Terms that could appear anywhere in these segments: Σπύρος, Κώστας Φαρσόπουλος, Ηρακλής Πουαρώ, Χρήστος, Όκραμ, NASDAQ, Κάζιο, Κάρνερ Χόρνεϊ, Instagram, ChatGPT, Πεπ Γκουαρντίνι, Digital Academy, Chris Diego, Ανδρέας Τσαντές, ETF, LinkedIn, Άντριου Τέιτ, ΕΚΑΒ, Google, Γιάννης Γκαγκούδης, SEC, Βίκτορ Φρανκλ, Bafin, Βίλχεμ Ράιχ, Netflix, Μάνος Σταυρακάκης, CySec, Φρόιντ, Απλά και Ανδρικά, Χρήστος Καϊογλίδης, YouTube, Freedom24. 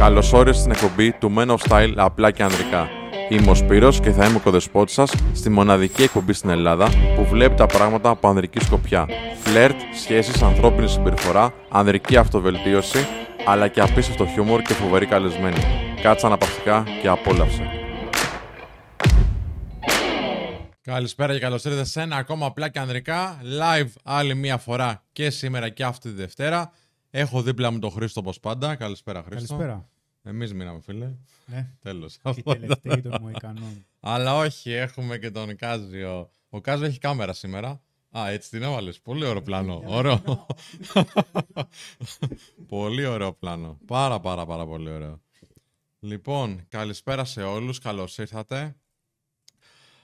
Καλώς ήρθατε στην εκπομπή του Men of Style Απλά και Ανδρικά. Είμαι ο Σπύρος και θα είμαι ο κοδεσπότης σας στη μοναδική εκπομπή στην Ελλάδα που βλέπει τα πράγματα από ανδρική σκοπιά. Φλερτ, σχέσεις, ανθρώπινη συμπεριφορά, ανδρική αυτοβελτίωση, αλλά και απίστευτο χιούμορ και φοβερή καλεσμένη. Κάτσε αναπαυτικά και απόλαυσε. Καλησπέρα και καλώς ήρθατε σε ένα ακόμα Απλά και Ανδρικά. Live άλλη μία φορά και σήμερα και αυτή τη Δευτέρα. Έχω δίπλα μου τον Χρήστο όπως πάντα. Καλησπέρα, Χρήστο. Καλησπέρα. Εμείς μείναμε, φίλε. Ναι. Τέλος. Οι τελευταίοι των Μοϊκανών. Αλλά όχι, έχουμε και τον Κάζιο. Ο Κάζιο έχει κάμερα σήμερα. Α, έτσι την έβαλες. Πολύ ωραίο πλάνο. Ωραίο. Πολύ ωραίο πλάνο. Πάρα πολύ ωραίο. Λοιπόν, καλησπέρα σε όλους. Καλώς ήρθατε.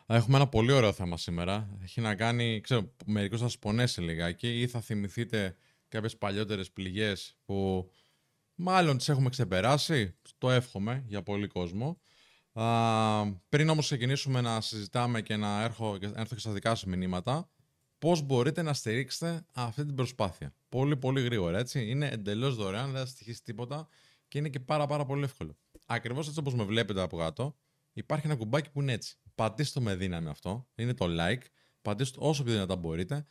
Έχουμε ένα πολύ ωραίο θέμα σήμερα. Έχει να κάνει, ξέρω, μερικούς θα σας πονέσει λιγάκι ή θα θυμηθείτε κάποιες παλιότερες πληγές που μάλλον τις έχουμε ξεπεράσει, το εύχομαι για πολύ κόσμο. Πριν όμως ξεκινήσουμε να συζητάμε και να έρθω και στα δικά σας μηνύματα, πώς μπορείτε να στηρίξετε αυτή την προσπάθεια. Πολύ γρήγορα, έτσι. Είναι εντελώς δωρεάν, δεν θα στοιχίσει τίποτα και είναι και πάρα πολύ εύκολο. Ακριβώς έτσι όπως με βλέπετε από κάτω, υπάρχει ένα κουμπάκι που είναι έτσι. Πατήστε το με δύναμη αυτό, είναι το like, πατήστε όσο πιο δυνατά μπορείτε.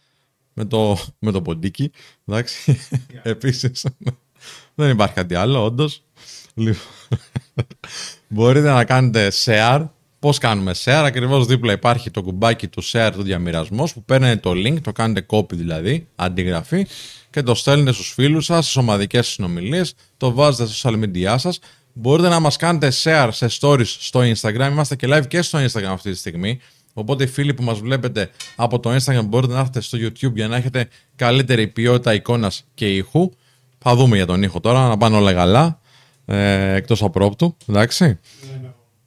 Με το ποντίκι, εντάξει, yeah. Επίσης, δεν υπάρχει κάτι άλλο, όντως. Μπορείτε να κάνετε share. Πώς κάνουμε share? Ακριβώς δίπλα υπάρχει το κουμπάκι του share, του διαμοιρασμός, που παίρνετε το link, το κάνετε copy δηλαδή, αντιγραφή, και το στέλνετε στους φίλους σας, στις ομαδικές συνομιλίες, το βάζετε στα social media σας. Μπορείτε να μας κάνετε share σε stories στο Instagram, είμαστε και live και στο Instagram αυτή τη στιγμή. Οπότε οι φίλοι που μας βλέπετε από το Instagram μπορείτε να έρθετε στο YouTube για να έχετε καλύτερη ποιότητα εικόνας και ήχου. Θα δούμε για τον ήχο τώρα, να πάνε όλα καλά, εκτός απρόπτου, εντάξει.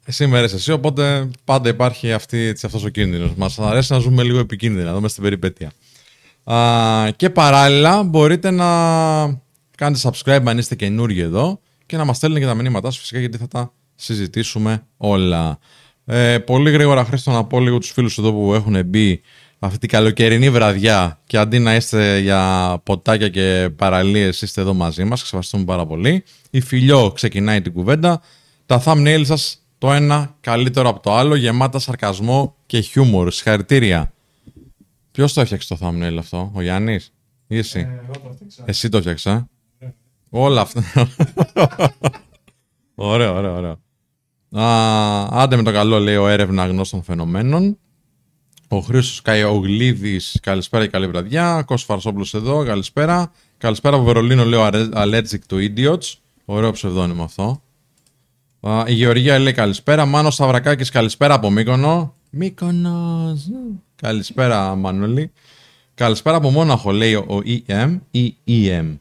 Σήμερα είσαι εσύ, οπότε πάντα υπάρχει αυτός ο κίνδυνος. Μας αρέσει να ζούμε λίγο επικίνδυνα, να δούμε στην περιπέτεια. Και παράλληλα μπορείτε να κάνετε subscribe αν είστε καινούργοι εδώ και να μας στέλνετε και τα μηνύματά σας φυσικά, γιατί θα τα συζητήσουμε όλα. Πολύ γρήγορα, Χρήστο, να πω λίγο τους φίλους εδώ που έχουν μπει αυτή την καλοκαιρινή βραδιά και αντί να είστε για ποτάκια και παραλίες, είστε εδώ μαζί μας. Ξεβαστούμε πάρα πολύ. Η Φιλιό ξεκινάει την κουβέντα. Τα thumbnail σας, το ένα καλύτερο από το άλλο, γεμάτα σαρκασμό και χιούμορ. Συγχαρητήρια. Ποιος το έφτιαξε το thumbnail αυτό, ο Γιάννης ή εσύ? Εσύ το έφτιαξα. Όλα αυτά. Ωραίο. Άντε με το καλό, λέει ο έρευνα γνώστων φαινομένων. Ο Χρήστος Καϊογλίδης, καλησπέρα και καλή βραδιά. Κώστας Φαρσόπουλος εδώ, καλησπέρα. Καλησπέρα από Βερολίνο, λέει ο Allergic to Idiots. Ωραίο ψευδόνυμο αυτό. Η Γεωργία λέει καλησπέρα. Μάνος Σταυρακάκης, καλησπέρα από Μύκονο. Μύκονος. Καλησπέρα, Μανώλη. Καλησπέρα από Μόναχο, λέει ο EM.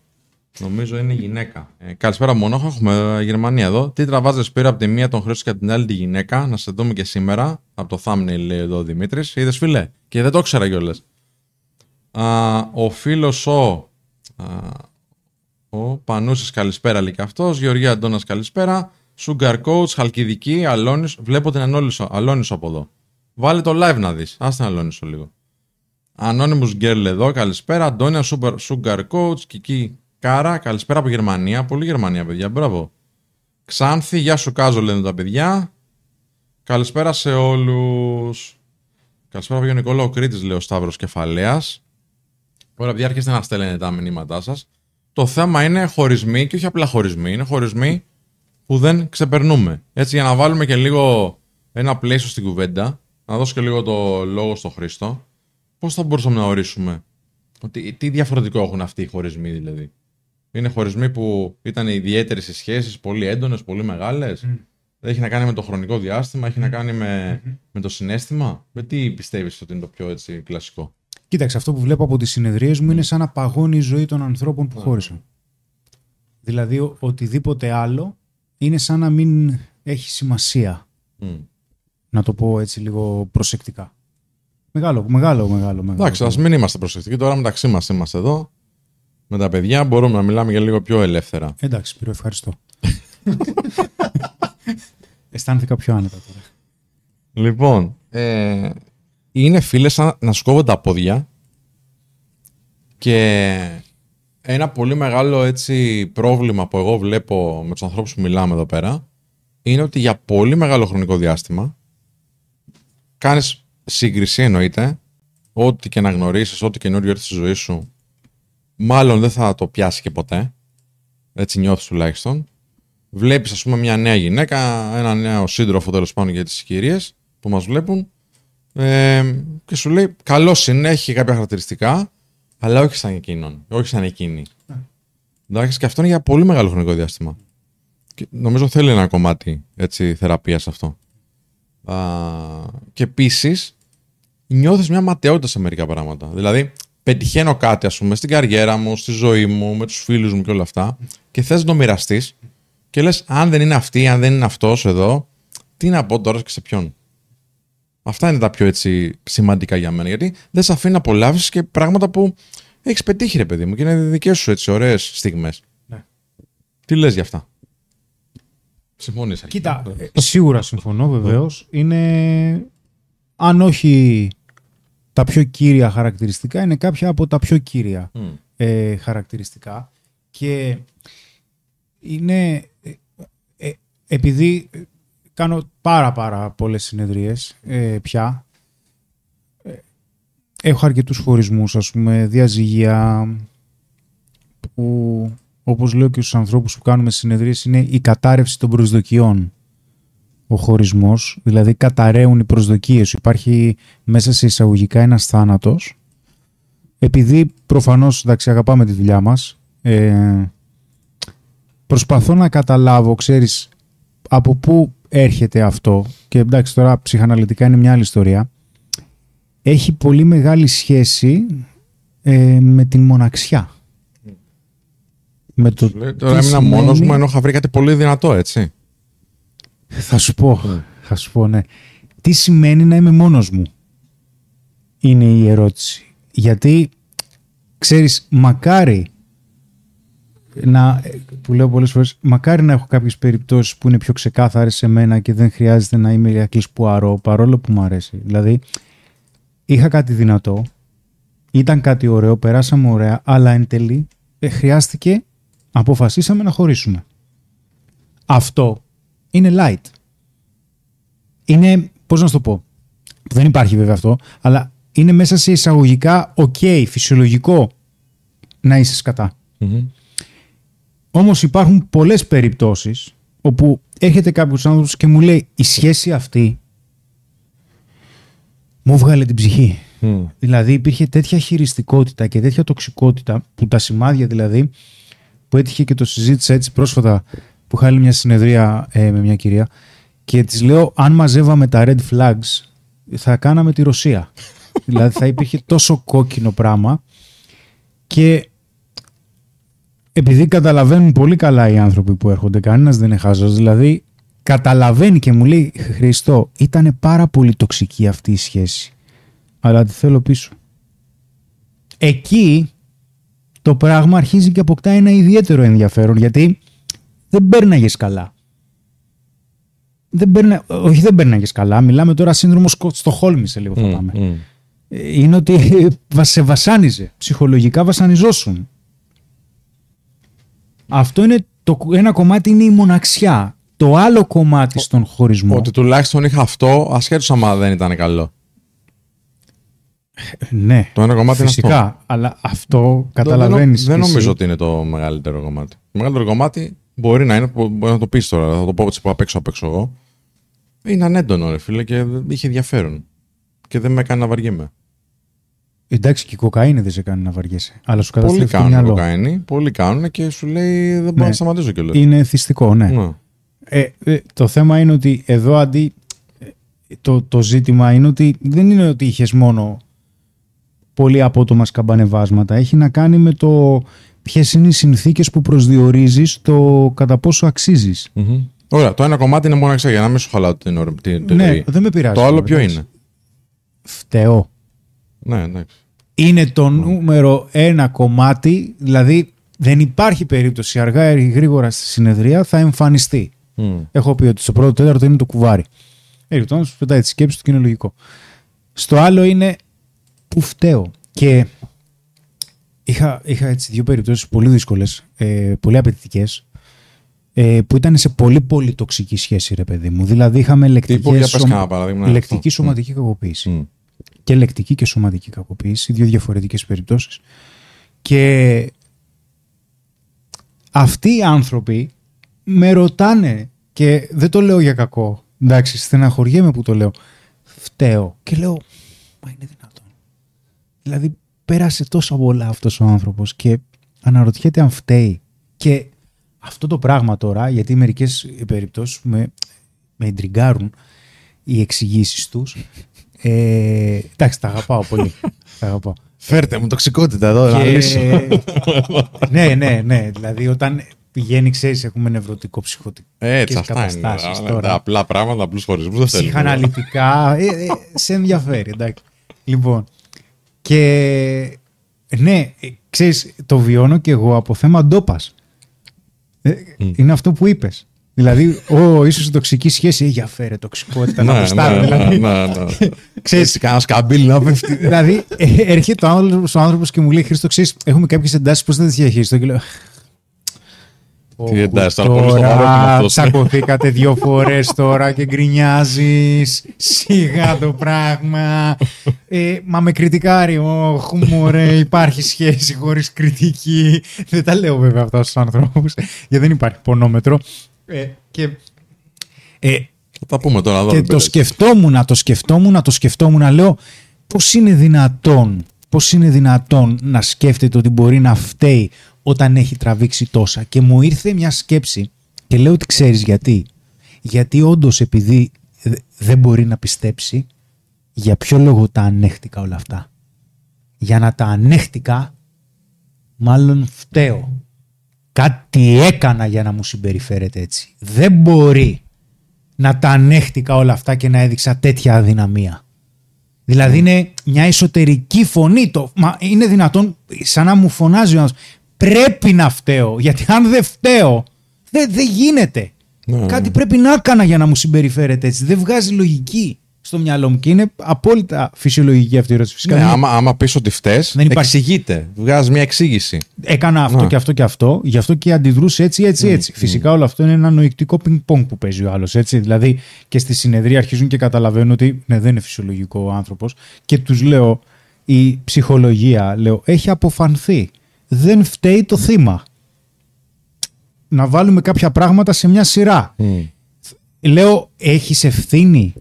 Νομίζω είναι γυναίκα. Καλησπέρα, Μονάχα. Έχουμε Γερμανία εδώ. Τι τραβάζεις πέρα από τη μία τον Χρήστο και από την άλλη τη γυναίκα? Να σε δούμε και σήμερα. Από το thumbnail, λέει εδώ ο Δημήτρης. Είδες, φίλε? Και δεν το ήξερα κιόλας. Ο φίλος ο Πανούσης, καλησπέρα, λέει και αυτός. Γεωργία Αντώνας, καλησπέρα. Sugar Coach, Χαλκιδική, Αλώνης. Βλέπω την Αλώνης από εδώ. Βάλε το live να δεις. Ας την Αλώνης λίγο. Anonymous Girl εδώ, καλησπέρα. Αντώνια, Sugar Coach, Κική. Κάρα, καλησπέρα από Γερμανία. Πολύ Γερμανία, παιδιά. Μπράβο. Ξάνθη, γεια σου Κάζο, λένε τα παιδιά. Καλησπέρα σε όλους. Καλησπέρα από τον Νικόλαο Κρήτης, λέει ο Σταύρος Κεφαλαίας. Ωραία, παιδιά, αρχίστε να στέλνετε τα μηνύματά σας. Το θέμα είναι χωρισμοί και όχι απλά χωρισμοί. Είναι χωρισμοί που δεν ξεπερνούμε. Έτσι, για να βάλουμε και λίγο ένα πλαίσιο στην κουβέντα, να δώσω και λίγο το λόγο στο Χρήστο, πώς θα μπορούσαμε να ορίσουμε ότι τι διαφορετικό έχουν αυτοί οι χωρισμοί, δηλαδή? Είναι χωρισμοί που ήταν ιδιαίτερες οι σχέσεις, πολύ έντονες, πολύ μεγάλες. Έχει να κάνει με το χρονικό διάστημα, έχει να κάνει με το συναίσθημα. Με τι πιστεύεις ότι είναι το πιο έτσι κλασικό? Κοίταξε, αυτό που βλέπω από τις συνεδρίες μου είναι σαν να παγώνει η ζωή των ανθρώπων που χώρισαν. Δηλαδή, οτιδήποτε άλλο είναι σαν να μην έχει σημασία. Να το πω έτσι λίγο προσεκτικά. Μεγάλο. Εντάξει, ας μην είμαστε προσεκτικοί. Τώρα μεταξύ μας είμαστε εδώ. Με τα παιδιά μπορούμε να μιλάμε για λίγο πιο ελεύθερα. Εντάξει, Σπύρο, ευχαριστώ. Αισθάνθηκα πιο άνετα τώρα. Λοιπόν, είναι φίλες να σκόβω τα πόδια και Ένα πολύ μεγάλο έτσι, πρόβλημα που εγώ βλέπω με τους ανθρώπους που μιλάμε εδώ πέρα είναι ότι για πολύ μεγάλο χρονικό διάστημα κάνεις σύγκριση, εννοείται, ό,τι και να γνωρίσεις, ό,τι καινούριο έρθει στη ζωή σου, μάλλον δεν θα το πιάσει και ποτέ. Έτσι νιώθεις τουλάχιστον. Βλέπεις, ας πούμε, μια νέα γυναίκα, ένα νέο σύντροφο τέλος πάντων για τις κυρίες που μας βλέπουν και σου λέει καλώς είναι, έχει κάποια χαρακτηριστικά, αλλά όχι σαν εκείνον, όχι σαν εκείνη. Εντάξει, και αυτό είναι για πολύ μεγάλο χρονικό διάστημα. Και νομίζω θέλει ένα κομμάτι έτσι, θεραπείας αυτό. Και επίσης, νιώθεις μια ματαιότητα σε μερικά πράγματα. Δηλαδή, πετυχαίνω κάτι, ας πούμε, στην καριέρα μου, στη ζωή μου, με τους φίλους μου και όλα αυτά, και θες να το μοιραστείς και λες, αν δεν είναι αυτή, αν δεν είναι αυτός εδώ, τι να πω τώρα και σε ποιον. Αυτά είναι τα πιο έτσι, σημαντικά για μένα, γιατί δεν σε αφήνει να απολαύσεις και πράγματα που έχεις πετύχει, ρε παιδί μου, και είναι δικές σου έτσι, ωραίες στιγμές. Ναι. Τι λες γι' αυτά? Συμφωνείς? Κοίτα, σίγουρα συμφωνώ, βεβαίως. Είναι, αν όχι τα πιο κύρια χαρακτηριστικά, είναι κάποια από τα πιο κύρια χαρακτηριστικά. Και είναι, επειδή κάνω πάρα πολλές συνεδρίες πια, έχω αρκετούς χωρισμούς, ας πούμε, διαζυγία, που, όπως λέω και στους ανθρώπους που κάνουμε συνεδρίες, είναι η κατάρρευση των προσδοκιών ο χωρισμός, δηλαδή καταραίουν οι προσδοκίες, υπάρχει μέσα σε εισαγωγικά ένας θάνατος, επειδή προφανώς, εντάξει, αγαπάμε τη δουλειά μας, προσπαθώ να καταλάβω, ξέρεις, από πού έρχεται αυτό, και εντάξει, τώρα ψυχαναλυτικά είναι μια άλλη ιστορία, έχει πολύ μεγάλη σχέση με την μοναξιά. Με το λέει, τώρα έμεινα μόνος μου, ενώ είχα βρει κάτι πολύ δυνατό, έτσι. Θα σου πω, ναι. Τι σημαίνει να είμαι μόνος μου, είναι η ερώτηση. Γιατί, ξέρεις, μακάρι να, που λέω πολλές φορές, μακάρι να έχω κάποιες περιπτώσεις που είναι πιο ξεκάθαρες σε μένα και δεν χρειάζεται να είμαι Ηρακλής Πουαρώ, παρόλο που μου αρέσει. Δηλαδή, είχα κάτι δυνατό, ήταν κάτι ωραίο, περάσαμε ωραία, αλλά εν τελεί χρειάστηκε, αποφασίσαμε να χωρίσουμε. Αυτό είναι light. Είναι, πώς να σου το πω, δεν υπάρχει βέβαια αυτό, αλλά είναι μέσα σε εισαγωγικά φυσιολογικό να είσαι σκατά. Mm-hmm. Όμως υπάρχουν πολλές περιπτώσεις όπου έρχεται κάποιος άνθρωπος και μου λέει, η σχέση αυτή μου βγάλε την ψυχή. Mm. Δηλαδή υπήρχε τέτοια χειριστικότητα και τέτοια τοξικότητα, που τα σημάδια δηλαδή, που έτυχε και το συζήτησα έτσι πρόσφατα, που είχα άλλη μια συνεδρία με μια κυρία και της λέω, αν μαζεύαμε τα red flags θα κάναμε τη Ρωσία. Δηλαδή θα υπήρχε τόσο κόκκινο πράγμα, και επειδή καταλαβαίνουν πολύ καλά οι άνθρωποι που έρχονται, κανένας δεν είναι χαζός, δηλαδή καταλαβαίνει και μου λέει, Χριστό, ήταν πάρα πολύ τοξική αυτή η σχέση, αλλά τη θέλω πίσω. Εκεί το πράγμα αρχίζει και αποκτά ένα ιδιαίτερο ενδιαφέρον, γιατί δεν πέρναγες καλά. Όχι, δεν πέρναγες καλά. Μιλάμε τώρα σύνδρομο Στοχόλμης σε λίγο θα πάμε. Είναι ότι σε βασάνιζε. Ψυχολογικά βασανιζόσουν. Αυτό είναι ένα κομμάτι, είναι η μοναξιά. Το άλλο κομμάτι στον χωρισμό. Ότι τουλάχιστον είχα αυτό, ασχέτως άμα δεν ήταν καλό. Ναι, το ένα κομμάτι φυσικά, είναι αυτό. Αλλά αυτό καταλαβαίνεις. Δεν νομίζω ότι είναι το μεγαλύτερο κομμάτι. Το μεγαλύτερο κομμάτι μπορεί να είναι, μπορεί να το πεις τώρα, θα το πω έτσι που απ' έξω εγώ. Ήταν έντονο, ρε φίλε, και είχε ενδιαφέρον. Και δεν με έκανε να βαριέμαι. Εντάξει, και η κοκαίνη δεν σε κάνει να βαριέσαι. Αλλά σου καταστρέφει το μυαλό. Πολλοί κάνουν και σου λέει, δεν μπορώ να σταματήσω κιόλας. Είναι θυστικό, ναι. Το θέμα είναι ότι εδώ αντί. Το ζήτημα είναι ότι δεν είναι ότι είχες μόνο πολύ απότομα σκαμπανεβάσματα. Έχει να κάνει με το ποιες είναι οι συνθήκες που προσδιορίζεις το κατά πόσο αξίζεις. Mm-hmm. Ωραία, το ένα κομμάτι είναι μοναξιά, για να μην σου χαλάω την ώρα. Ναι, δεν με πειράζει. Το άλλο ποιο είναι? Φταίω. Ναι, εντάξει. Είναι το νούμερο ένα κομμάτι, δηλαδή δεν υπάρχει περίπτωση, αργά ή γρήγορα στη συνεδρία θα εμφανιστεί. Mm. Έχω πει ότι στο πρώτο τέταρτο είναι το κουβάρι. Τον σου πετάει τη σκέψη του και είναι λογικό. Στο άλλο είναι που φταίω. Και είχα έτσι δύο περιπτώσεις πολύ δύσκολες, πολύ απαιτητικές, που ήταν σε πολύ πολύ τοξική σχέση, ρε παιδί μου. Δηλαδή είχαμε λεκτική σωματική κακοποίηση. Και λεκτική και σωματική κακοποίηση, δύο διαφορετικές περιπτώσεις. Και αυτοί οι άνθρωποι με ρωτάνε, και δεν το λέω για κακό, εντάξει, στεναχωριέμαι που το λέω, φταίω. Και λέω, μα είναι δυνατόν? Δηλαδή πέρασε τόσα πολλά αυτός ο άνθρωπος και αναρωτιέται αν φταίει. Και αυτό το πράγμα τώρα, γιατί μερικές περιπτώσεις με εντριγκάρουν οι εξηγήσεις τους. Εντάξει, τα αγαπάω πολύ. Φέρτε μου τοξικότητα εδώ, να λύσω. Ναι. Δηλαδή, όταν πηγαίνει, ξέρεις, έχουμε νευρωτικό ψυχοτικό. Έτσι, αυτά είναι. Τα απλά πράγματα, απλούς χωρισμούς δεν θέλουμε. Ψυχαναλυτικά, σε ενδιαφέρει, εντάξει. Λοιπόν, και ναι, ξέρεις, το βιώνω και εγώ από θέμα ντόπας. Είναι αυτό που είπες. Δηλαδή, ίσως η τοξική σχέση για φέρε τοξικότητα να αποστάρει. Ναι. Ξέρεις, κανένα καμπύλι να πέφτει. Δηλαδή, έρχεται ο άνθρωπος και μου λέει, Χρήστο, ξέρεις, έχουμε κάποιες εντάσεις, πώς θα τις διαχειριστώ? Και λέω, τι εντάσεις, τώρα τσακωθήκατε 2 φορές τώρα και γκρινιάζεις. Σιγά το πράγμα. Μα με κριτικάρει. Μωρέ, υπάρχει σχέση χωρίς κριτική. Δεν τα λέω βέβαια αυτά στους ανθρώπους, γιατί δεν υπάρχει πονόμετρο. Θα τα πούμε τώρα εδώ, και το σκεφτόμουν, λέω, πώς είναι δυνατόν να σκέφτεται ότι μπορεί να φταίει όταν έχει τραβήξει τόσα. Και μου ήρθε μια σκέψη και λέω ότι ξέρεις γιατί. Γιατί όντως, επειδή δεν μπορεί να πιστέψει, για ποιο λόγο τα ανέχτηκα όλα αυτά? Για να τα ανέχτηκα, μάλλον φταίω. Κάτι έκανα για να μου συμπεριφέρεται έτσι. Δεν μπορεί να τα ανέχτηκα όλα αυτά και να έδειξα τέτοια αδυναμία. Δηλαδή είναι μια εσωτερική φωνή. Μα είναι δυνατόν, σαν να μου φωνάζει ο άνθρωπος. Πρέπει να φταίω, γιατί αν δεν φταίω, δεν γίνεται. Ναι. Κάτι πρέπει να έκανα για να μου συμπεριφέρεται έτσι. Δεν βγάζει λογική στο μυαλό μου και είναι απόλυτα φυσιολογική αυτή η ερώτηση. Φυσικά. Ναι, άμα πεις ότι φταίς, εξηγείται. Βγάζει μια εξήγηση. Έκανα αυτό και αυτό και αυτό, γι' αυτό και αντιδρούσε έτσι. Φυσικά όλο αυτό είναι ένα νοηκτικό πινκ-πονγκ που παίζει ο άλλος. Δηλαδή και στη συνεδρία αρχίζουν και καταλαβαίνουν ότι ναι, δεν είναι φυσιολογικό ο άνθρωπος. Και τους λέω, η ψυχολογία, λέω, έχει αποφανθεί. Δεν φταίει το θύμα. Να βάλουμε κάποια πράγματα σε μια σειρά. Λέω, έχεις ευθύνη.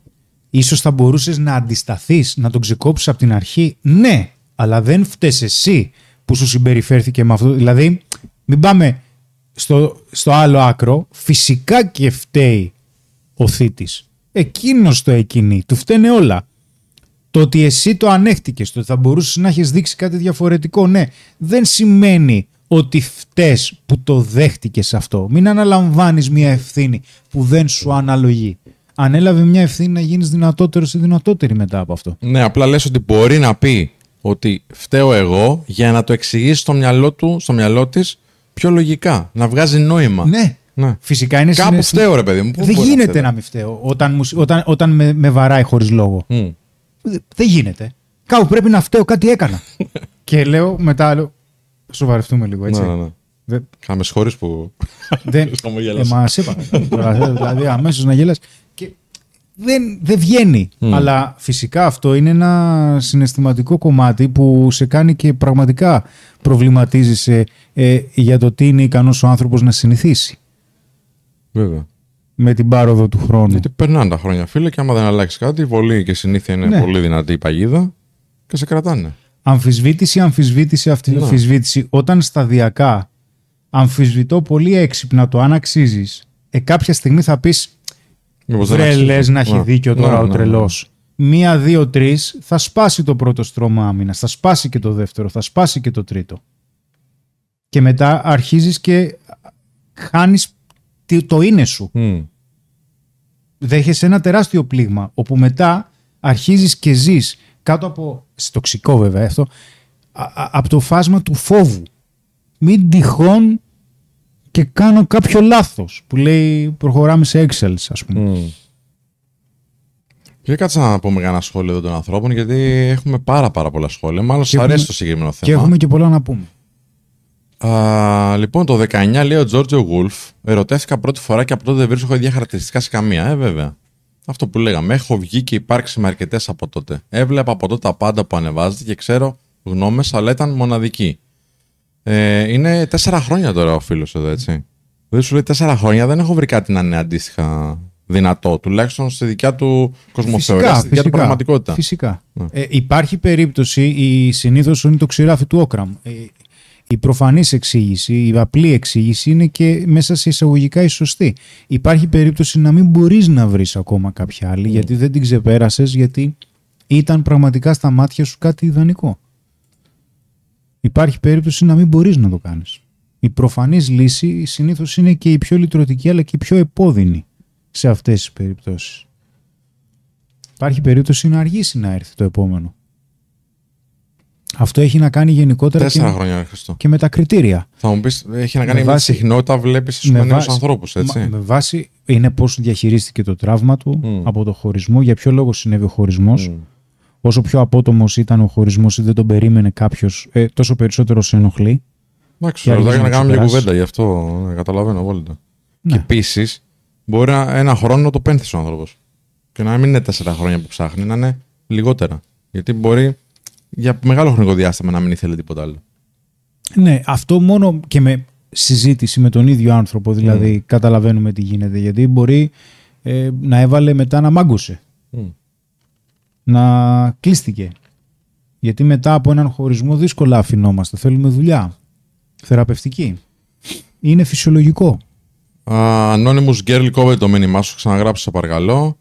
Ίσως θα μπορούσες να αντισταθείς, να τον ξεκόψεις από την αρχή. Ναι, αλλά δεν φταίς εσύ που σου συμπεριφέρθηκε με αυτό. Δηλαδή, μην πάμε στο άλλο άκρο. Φυσικά και φταίει ο θήτης. Εκείνος το εκείνη. Του φταίνε όλα. Το ότι εσύ το ανέχτηκες, το ότι θα μπορούσες να έχεις δείξει κάτι διαφορετικό, ναι, δεν σημαίνει ότι φταίς που το δέχτηκες αυτό. Μην αναλαμβάνεις μια ευθύνη που δεν σου αναλογεί. Ανέλαβε μια ευθύνη να γίνεις δυνατότερος ή δυνατότερη μετά από αυτό. Ναι, απλά λες ότι μπορεί να πει ότι φταίω εγώ, για να το εξηγήσει στο μυαλό του, στο μυαλό της, πιο λογικά, να βγάζει νόημα. Ναι. Φυσικά είναι κάπου φταίω, ρε παιδί μου. Δεν γίνεται να μην φταίω όταν με βαράει χωρίς λόγο. Δεν γίνεται. Κάπου πρέπει να φταίω, κάτι έκανα. Και λέω μετά, σοβαρευτούμε λίγο, έτσι. Ναι. Κάμε χωρίς που χαμογελάς. Μας είπαμε. Δηλαδή αμέσως να γελάς. Και δεν βγαίνει. Αλλά φυσικά αυτό είναι ένα συναισθηματικό κομμάτι που σε κάνει και πραγματικά προβληματίζεσαι για το τι είναι ικανός ο άνθρωπος να συνηθίσει. Βέβαια. Με την πάροδο του χρόνου. Γιατί περνάνε τα χρόνια, φίλε, και άμα δεν αλλάξει κάτι, η βολή και η συνήθεια είναι πολύ δυνατή η παγίδα και σε κρατάνε. Αμφισβήτηση. Όταν σταδιακά αμφισβητώ πολύ έξυπνα το αν αξίζεις, κάποια στιγμή θα πεις, βρε, λες να έχει δίκιο τώρα ο τρελός. 1, 2, 3, θα σπάσει το πρώτο στρώμα άμυνας, θα σπάσει και το δεύτερο, θα σπάσει και το τρίτο. Και μετά αρχίζεις και χάνεις το είναι σου. Δέχεσαι ένα τεράστιο πλήγμα, όπου μετά αρχίζεις και ζεις κάτω από, τοξικό βέβαια αυτό, από το φάσμα του φόβου. Μην τυχόν και κάνω κάποιο λάθος, που λέει προχωράμε σε Excel, ας πούμε. Και κάτσα να πούμε κανένα σχόλιο εδώ των ανθρώπων, γιατί έχουμε πάρα πολλά σχόλια. Μάλλον σας αρέσει το συγκεκριμένο θέμα. Και έχουμε και πολλά να πούμε. Λοιπόν, το 19 λέει ο Τζόρτζο Γουλφ, ερωτεύτηκα πρώτη φορά και από τότε δεν βρίσκω ίδια χαρακτηριστικά σε καμία. Βέβαια. Αυτό που λέγαμε. Έχω βγει και υπάρξει με αρκετές από τότε. Έβλεπα από τότε τα πάντα που ανεβάζετε και ξέρω γνώμες, αλλά ήταν μοναδική. Είναι 4 χρόνια τώρα ο φίλος εδώ, έτσι. Δεν σου λέει 4 χρόνια, δεν έχω βρει κάτι να είναι αντίστοιχα δυνατό, τουλάχιστον στη δικιά του κοσμοθεωρία, στη δικιά του πραγματικότητα. Φυσικά. Ναι. Υπάρχει περίπτωση, η συνήθως είναι το ξηράφι του Όκραμ. Η προφανής εξήγηση, η απλή εξήγηση είναι και μέσα σε εισαγωγικά η σωστή. Υπάρχει περίπτωση να μην μπορείς να βρεις ακόμα κάποια άλλη, γιατί δεν την ξεπέρασες, γιατί ήταν πραγματικά στα μάτια σου κάτι ιδανικό. Υπάρχει περίπτωση να μην μπορείς να το κάνεις. Η προφανής λύση συνήθως είναι και η πιο λυτρωτική, αλλά και η πιο επώδυνη σε αυτές τις περιπτώσεις. Υπάρχει περίπτωση να αργήσει να έρθει το επόμενο. Αυτό έχει να κάνει γενικότερα 4 χρόνια, και με τα κριτήρια. Θα μου πεις, έχει να κάνει με τη συχνότητα, βλέπεις στους νέους ανθρώπους, έτσι. Με βάση είναι πώς διαχειρίστηκε το τραύμα του από το χωρισμό, για ποιο λόγο συνέβη ο χωρισμός. Όσο πιο απότομος ήταν ο χωρισμός ή δεν τον περίμενε κάποιος, τόσο περισσότερο σε ενοχλεί. Εντάξει, θα να κάνουμε μια κουβέντα γι' αυτό, καταλαβαίνω απόλυτα. Ναι. Και επίσης, μπορεί ένα χρόνο να το πένθει ο άνθρωπος. Και να μην είναι 4 χρόνια που ψάχνει, να είναι λιγότερα. Γιατί μπορεί για μεγάλο χρονικό διάστημα να μην ήθελε τίποτα άλλο. Ναι, αυτό μόνο και με συζήτηση με τον ίδιο άνθρωπο, δηλαδή καταλαβαίνουμε τι γίνεται. Γιατί μπορεί να έβαλε μετά να μάγκωσε. Να κλείστηκε. Γιατί μετά από έναν χωρισμό δύσκολα αφηνόμαστε. Θέλουμε δουλειά. Θεραπευτική. Είναι φυσιολογικό. Anonymous Girl, κόβε το μήνυμά σου. Ξαναγράψε, παρακαλώ.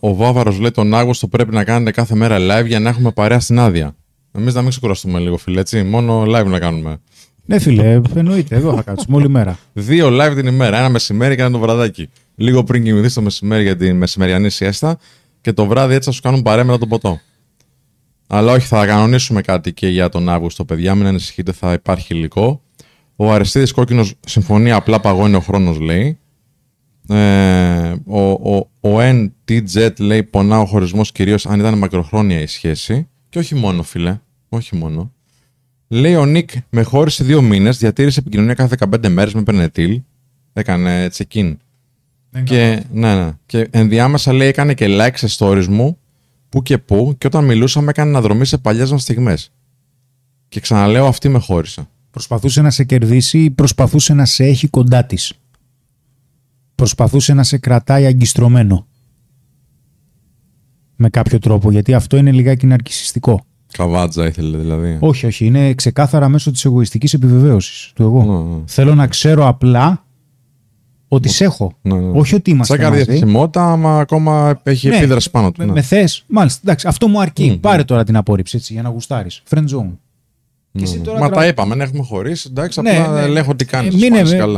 Ο Βάβαρος λέει τον Άγουστο πρέπει να κάνετε κάθε μέρα live για να έχουμε παρέα στην άδεια. Εμείς να μην ξεκουραστούμε λίγο, φίλε, έτσι. Μόνο live να κάνουμε. Ναι, φίλε, εννοείται. Εδώ θα κάτσουμε όλη μέρα. 2 live την ημέρα. Ένα μεσημέρι και ένα το βραδάκι. Λίγο πριν κοιμηθεί το μεσημέρι για τη μεσημεριανή σιέστα. Και το βράδυ έτσι θα σου κάνουν παρέα μετά τον ποτό. Αλλά όχι, θα κανονίσουμε κάτι και για τον Αύγουστο, παιδιά. Μην ανησυχείτε, θα υπάρχει υλικό. Ο Αριστίδης Κόκκινος συμφωνεί, απλά παγώνει ο χρόνος, λέει. Ο NTZ λέει: πονά ο χωρισμός κυρίως αν ήταν μακροχρόνια η σχέση. Και όχι μόνο, φίλε. Όχι μόνο. Λέει ο Νίκ: με χώρισε 2 μήνες, διατήρησε επικοινωνία κάθε 15 μέρες με Περνετήλ. Έκανε check-in. Και, ναι. Και ενδιάμεσα λέει: έκανε και like σε stories μου. Που και που, και όταν μιλούσαμε έκανε αναδρομή σε παλιές μας στιγμές. Και ξαναλέω, αυτή με χώρισε. Προσπαθούσε να σε κερδίσει ή προσπαθούσε να σε έχει κοντά της. Προσπαθούσε να σε κρατάει αγκιστρωμένο. Με κάποιο τρόπο, γιατί αυτό είναι λιγάκι ναρκισιστικό. Καβάτζα ήθελε δηλαδή. Όχι, είναι ξεκάθαρα μέσω της εγωιστικής επιβεβαίωσης του εγώ. Ναι. Θέλω να ξέρω απλά ότι σε έχω. Ναι. Όχι ότι είμαστε. Σαν καρδιαθυμότητα, μα ακόμα έχει επίδραση πάνω του. Ναι. Με θες. Μάλιστα. Εντάξει, αυτό μου αρκεί. Πάρε τώρα την απόρριψη, έτσι, για να γουστάρεις. Friend zone. Μα τα είπαμε, να έχουμε χωρίσει. Εντάξει, απλά ελέγχω τι κάνεις.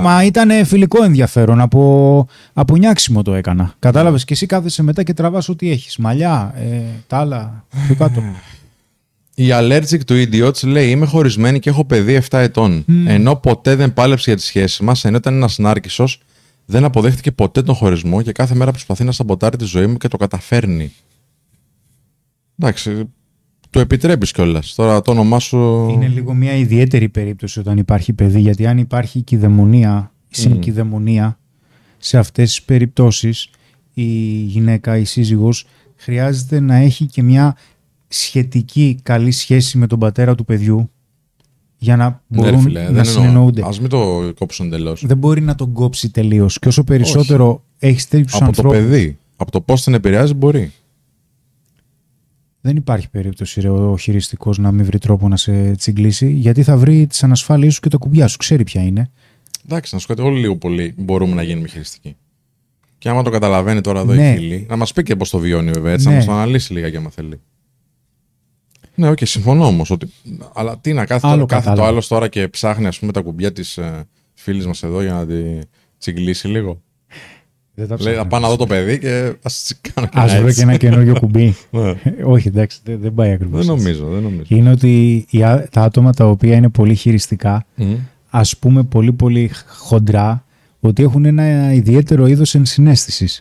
Μα ήταν φιλικό ενδιαφέρον. Από νιάξιμο το έκανα. Κατάλαβες, και εσύ κάθεσαι μετά και τραβάς ό,τι έχεις. Μαλλιά, τα άλλα. Πιο κάτω. Η allergic του Idiots λέει: είμαι χωρισμένη και έχω παιδί 7 ετών. Ενώ ποτέ δεν πάλεψε για τη σχέση μας, ενώ ήταν ένας νάρκισσος. Δεν αποδέχτηκε ποτέ τον χωρισμό και κάθε μέρα προσπαθεί να σαμποτάρει τη ζωή μου και το καταφέρνει. Εντάξει, το επιτρέπεις κιόλας. Τώρα το όνομά σου. Είναι λίγο μια ιδιαίτερη περίπτωση όταν υπάρχει παιδί, γιατί αν υπάρχει κυδαιμονία, συγκυδαιμονία, σε αυτές τις περιπτώσεις η γυναίκα, η σύζυγος, χρειάζεται να έχει και μια σχετική καλή σχέση με τον πατέρα του παιδιού. Για να μπορούν να συνεννοούνται. Ας μην το κόψουν τελώς. Δεν μπορεί να τον κόψει τελείως. Και όσο περισσότερο έχει τέτοιους ανθρώπους. Από το παιδί. Από το πώς τον επηρεάζει, μπορεί. Δεν υπάρχει περίπτωση ο χειριστικός να μην βρει τρόπο να σε τσιγκλίσει, γιατί θα βρει τις ανασφάλειες σου και τα κουμπιά σου. Ξέρει ποια είναι. Εντάξει, να σου κάτι όλοι λίγο πολύ μπορούμε να γίνουμε χειριστικοί. Και άμα το καταλαβαίνει τώρα εδώ η φίλη, να μας πει και πώς το βιώνει, βέβαια. Έτσι, να μας το αναλύσει λίγα, για άμα θέλει. Ναι, όχι, συμφωνώ όμως. Αλλά τι να κάθε το άλλο τώρα και ψάχνει, ας πούμε, τα κουμπιά της φίλης μας εδώ για να τη τσιγκλίσει λίγο. Λέει, θα πάω να δω το παιδί και ας κάνω και βρω και ένα καινούριο κουμπί. Όχι, εντάξει, δεν πάει ακριβώς. Δεν νομίζω. Είναι ότι τα άτομα τα οποία είναι πολύ χειριστικά, ας πούμε πολύ πολύ χοντρά, ότι έχουν ένα ιδιαίτερο είδος ενσυναίσθησης.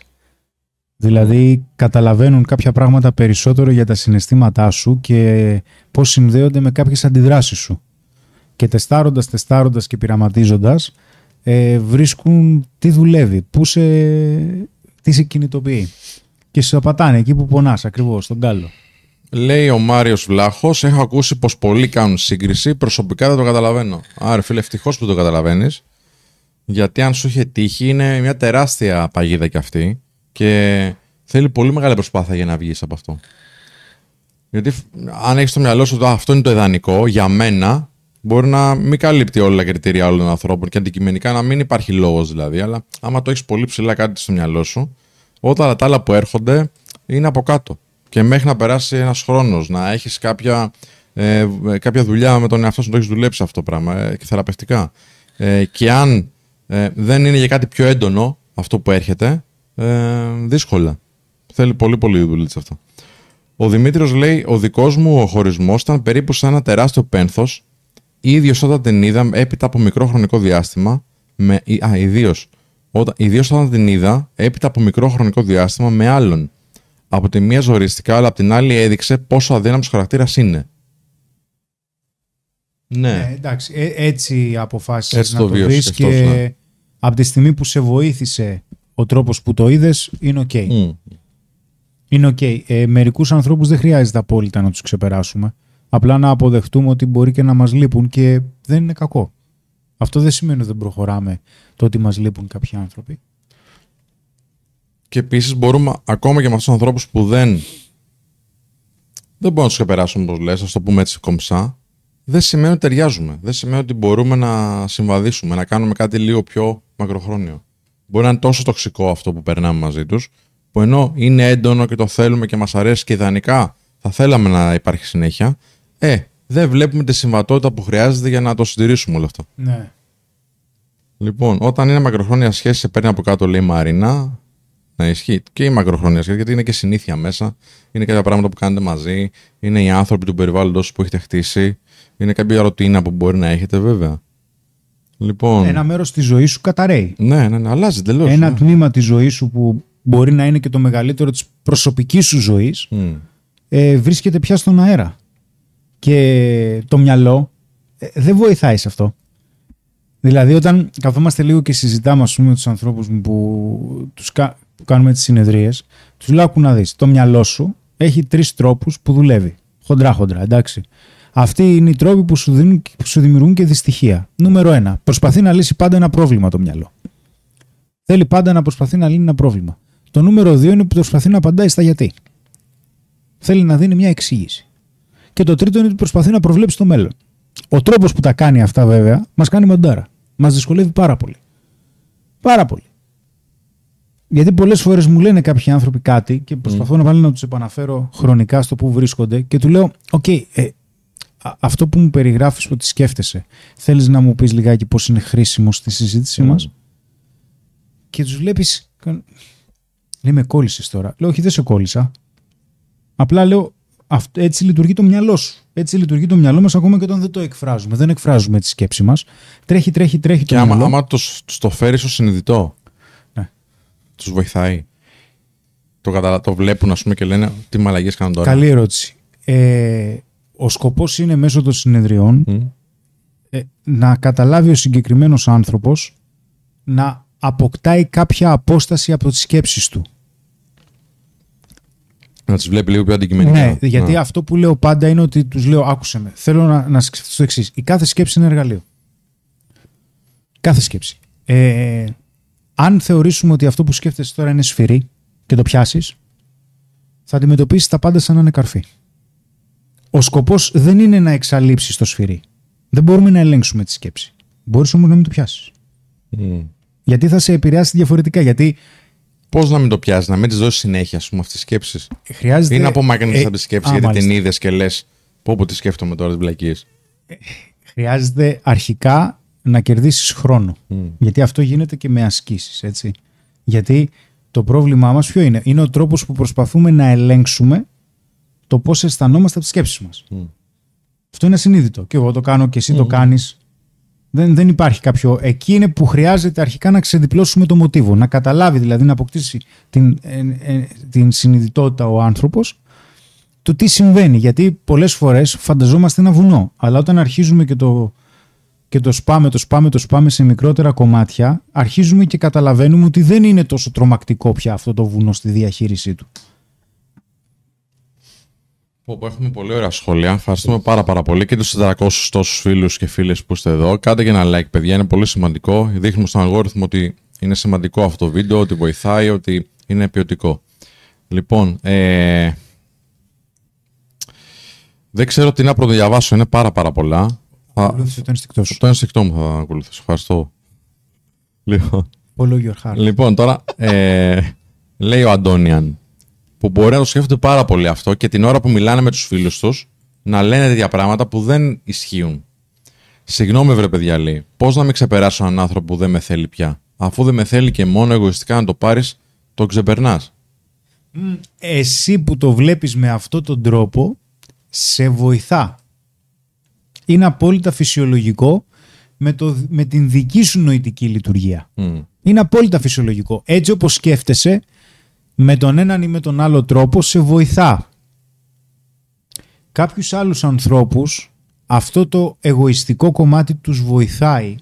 Δηλαδή καταλαβαίνουν κάποια πράγματα περισσότερο για τα συναισθήματά σου και πώς συνδέονται με κάποιες αντιδράσεις σου. και τεστάροντας και πειραματίζοντας βρίσκουν τι δουλεύει, τι σε κινητοποιεί και σε απατάνε εκεί που πονάς ακριβώς, στον κάλο. Λέει ο Μάριος Βλάχος, έχω ακούσει πως πολλοί κάνουν σύγκριση, προσωπικά δεν το καταλαβαίνω. Άρα φίλε, ευτυχώς που το καταλαβαίνεις, γιατί αν σου είχε τύχει είναι μια τεράστια παγίδα κι αυτή και θέλει πολύ μεγάλη προσπάθεια για να βγεις από αυτό. Γιατί αν έχεις στο μυαλό σου ότι αυτό είναι το ιδανικό για μένα, μπορεί να μην καλύπτει όλα τα κριτήρια όλων των ανθρώπων και αντικειμενικά να μην υπάρχει λόγος δηλαδή. Αλλά άμα το έχεις πολύ ψηλά κάτι στο μυαλό σου, όλα τα άλλα που έρχονται είναι από κάτω. Και μέχρι να περάσει ένας χρόνος, να έχεις κάποια δουλειά με τον εαυτό σου, να το έχεις δουλέψει αυτό το πράγμα και θεραπευτικά. Και αν δεν είναι για κάτι πιο έντονο αυτό που έρχεται, δύσκολα. Θέλει πολύ πολύ δουλειά αυτό. Ο Δημήτριος λέει: ο δικός μου ο χωρισμός ήταν περίπου σαν ένα τεράστιο πένθος. Ίδιος όταν την είδα, έπειτα από μικρό χρονικό διάστημα. Με άλλον. Από τη μία ζορίστηκα, αλλά από την άλλη έδειξε πόσο αδύναμος χαρακτήρας είναι. Ναι. Εντάξει, έτσι αποφάσισες έτσι να το δεις και ναι. Από τη στιγμή που σε βοήθησε ο τρόπος που το είδες, είναι οκ. Okay. Είναι okay. Μερικούς ανθρώπους δεν χρειάζεται απόλυτα να τους ξεπεράσουμε. Απλά να αποδεχτούμε ότι μπορεί και να μας λείπουν και δεν είναι κακό. Αυτό δεν σημαίνει ότι δεν προχωράμε, το ότι μας λείπουν κάποιοι άνθρωποι. Και επίσης μπορούμε ακόμα και με αυτούς τους ανθρώπους που δεν μπορούμε να τους ξεπεράσουμε, όπως λες, ας το πούμε έτσι κομψά, δεν σημαίνει ότι ταιριάζουμε. Δεν σημαίνει ότι μπορούμε να συμβαδίσουμε, να κάνουμε κάτι λίγο πιο μακροχρόνιο. Μπορεί να είναι τόσο τοξικό αυτό που περνάμε μαζί τους, που ενώ είναι έντονο και το θέλουμε και μας αρέσει και ιδανικά θα θέλαμε να υπάρχει συνέχεια, δεν βλέπουμε τη συμβατότητα που χρειάζεται για να το συντηρήσουμε όλο αυτό. Ναι. Λοιπόν, όταν είναι μακροχρόνια σχέση, σε παίρνει από κάτω, λέει Μαρίνα. Να ισχύει και η μακροχρόνια σχέση, γιατί είναι και συνήθεια μέσα, είναι κάποια πράγματα που κάνετε μαζί, είναι οι άνθρωποι του περιβάλλοντος που έχετε χτίσει, είναι κάποια ρουτίνα που μπορεί να έχετε βέβαια. Λοιπόν, ένα μέρος της ζωής σου καταραίει. Ναι, αλλάζει τελώς. Ένα τμήμα της ζωής σου που μπορεί να είναι και το μεγαλύτερο της προσωπικής σου ζωής, βρίσκεται πια στον αέρα. Και το μυαλό δεν βοηθάει σε αυτό. Δηλαδή όταν καθόμαστε λίγο και συζητάμε, ας πούμε, τους ανθρώπους που που κάνουμε τις συνεδρίες, τους λέω: άκου να δεις, το μυαλό σου έχει τρεις τρόπους που δουλεύει. Χοντρά, εντάξει. Αυτοί είναι οι τρόποι που σου δημιουργούν και δυστυχία. Νούμερο 1. Προσπαθεί να λύσει πάντα ένα πρόβλημα το μυαλό. Θέλει πάντα να προσπαθεί να λύνει ένα πρόβλημα. Το νούμερο 2 είναι που προσπαθεί να απαντάει στα γιατί. Θέλει να δίνει μια εξήγηση. Και το τρίτο είναι που προσπαθεί να προβλέψει το μέλλον. Ο τρόπος που τα κάνει αυτά βέβαια μας κάνει μοντάρα. Μας δυσκολεύει πάρα πολύ. Πάρα πολύ. Γιατί πολλές φορές μου λένε κάποιοι άνθρωποι κάτι και προσπαθώ να τους επαναφέρω χρονικά στο που βρίσκονται και του λέω: okay, αυτό που μου περιγράφεις, ότι σκέφτεσαι, θέλεις να μου πεις λιγάκι πώς είναι χρήσιμο στη συζήτησή μας? Και τους βλέπεις. Λέει: με κόλλησες τώρα. Λέω: όχι, δεν σε κόλλησα. Απλά λέω: έτσι λειτουργεί το μυαλό σου. Έτσι λειτουργεί το μυαλό μας ακόμα και όταν δεν το εκφράζουμε. Δεν εκφράζουμε τη σκέψη μας. Τρέχει το μυαλό. Και άμα το φέρεις στο συνειδητό, τους βοηθάει. Το βλέπουν, ας πούμε, και λένε: τι μαλαγίες κάνουν τώρα. Καλή ερώτηση. Ο σκοπός είναι μέσω των συνεδριών να καταλάβει ο συγκεκριμένος άνθρωπος να αποκτάει κάποια απόσταση από τις σκέψεις του. Να τις βλέπει λίγο πιο αντικειμενικά. Ναι, γιατί αυτό που λέω πάντα είναι ότι τους λέω: άκουσε με, θέλω να σκεφτείς το εξής. Η κάθε σκέψη είναι εργαλείο. Κάθε σκέψη. Αν θεωρήσουμε ότι αυτό που σκέφτεσαι τώρα είναι σφυρί και το πιάσεις, θα αντιμετωπίσεις τα πάντα σαν να είναι καρφί. Ο σκοπός δεν είναι να εξαλείψεις το σφυρί. Δεν μπορούμε να ελέγξουμε τη σκέψη. Μπορείς όμως να μην το πιάσεις. Γιατί θα σε επηρεάσει διαφορετικά. Γιατί... πώς να μην το πιάσεις, να μην της δώσεις συνέχεια, ας πούμε, αυτές τις σκέψεις. Χρειάζεται... είναι απομάκρυνες από τις σκέψεις, γιατί μάλιστα. Την είδες και λες: πω τι σκέφτομαι τώρα, τις βλακίες. Χρειάζεται αρχικά να κερδίσεις χρόνο. Γιατί αυτό γίνεται και με ασκήσεις, έτσι. Γιατί το πρόβλημά μας ποιο είναι? Είναι ο τρόπος που προσπαθούμε να ελέγξουμε το πώς αισθανόμαστε από τις σκέψεις μας. Αυτό είναι ασυνείδητο. Και εγώ το κάνω και εσύ το κάνεις. Δεν υπάρχει κάποιο. Εκεί είναι που χρειάζεται αρχικά να ξεδιπλώσουμε το μοτίβο. Να καταλάβει, δηλαδή, να αποκτήσει την συνειδητότητα ο άνθρωπος του τι συμβαίνει. Γιατί πολλές φορές φανταζόμαστε ένα βουνό. Αλλά όταν αρχίζουμε και το και το σπάμε σε μικρότερα κομμάτια, αρχίζουμε και καταλαβαίνουμε ότι δεν είναι τόσο τρομακτικό πια αυτό το βουνό στη διαχείρισή του. Έχουμε πολύ ωραία σχόλια. Ευχαριστούμε πάρα πολύ και τους 400 τόσους φίλους και φίλες που είστε εδώ. Κάντε και ένα like, παιδιά, είναι πολύ σημαντικό. Δείχνουμε στον αλγόριθμο ότι είναι σημαντικό αυτό το βίντεο, ότι βοηθάει, ότι είναι ποιοτικό. Λοιπόν, δεν ξέρω τι να προδιαβάσω, είναι πάρα πολλά. Το ενστικτό μου θα ακολουθήσω. Ευχαριστώ. Λοιπόν, τώρα λέει ο Αντώνιαν, που μπορεί να το σκέφτεται πάρα πολύ αυτό και την ώρα που μιλάνε με τους φίλους τους να λένε τέτοια πράγματα που δεν ισχύουν. Συγγνώμη βρε παιδιά, λέει, πώς να μην ξεπεράσω έναν άνθρωπο που δεν με θέλει πια, αφού δεν με θέλει και μόνο εγωιστικά να το πάρεις, το ξεπερνάς. Εσύ που το βλέπεις με αυτόν τον τρόπο, σε βοηθά. Είναι απόλυτα φυσιολογικό με την δική σου νοητική λειτουργία. Είναι απόλυτα φυσιολογικό. Έτσι όπως σκέφτεσαι, με τον έναν ή με τον άλλο τρόπο σε βοηθά. Κάποιους άλλους ανθρώπους αυτό το εγωιστικό κομμάτι τους βοηθάει,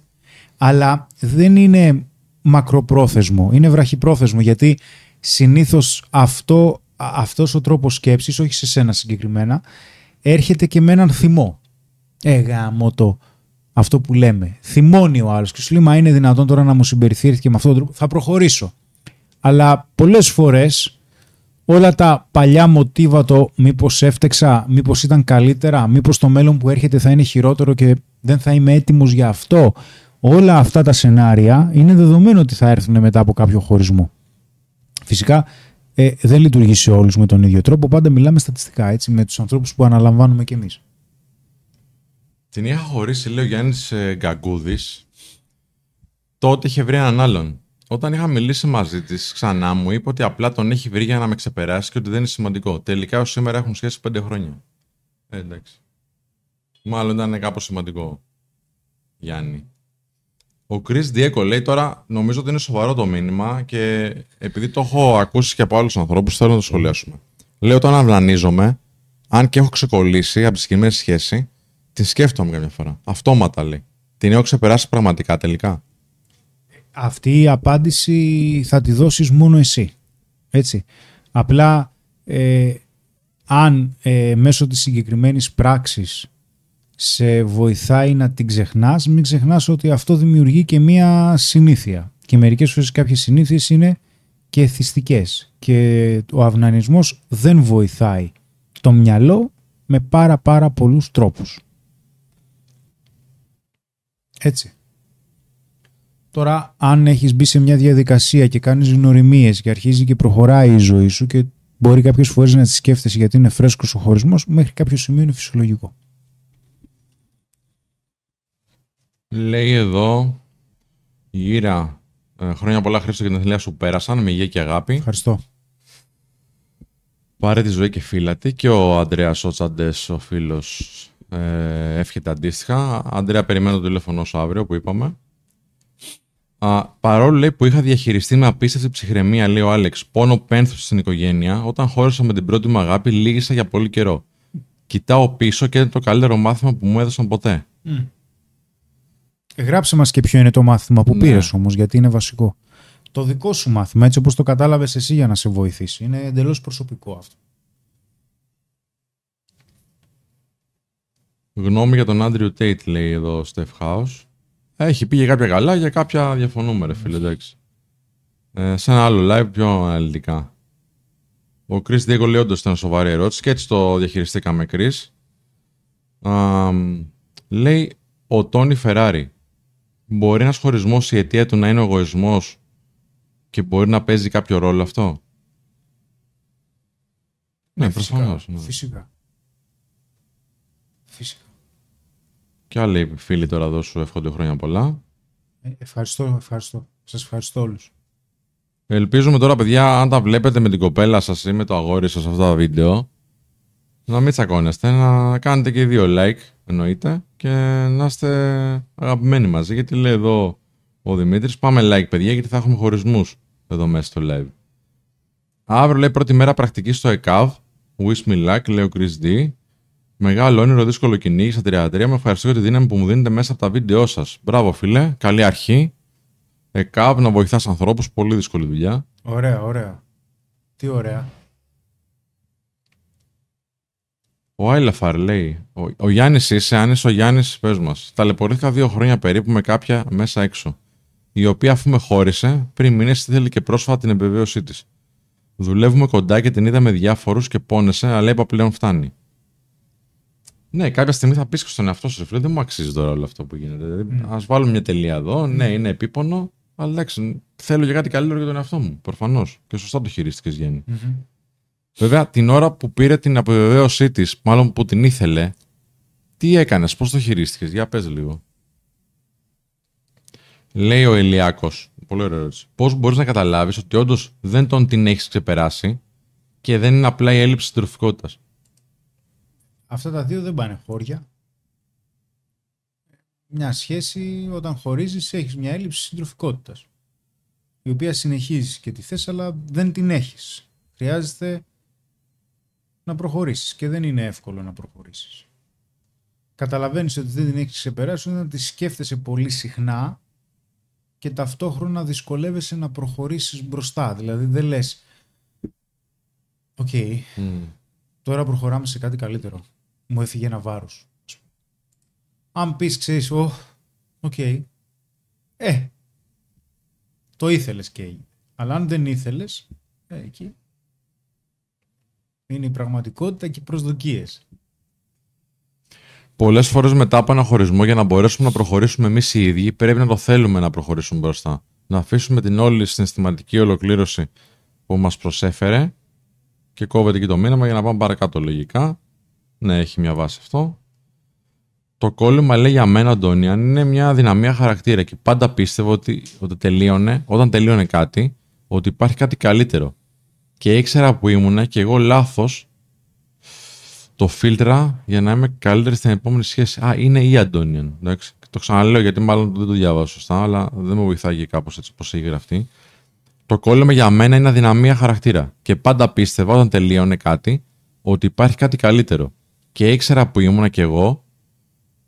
αλλά δεν είναι μακροπρόθεσμο, είναι βραχυπρόθεσμο, γιατί συνήθως αυτός ο τρόπος σκέψης, όχι σε σένα συγκεκριμένα, έρχεται και με έναν θυμό. Γάμο το, αυτό που λέμε. Θυμώνει ο άλλος και σου λέει, μα είναι δυνατόν τώρα να μου συμπεριφέρθηκε και με αυτόν τον τρόπο, θα προχωρήσω. Αλλά πολλές φορές όλα τα παλιά μοτίβα, το μήπως έφτεξα, μήπως ήταν καλύτερα, μήπως το μέλλον που έρχεται θα είναι χειρότερο και δεν θα είμαι έτοιμος για αυτό. Όλα αυτά τα σενάρια είναι δεδομένο ότι θα έρθουν μετά από κάποιο χωρισμό. Φυσικά δεν λειτουργεί σε όλους με τον ίδιο τρόπο, πάντα μιλάμε στατιστικά, έτσι, με τους ανθρώπους που αναλαμβάνουμε κι εμείς. Την είχα χωρίσει, λέει ο Γιάννης Γκαγκούδης, τότε είχε βρει έναν άλλον. Όταν είχα μιλήσει μαζί της ξανά, μου είπε ότι απλά τον έχει βρει για να με ξεπεράσει και ότι δεν είναι σημαντικό. Τελικά ως σήμερα έχουν σχέση 5 χρόνια. Εντάξει. Μάλλον ήταν κάπως σημαντικό, Γιάννη. Ο Chris Diego λέει τώρα, νομίζω ότι είναι σοβαρό το μήνυμα και επειδή το έχω ακούσει και από άλλους ανθρώπους, θέλω να το σχολιάσουμε. Λέω, όταν αυλανίζομαι, αν και έχω ξεκολλήσει από τη συγκεκριμένη σχέση, τη σκέφτομαι κάποια φορά. Αυτόματα, λέει. Την έχω ξεπεράσει πραγματικά τελικά. Αυτή η απάντηση θα τη δώσεις μόνο εσύ, έτσι. Απλά αν μέσω της συγκεκριμένης πράξης σε βοηθάει να την ξεχνάς, μην ξεχνάς ότι αυτό δημιουργεί και μία συνήθεια. Και μερικές φορές κάποιες συνήθειες είναι και εθιστικές. Και ο αυνανισμός δεν βοηθάει το μυαλό με πάρα πολλούς τρόπους. Έτσι. Τώρα, αν έχεις μπει σε μια διαδικασία και κάνεις γνωριμίες και αρχίζει και προχωράει η ζωή σου και μπορεί κάποιες φορές να τη σκέφτεσαι γιατί είναι φρέσκος ο χωρισμός, μέχρι κάποιο σημείο είναι φυσιολογικό. Λέει εδώ η Ήρα, χρόνια πολλά Χρήστο και την εθνία σου πέρασαν, με υγεία και αγάπη. Ευχαριστώ. Πάρε τη ζωή και φύλατη. Και ο Ανδρέας ο Τσαντές, ο φίλος, εύχεται αντίστοιχα. Ανδρέα, περιμένω το τηλέφωνο σου αύριο που είπαμε. Παρόλο, λέει, που είχα διαχειριστεί με απίστευτη ψυχραιμία, λέει ο Άλεξ, πόνο πένθος στην οικογένεια, όταν χώρισα με την πρώτη μου αγάπη, λύγησα για πολύ καιρό. Κοιτάω πίσω και είναι το καλύτερο μάθημα που μου έδωσαν ποτέ. Γράψε μας και ποιο είναι το μάθημα που πήρες όμως, γιατί είναι βασικό. Το δικό σου μάθημα, έτσι όπως το κατάλαβες εσύ, για να σε βοηθήσει. Είναι εντελώς προσωπικό αυτό. Γνώμη για τον Άντριου Τέιτ, λέει εδώ ο Στεφ Χάους. Έχει πει για κάποια καλά, για κάποια διαφωνούμε, ρε φίλε, εντάξει. Σε ένα άλλο live πιο αναλυτικά. Ο Chris Diego λέει, όντως ήταν σοβαρή ερώτηση και έτσι το διαχειριστήκαμε, Chris. Λέει ο Τόνι Φεράρι, μπορεί ένας χωρισμός, η αιτία του να είναι ο εγωισμός και μπορεί να παίζει κάποιο ρόλο αυτό. Ναι, προφανώς. Ναι. Φυσικά. Και άλλοι φίλοι τώρα εδώ σου εύχονται χρόνια πολλά. Ευχαριστώ. Σας ευχαριστώ όλους. Ελπίζουμε τώρα, παιδιά, αν τα βλέπετε με την κοπέλα σας ή με το αγόρι σας αυτά τα βίντεο, να μην τσακώνεστε, να κάνετε και 2 like, εννοείται, και να είστε αγαπημένοι μαζί. Γιατί λέει εδώ ο Δημήτρης, πάμε like, παιδιά, γιατί θα έχουμε χωρισμούς εδώ μέσα στο live. Αύριο, λέει, πρώτη μέρα πρακτική στο ΕΚΑΒ. Wish me luck, λέει ο Chris D. Μεγάλο όνειρο, δύσκολο κυνήγι στα 33. Με ευχαριστώ για τη δύναμη που μου δίνετε μέσα από τα βίντεό σας. Μπράβο, φίλε. Καλή αρχή. ΕΚΑΒ, να βοηθάς ανθρώπους. Πολύ δύσκολη δουλειά. Ωραία, ωραία. Τι ωραία. Ο Άιλαφαρ λέει: Ο Γιάννης είσαι, αν είσαι ο Γιάννης, πες μας. Ταλαιπωρήθηκα 2 χρόνια περίπου με κάποια μέσα έξω, η οποία αφού με χώρισε, πριν μήνες ήθελε και πρόσφατα την επιβεβαίωσή της. Δουλεύουμε κοντά και την είδα με διάφορους και πόνεσε, αλλά είπα πλέον φτάνει. Ναι, κάποια στιγμή θα πεις στον εαυτό σου, φίλε, δεν μου αξίζει τώρα όλο αυτό που γίνεται. Δηλαδή, ας βάλουμε μια τελεία εδώ. Ναι, είναι επίπονο, αλλά εντάξει, θέλω για κάτι καλύτερο για τον εαυτό μου. Προφανώς. Και σωστά το χειρίστηκες, Γιάννη. Mm-hmm. Βέβαια, την ώρα που πήρε την αποβεβαίωσή της, μάλλον που την ήθελε, τι έκανες, πώς το χειρίστηκες? Για πες λίγο. Λέει ο Ηλιάκος, πολύ ωραία ερώτηση. Πώς μπορείς να καταλάβεις ότι όντως δεν την έχεις ξεπεράσει και δεν είναι απλά η έλλειψη συντροφικότητας? Αυτά τα δύο δεν πάνε χώρια. Μια σχέση, όταν χωρίζεις, έχεις μια έλλειψη συντροφικότητας, η οποία συνεχίζεις και τη θες, αλλά δεν την έχεις. Χρειάζεται να προχωρήσεις και δεν είναι εύκολο να προχωρήσεις. Καταλαβαίνεις ότι δεν την έχεις ξεπεράσει όταν τη σκέφτεσαι πολύ συχνά και ταυτόχρονα δυσκολεύεσαι να προχωρήσεις μπροστά. Δηλαδή δεν λες «Okay, τώρα προχωράμε σε κάτι καλύτερο. Μου έφυγε ένα βάρος». Αν πεις, ξέρεις, «Okay, το ήθελες και έγινε». Αλλά αν δεν ήθελες, εκεί είναι η πραγματικότητα και οι προσδοκίες. Πολλές φορές μετά από ένα χωρισμό, για να μπορέσουμε να προχωρήσουμε εμείς οι ίδιοι, πρέπει να το θέλουμε να προχωρήσουμε μπροστά. Να αφήσουμε την όλη συναισθηματική ολοκλήρωση που μας προσέφερε, και κόβεται και το μήνυμα για να πάμε παρακάτω λογικά. Ναι, έχει μια βάση αυτό. Το κόλλημα, λέει, για μένα, Αντώνη, είναι μια δυναμία χαρακτήρα και πάντα πίστευα ότι τελείωνε, όταν τελείωνε κάτι, ότι υπάρχει κάτι καλύτερο. Και ήξερα που ήμουνα και εγώ λάθος, το φίλτρα για να είμαι καλύτερη στην επόμενη σχέση. Α, είναι η Αντώνια. Εντάξει. Το ξαναλέω γιατί μάλλον δεν το διάβασα σωστά, αλλά δεν με βοηθάει κάπως έτσι όπως έχει γραφτεί. Το κόλλημα για μένα είναι αδυναμία χαρακτήρα. Και πάντα πίστευα όταν τελείωνε κάτι ότι υπάρχει κάτι καλύτερο. Και ήξερα που ήμουνα και εγώ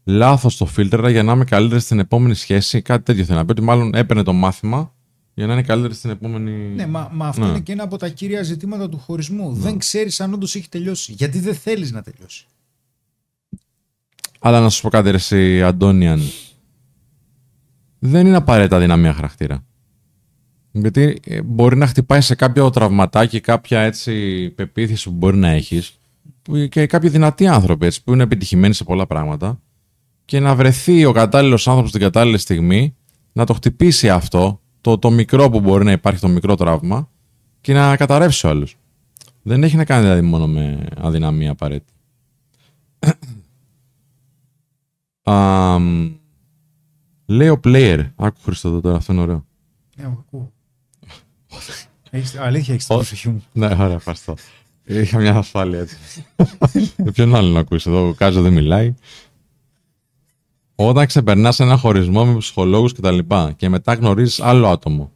λάθος, το φίλτρα για να είμαι καλύτερη στην επόμενη σχέση. Κάτι τέτοιο θέλω να πει, ότι μάλλον έπαιρνε το μάθημα για να είναι καλύτερη στην επόμενη. Ναι, μα αυτό είναι και ένα από τα κύρια ζητήματα του χωρισμού. Ναι. Δεν ξέρεις αν όντως έχει τελειώσει. Γιατί δεν θέλεις να τελειώσει. Αλλά να σου πω κάτι, εσύ, Αντώνιαν. Δεν είναι απαραίτητα δυναμία χαρακτήρα. Γιατί μπορεί να χτυπάει σε κάποιο τραυματάκι, κάποια έτσι πεποίθηση που μπορεί να έχεις, και κάποιοι δυνατοί άνθρωποι έτσι, που είναι επιτυχημένοι σε πολλά πράγματα, και να βρεθεί ο κατάλληλος άνθρωπος την κατάλληλη στιγμή να το χτυπήσει αυτό. Το μικρό που μπορεί να υπάρχει, το μικρό τραύμα, και να καταρρεύσει ο άλλος. Δεν έχει να κάνει δηλαδή μόνο με αδυναμία απαραίτητη. Λέει ο player. Άκου, Χρήστο, τώρα αυτό είναι ωραίο. Ναι, ακούω. Αλήθεια, έχεις την προσοχή μου. Ναι, ωραία, ευχαριστώ. Είχα μια ασφάλεια έτσι. Ποιον άλλο να ακούσει εδώ, ο Κάζιο δεν μιλάει. Όταν ξεπερνάς ένα χωρισμό με ψυχολόγους και τα λοιπά και μετά γνωρίζεις άλλο άτομο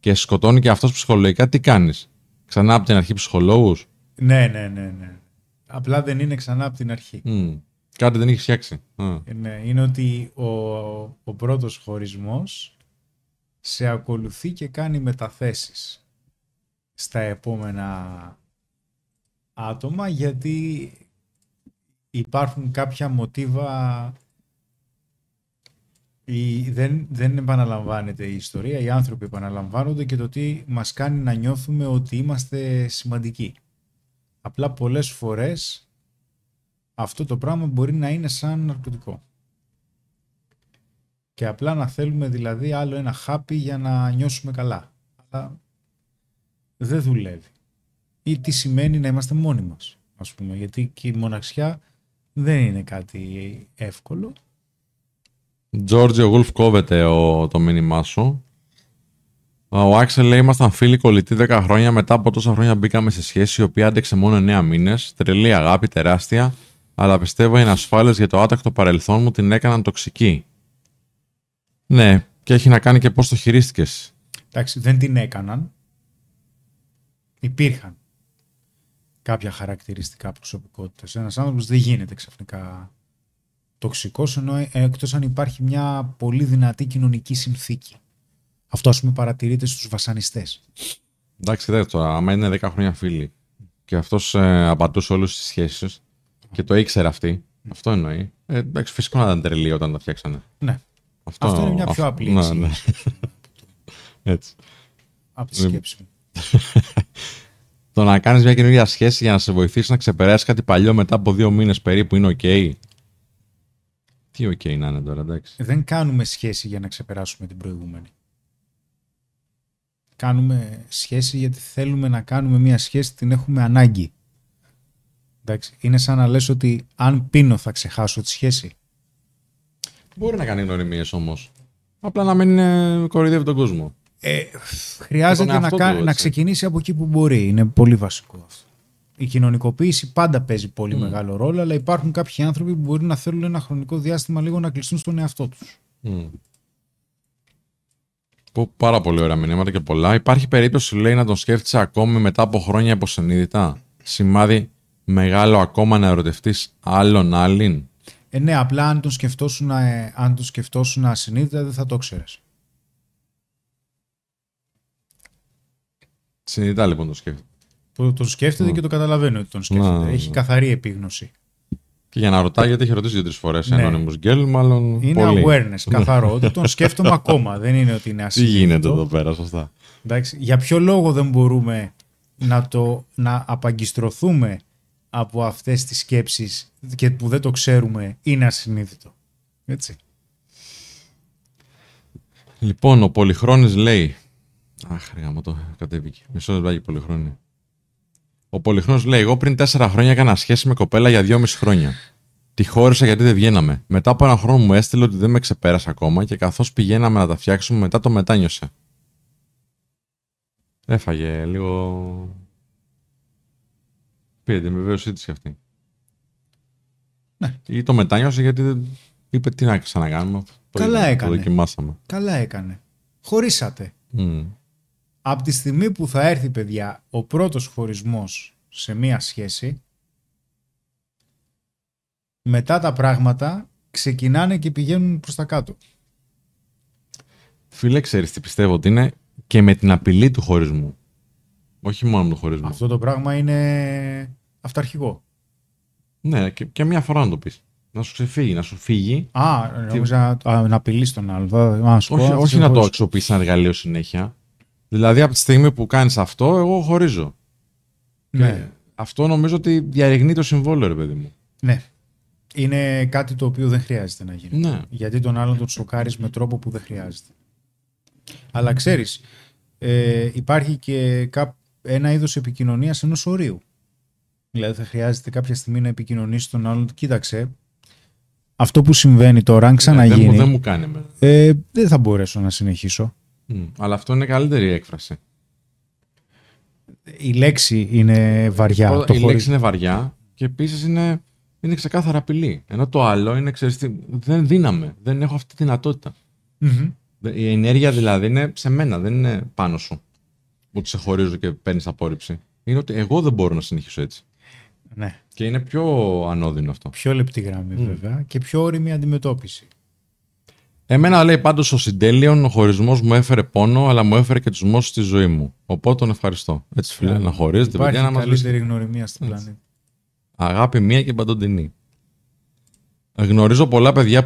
και σκοτώνει και αυτός ψυχολογικά, τι κάνεις? Ξανά από την αρχή ψυχολόγους? Ναι. Απλά δεν είναι ξανά από την αρχή. Κάτι δεν έχει φτιάξει. Ναι, είναι ότι ο πρώτος χωρισμός σε ακολουθεί και κάνει μεταθέσεις στα επόμενα άτομα, γιατί υπάρχουν κάποια μοτίβα. Δεν επαναλαμβάνεται η ιστορία, οι άνθρωποι επαναλαμβάνονται, και το τι μας κάνει να νιώθουμε ότι είμαστε σημαντικοί. Απλά πολλές φορές αυτό το πράγμα μπορεί να είναι σαν ναρκωτικό. Και απλά να θέλουμε δηλαδή άλλο ένα χάπι για να νιώσουμε καλά. Αλλά δεν δουλεύει. Ή τι σημαίνει να είμαστε μόνοι μας, ας πούμε, γιατί και η μοναξιά δεν είναι κάτι εύκολο. Τζόρτζιο Γουλφ, κόβεται το μήνυμά σου. Ο Άξελ λέει: Ήμασταν φίλοι κολλητοί 10 χρόνια. Μετά από τόσα χρόνια μπήκαμε σε σχέση, η οποία άντεξε μόνο 9 μήνες. Τρελή αγάπη, τεράστια. Αλλά πιστεύω οι ανασφάλειες για το άτακτο παρελθόν μου την έκαναν τοξική. Ναι, και έχει να κάνει και πώς το χειρίστηκες. Εντάξει, δεν την έκαναν. Υπήρχαν. κάποια χαρακτηριστικά προσωπικότητας. Ένας άνθρωπος δεν γίνεται ξαφνικά τοξικός, ενώ εκτός αν υπάρχει μια πολύ δυνατή κοινωνική συνθήκη. Αυτό, ας πούμε, παρατηρείται στους βασανιστές. Εντάξει, κοιτάξτε τώρα, άμα είναι 10 χρόνια φίλοι και αυτός απαντούσε όλους τις σχέσεις και το ήξερε αυτή, αυτό εννοεί. Εντάξει, φυσικό να ήταν τρελή όταν τα φτιάξανε. Ναι. Αυτό είναι μια πιο απλή εξήγηση. Ναι, ναι. Έτσι. Από τη σκέψη μου. Το να κάνεις μια καινούργια σχέση για να σε βοηθήσει να ξεπεράσεις κάτι παλιό μετά από 2 μήνες περίπου είναι OK. Τι OK να είναι τώρα, εντάξει. Δεν κάνουμε σχέση για να ξεπεράσουμε την προηγούμενη. Κάνουμε σχέση γιατί θέλουμε να κάνουμε μια σχέση, την έχουμε ανάγκη. Εντάξει. Είναι σαν να λες ότι αν πίνω θα ξεχάσω τη σχέση. Μπορεί να κάνει γνωριμίες όμως. Απλά να μην κοροϊδεύει τον κόσμο. Χρειάζεται να ξεκινήσει από εκεί που μπορεί. Είναι πολύ βασικό αυτό. Η κοινωνικοποίηση πάντα παίζει πολύ μεγάλο ρόλο, αλλά υπάρχουν κάποιοι άνθρωποι που μπορεί να θέλουν ένα χρονικό διάστημα λίγο να κλειστούν στον εαυτό τους. Πάρα πολύ ωραία μηνύματα και πολλά. Υπάρχει περίπτωση, λέει, να τον σκέφτεσαι ακόμη μετά από χρόνια υποσυνείδητα. Σημάδι μεγάλο ακόμα να ερωτευτείς άλλον άλλην. Ναι, απλά αν τον σκεφτόσουν, ασυνείδητα δεν θα το ξέρεις. Συνειδητά λοιπόν το σκέφτεται. Τον σκέφτεται και το καταλαβαίνει ότι τον σκέφτεται. Έχει καθαρή επίγνωση. Και για να ρωτάει, γιατί έχει ρωτήσει 2-3 φορές ανώνυμους γκέλ, μάλλον. Είναι πολύ awareness, καθαρό. Ότι τον σκέφτομαι ακόμα. Δεν είναι ότι είναι ασυνείδητο. Τι γίνεται εδώ πέρα, σωστά. Εντάξει, για ποιο λόγο δεν μπορούμε να απαγκιστρωθούμε από αυτές τις σκέψεις και που δεν το ξέρουμε είναι ασυνείδητο. Έτσι. Λοιπόν, ο Πολυχρόνης λέει. Αχ, ρε γαμώτο, κατέβηκε. Μισό λεπτάκι Πολυχρόνη. Ο Πολυχρόνος λέει: εγώ πριν 4 χρόνια έκανα σχέση με κοπέλα για 2,5 χρόνια. Τη χώρισα γιατί δεν βγαίναμε. Μετά από 1 χρόνο μου έστειλε ότι δεν με ξεπέρασε ακόμα και καθώς πηγαίναμε να τα φτιάξουμε, μετά το μετάνιωσε. Έφαγε λίγο. Πήρε την βεβαίωσή της και αυτή. Ναι. Ή το μετάνιωσε γιατί δεν είπε τι να ξανακάνουμε. Καλά έκανε. Το δοκιμάσαμε. Καλά έκανε. Χωρίσατε. Από τη στιγμή που θα έρθει, παιδιά, ο πρώτος χωρισμός σε μία σχέση, μετά τα πράγματα ξεκινάνε και πηγαίνουν προς τα κάτω. Φίλε, ξέρεις τι πιστεύω ότι είναι? Και με την απειλή του χωρισμού. Όχι μόνο με τον χωρισμό. Αυτό το πράγμα είναι αυταρχικό. Ναι, και μία φορά να το πεις. Να σου ξεφύγει, να σου φύγει. Να απειλείς τον άλλο. Όχι να το αξιοποιείς σαν εργαλείο συνέχεια. Δηλαδή από τη στιγμή που κάνεις αυτό, εγώ χωρίζω. Ναι. Και αυτό νομίζω ότι διαρριγνεί το συμβόλαιο, ρε παιδί μου. Ναι. Είναι κάτι το οποίο δεν χρειάζεται να γίνει. Ναι. Γιατί τον άλλον τον σοκάρεις με τρόπο που δεν χρειάζεται. Αλλά ξέρεις, υπάρχει και ένα είδος επικοινωνίας ενός ορίου. Δηλαδή θα χρειάζεται κάποια στιγμή να επικοινωνήσεις τον άλλον. Κοίταξε. Αυτό που συμβαίνει τώρα, αν ξαναγίνει. Δεν μου κάνει εμένα. Δεν θα μπορέσω να συνεχίσω. Αλλά αυτό είναι καλύτερη έκφραση. Η λέξη είναι βαριά. Λέξη είναι βαριά και επίσης είναι ξεκάθαρα απειλή. Ενώ το άλλο είναι, δεν δύναμαι. Δεν έχω αυτή τη δυνατότητα. Mm-hmm. Η ενέργεια δηλαδή είναι σε μένα, δεν είναι πάνω σου. Που σε χωρίζω και παίρνεις απόρριψη. Είναι ότι εγώ δεν μπορώ να συνεχίσω έτσι. Ναι. Και είναι πιο ανώδυνο αυτό. Πιο λεπτή γραμμή βέβαια και πιο όριμη αντιμετώπιση. Εμένα, λέει, πάντως ο συντέλειον, ο χωρισμός μου έφερε πόνο, αλλά μου έφερε και τους μόσους στη ζωή μου. Οπότε τον ευχαριστώ. Έτσι, φίλε, να χωρίζετε. Υπάρχει παιδιά, καλύτερη γνωριμία στην πλανήτη. Αγάπη μία και παντοντινή. Γνωρίζω πολλά παιδιά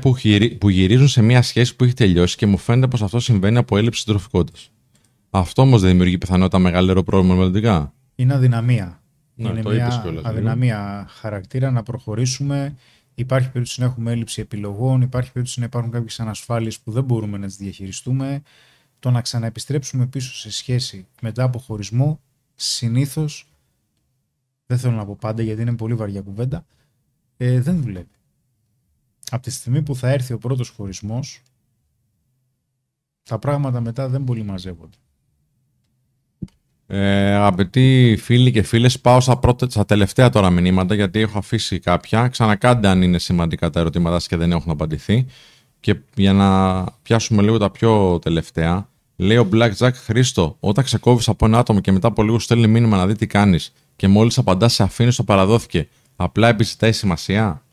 που γυρίζουν σε μία σχέση που έχει τελειώσει και μου φαίνεται πως αυτό συμβαίνει από έλλειψη συντροφικότητας. Αυτό όμως δεν δημιουργεί πιθανότητα μεγαλύτερο πρόβλημα μελλοντικά? Είναι αδυναμία. Είναι μια αδυναμία χαρακτήρα να προχωρήσουμε. Υπάρχει περίπτωση να έχουμε έλλειψη επιλογών, υπάρχει περίπτωση να υπάρχουν κάποιες ανασφάλειες που δεν μπορούμε να τις διαχειριστούμε. Το να ξαναεπιστρέψουμε πίσω σε σχέση μετά από χωρισμό, συνήθως, δεν θέλω να πω πάντα γιατί είναι πολύ βαριά κουβέντα, δεν δουλεύει. Από τη στιγμή που θα έρθει ο πρώτος χωρισμός, τα πράγματα μετά δεν πολύ μαζεύονται. Αγαπητοί φίλοι και φίλες, πάω στα τελευταία τώρα μηνύματα γιατί έχω αφήσει κάποια. Ξανακάντε αν είναι σημαντικά τα ερωτήματά σας και δεν έχουν απαντηθεί. Και για να πιάσουμε λίγο τα πιο τελευταία, λέει ο Blackjack: Χρήστο, όταν ξεκόβεις από ένα άτομο και μετά από λίγο στέλνει μήνυμα να δει τι κάνεις και μόλις απαντά σε αφήνεις το παραδόθηκε, απλά επιζητάει σημασία.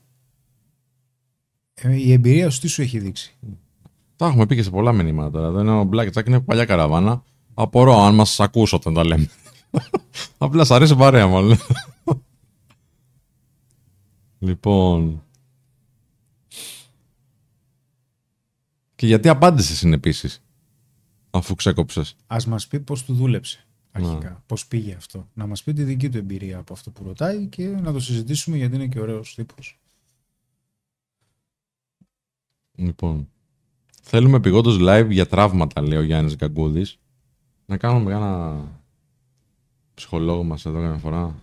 Η εμπειρία σου τι σου έχει δείξει. Τα έχουμε πει και σε πολλά μηνύματα τώρα. Δεν είναι ο Black Jack, είναι παλιά καραβάνα. Απορώ αν μας ακούς όταν τα λέμε. Απλά σ' αρέσει παρέα μάλλον. Λοιπόν. Και γιατί απάντησες είναι επίσης, αφού ξέκοψες. Ας μας πει πώς του δούλεψε αρχικά, πώς πήγε αυτό. Να μας πει τη δική του εμπειρία από αυτό που ρωτάει και να το συζητήσουμε γιατί είναι και ωραίος τύπος. Λοιπόν. Θέλουμε επειγόντως live για τραύματα, λέει ο Γιάννης Γκαγκούδης. Να κάνουμε ένα ψυχολόγο μας εδώ κάποια φορά.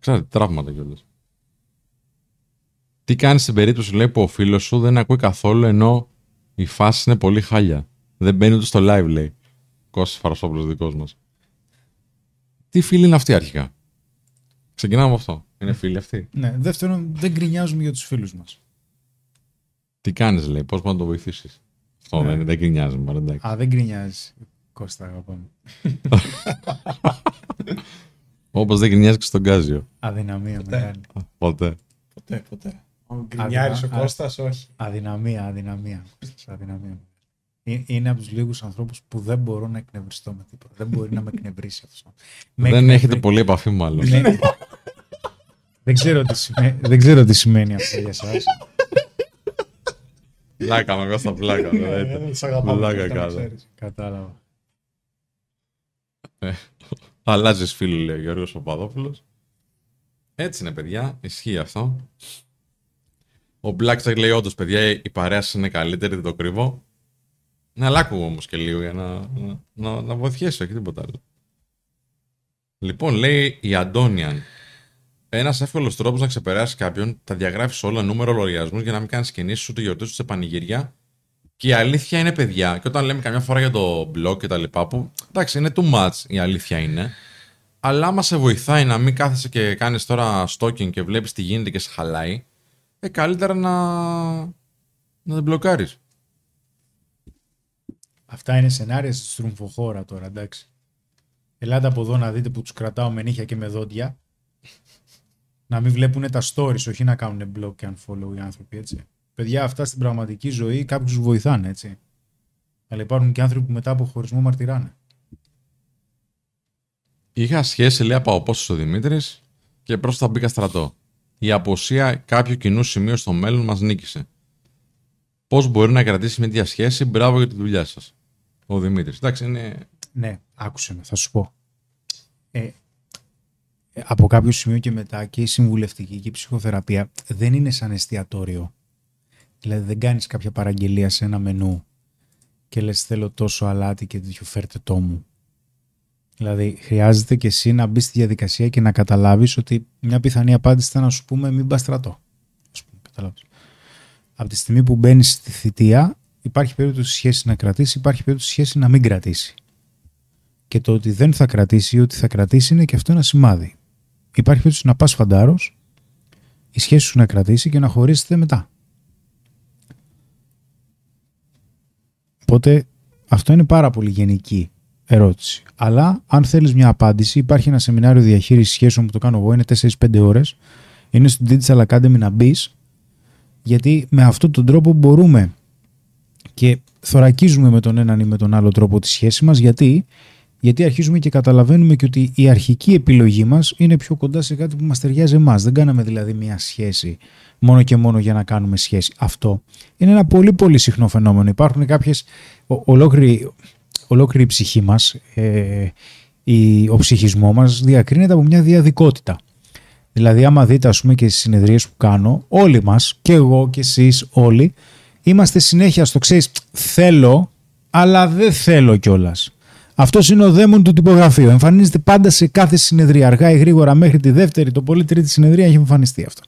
Ξέρετε, τραύματα κιόλας. Τι κάνεις στην περίπτωση, λέει, που ο φίλος σου δεν ακούει καθόλου ενώ η φάση είναι πολύ χάλια. Δεν μπαίνει ούτε στο live, λέει. Κώστας Φαρασόπουλος δικός μας. Τι φίλοι είναι αυτοί αρχικά. Ξεκινάμε με αυτό. Είναι φίλοι αυτοί. Ναι, δεύτερον, δεν γκρινιάζουμε για τους φίλους μας. Τι κάνεις, λέει, πώς να το βοηθήσεις. Αυτό ναι. Δεν γκρινιάζει, μάλλον εντάξει. Α, δεν γκρινιάζει. Κώστα, αγαπάμε. Όπως δεν γκρινιάζει και στον Κάζιο. Αδυναμία μεγάλη. Ποτέ. Γκρινιάρης ο Κώστας, όχι. Αδυναμία. Είναι από τους λίγους ανθρώπους που δεν μπορώ να εκνευριστώ με τίποτα. Δεν μπορεί να με εκνευρίσει αυτό. Δεν έχετε πολλή επαφή, μάλλον. Δεν ξέρω τι σημαίνει αυτό για εσάς. Πλάκα με Κώστα, πλάκα. Πλάκα κάτω. Κατάλαβα. Αλλάζεις φίλοι, λέει ο Γιώργος Παπαδόπουλος. Έτσι είναι, παιδιά. Ισχύει αυτό. Ο Blackjack λέει όντως, παιδιά, η παρέα σας είναι καλύτερη, δεν το κρύβω. Να αλλάξω όμως και λίγο για να βοηθιέσω, όχι τίποτα άλλο. Λοιπόν, λέει η Αντώνιαν. Ένας εύκολος τρόπος να ξεπεράσεις κάποιον, τα διαγράφεις όλα νούμερο λογαριασμούς για να μην κάνεις κινήσεις ούτε γιορτές ούτε πανηγύρια. Και η αλήθεια είναι, παιδιά, και όταν λέμε καμιά φορά για το blog και τα λοιπά, που εντάξει, είναι too much η αλήθεια είναι. Αλλά άμα σε βοηθάει να μην κάθεσαι και κάνεις τώρα stalking και βλέπεις τι γίνεται και σε χαλάει, καλύτερα να την μπλοκάρεις. Αυτά είναι σενάρια στη στρουμφοχώρα τώρα, εντάξει. Ελάτε από εδώ να δείτε που τους κρατάω με νύχια και με δόντια. Να μην βλέπουν τα stories, όχι να κάνουν blog και unfollow οι άνθρωποι, έτσι. Παιδιά, αυτά στην πραγματική ζωή κάποιους βοηθάνε, έτσι. Αλλά υπάρχουν και άνθρωποι που μετά από χωρισμό μαρτυράνε. Είχα σχέση, λέει, από απόσταση ο Δημήτρης και πρόσφατα μπήκα στρατό. Η αποσία κάποιου κοινού σημείου στο μέλλον μας νίκησε. Πώς μπορεί να κρατήσει μια διασχέση, μπράβο για τη δουλειά σας. Ο Δημήτρης, εντάξει, είναι... Ναι, άκουσε με, θα σου πω. Από κάποιο σημείο και μετά και η συμβουλευτική και η ψυχοθεραπεία δεν είναι σαν εστιατόριο. Δηλαδή δεν κάνεις κάποια παραγγελία σε ένα μενού και λες θέλω τόσο αλάτι και τέτοιο φέρτε το μου. Δηλαδή χρειάζεται και εσύ να μπεις στη διαδικασία και να καταλάβεις ότι μια πιθανή απάντηση ήταν να σου πούμε μην πας στρατό. Ας πούμε, καταλάβεις. Από τη στιγμή που μπαίνεις στη θητεία υπάρχει περίπτωση σχέση να κρατήσει, υπάρχει περίπτωση σχέση να μην κρατήσει. Και το ότι δεν θα κρατήσει ή ότι θα κρατήσει είναι και αυτό ένα σημάδι. Υπάρχει περίπτωση να πας φαντάρος, η σχέση σου να κρατήσει και να χωρίσετε μετά. Οπότε αυτό είναι πάρα πολύ γενική ερώτηση. Αλλά αν θέλεις μια απάντηση, υπάρχει ένα σεμινάριο διαχείρισης σχέσεων που το κάνω εγώ, είναι 4-5 ώρες. Είναι στο Digital Academy να μπεις, γιατί με αυτόν τον τρόπο μπορούμε και θωρακίζουμε με τον έναν ή με τον άλλο τρόπο τη σχέση μας, γιατί αρχίζουμε και καταλαβαίνουμε και ότι η αρχική επιλογή μας είναι πιο κοντά σε κάτι που μας ταιριάζει εμάς. Δεν κάναμε δηλαδή μια σχέση μόνο και μόνο για να κάνουμε σχέση. Αυτό είναι ένα πολύ πολύ συχνό φαινόμενο. Υπάρχουν κάποιες, ολόκληρη η ψυχή μας, ο ψυχισμό μας διακρίνεται από μια διαδικότητα. Δηλαδή άμα δείτε, ας πούμε, και στις συνεδρίες που κάνω, όλοι μας, και εγώ και εσείς όλοι, είμαστε συνέχεια στο ξέρεις θέλω, αλλά δεν θέλω κιόλας. Αυτό είναι ο δαίμον του τυπογραφείου. Εμφανίζεται πάντα σε κάθε συνεδρία. Αργά ή γρήγορα, μέχρι τη δεύτερη, το πολύ τρίτη συνεδρία έχει εμφανιστεί αυτό.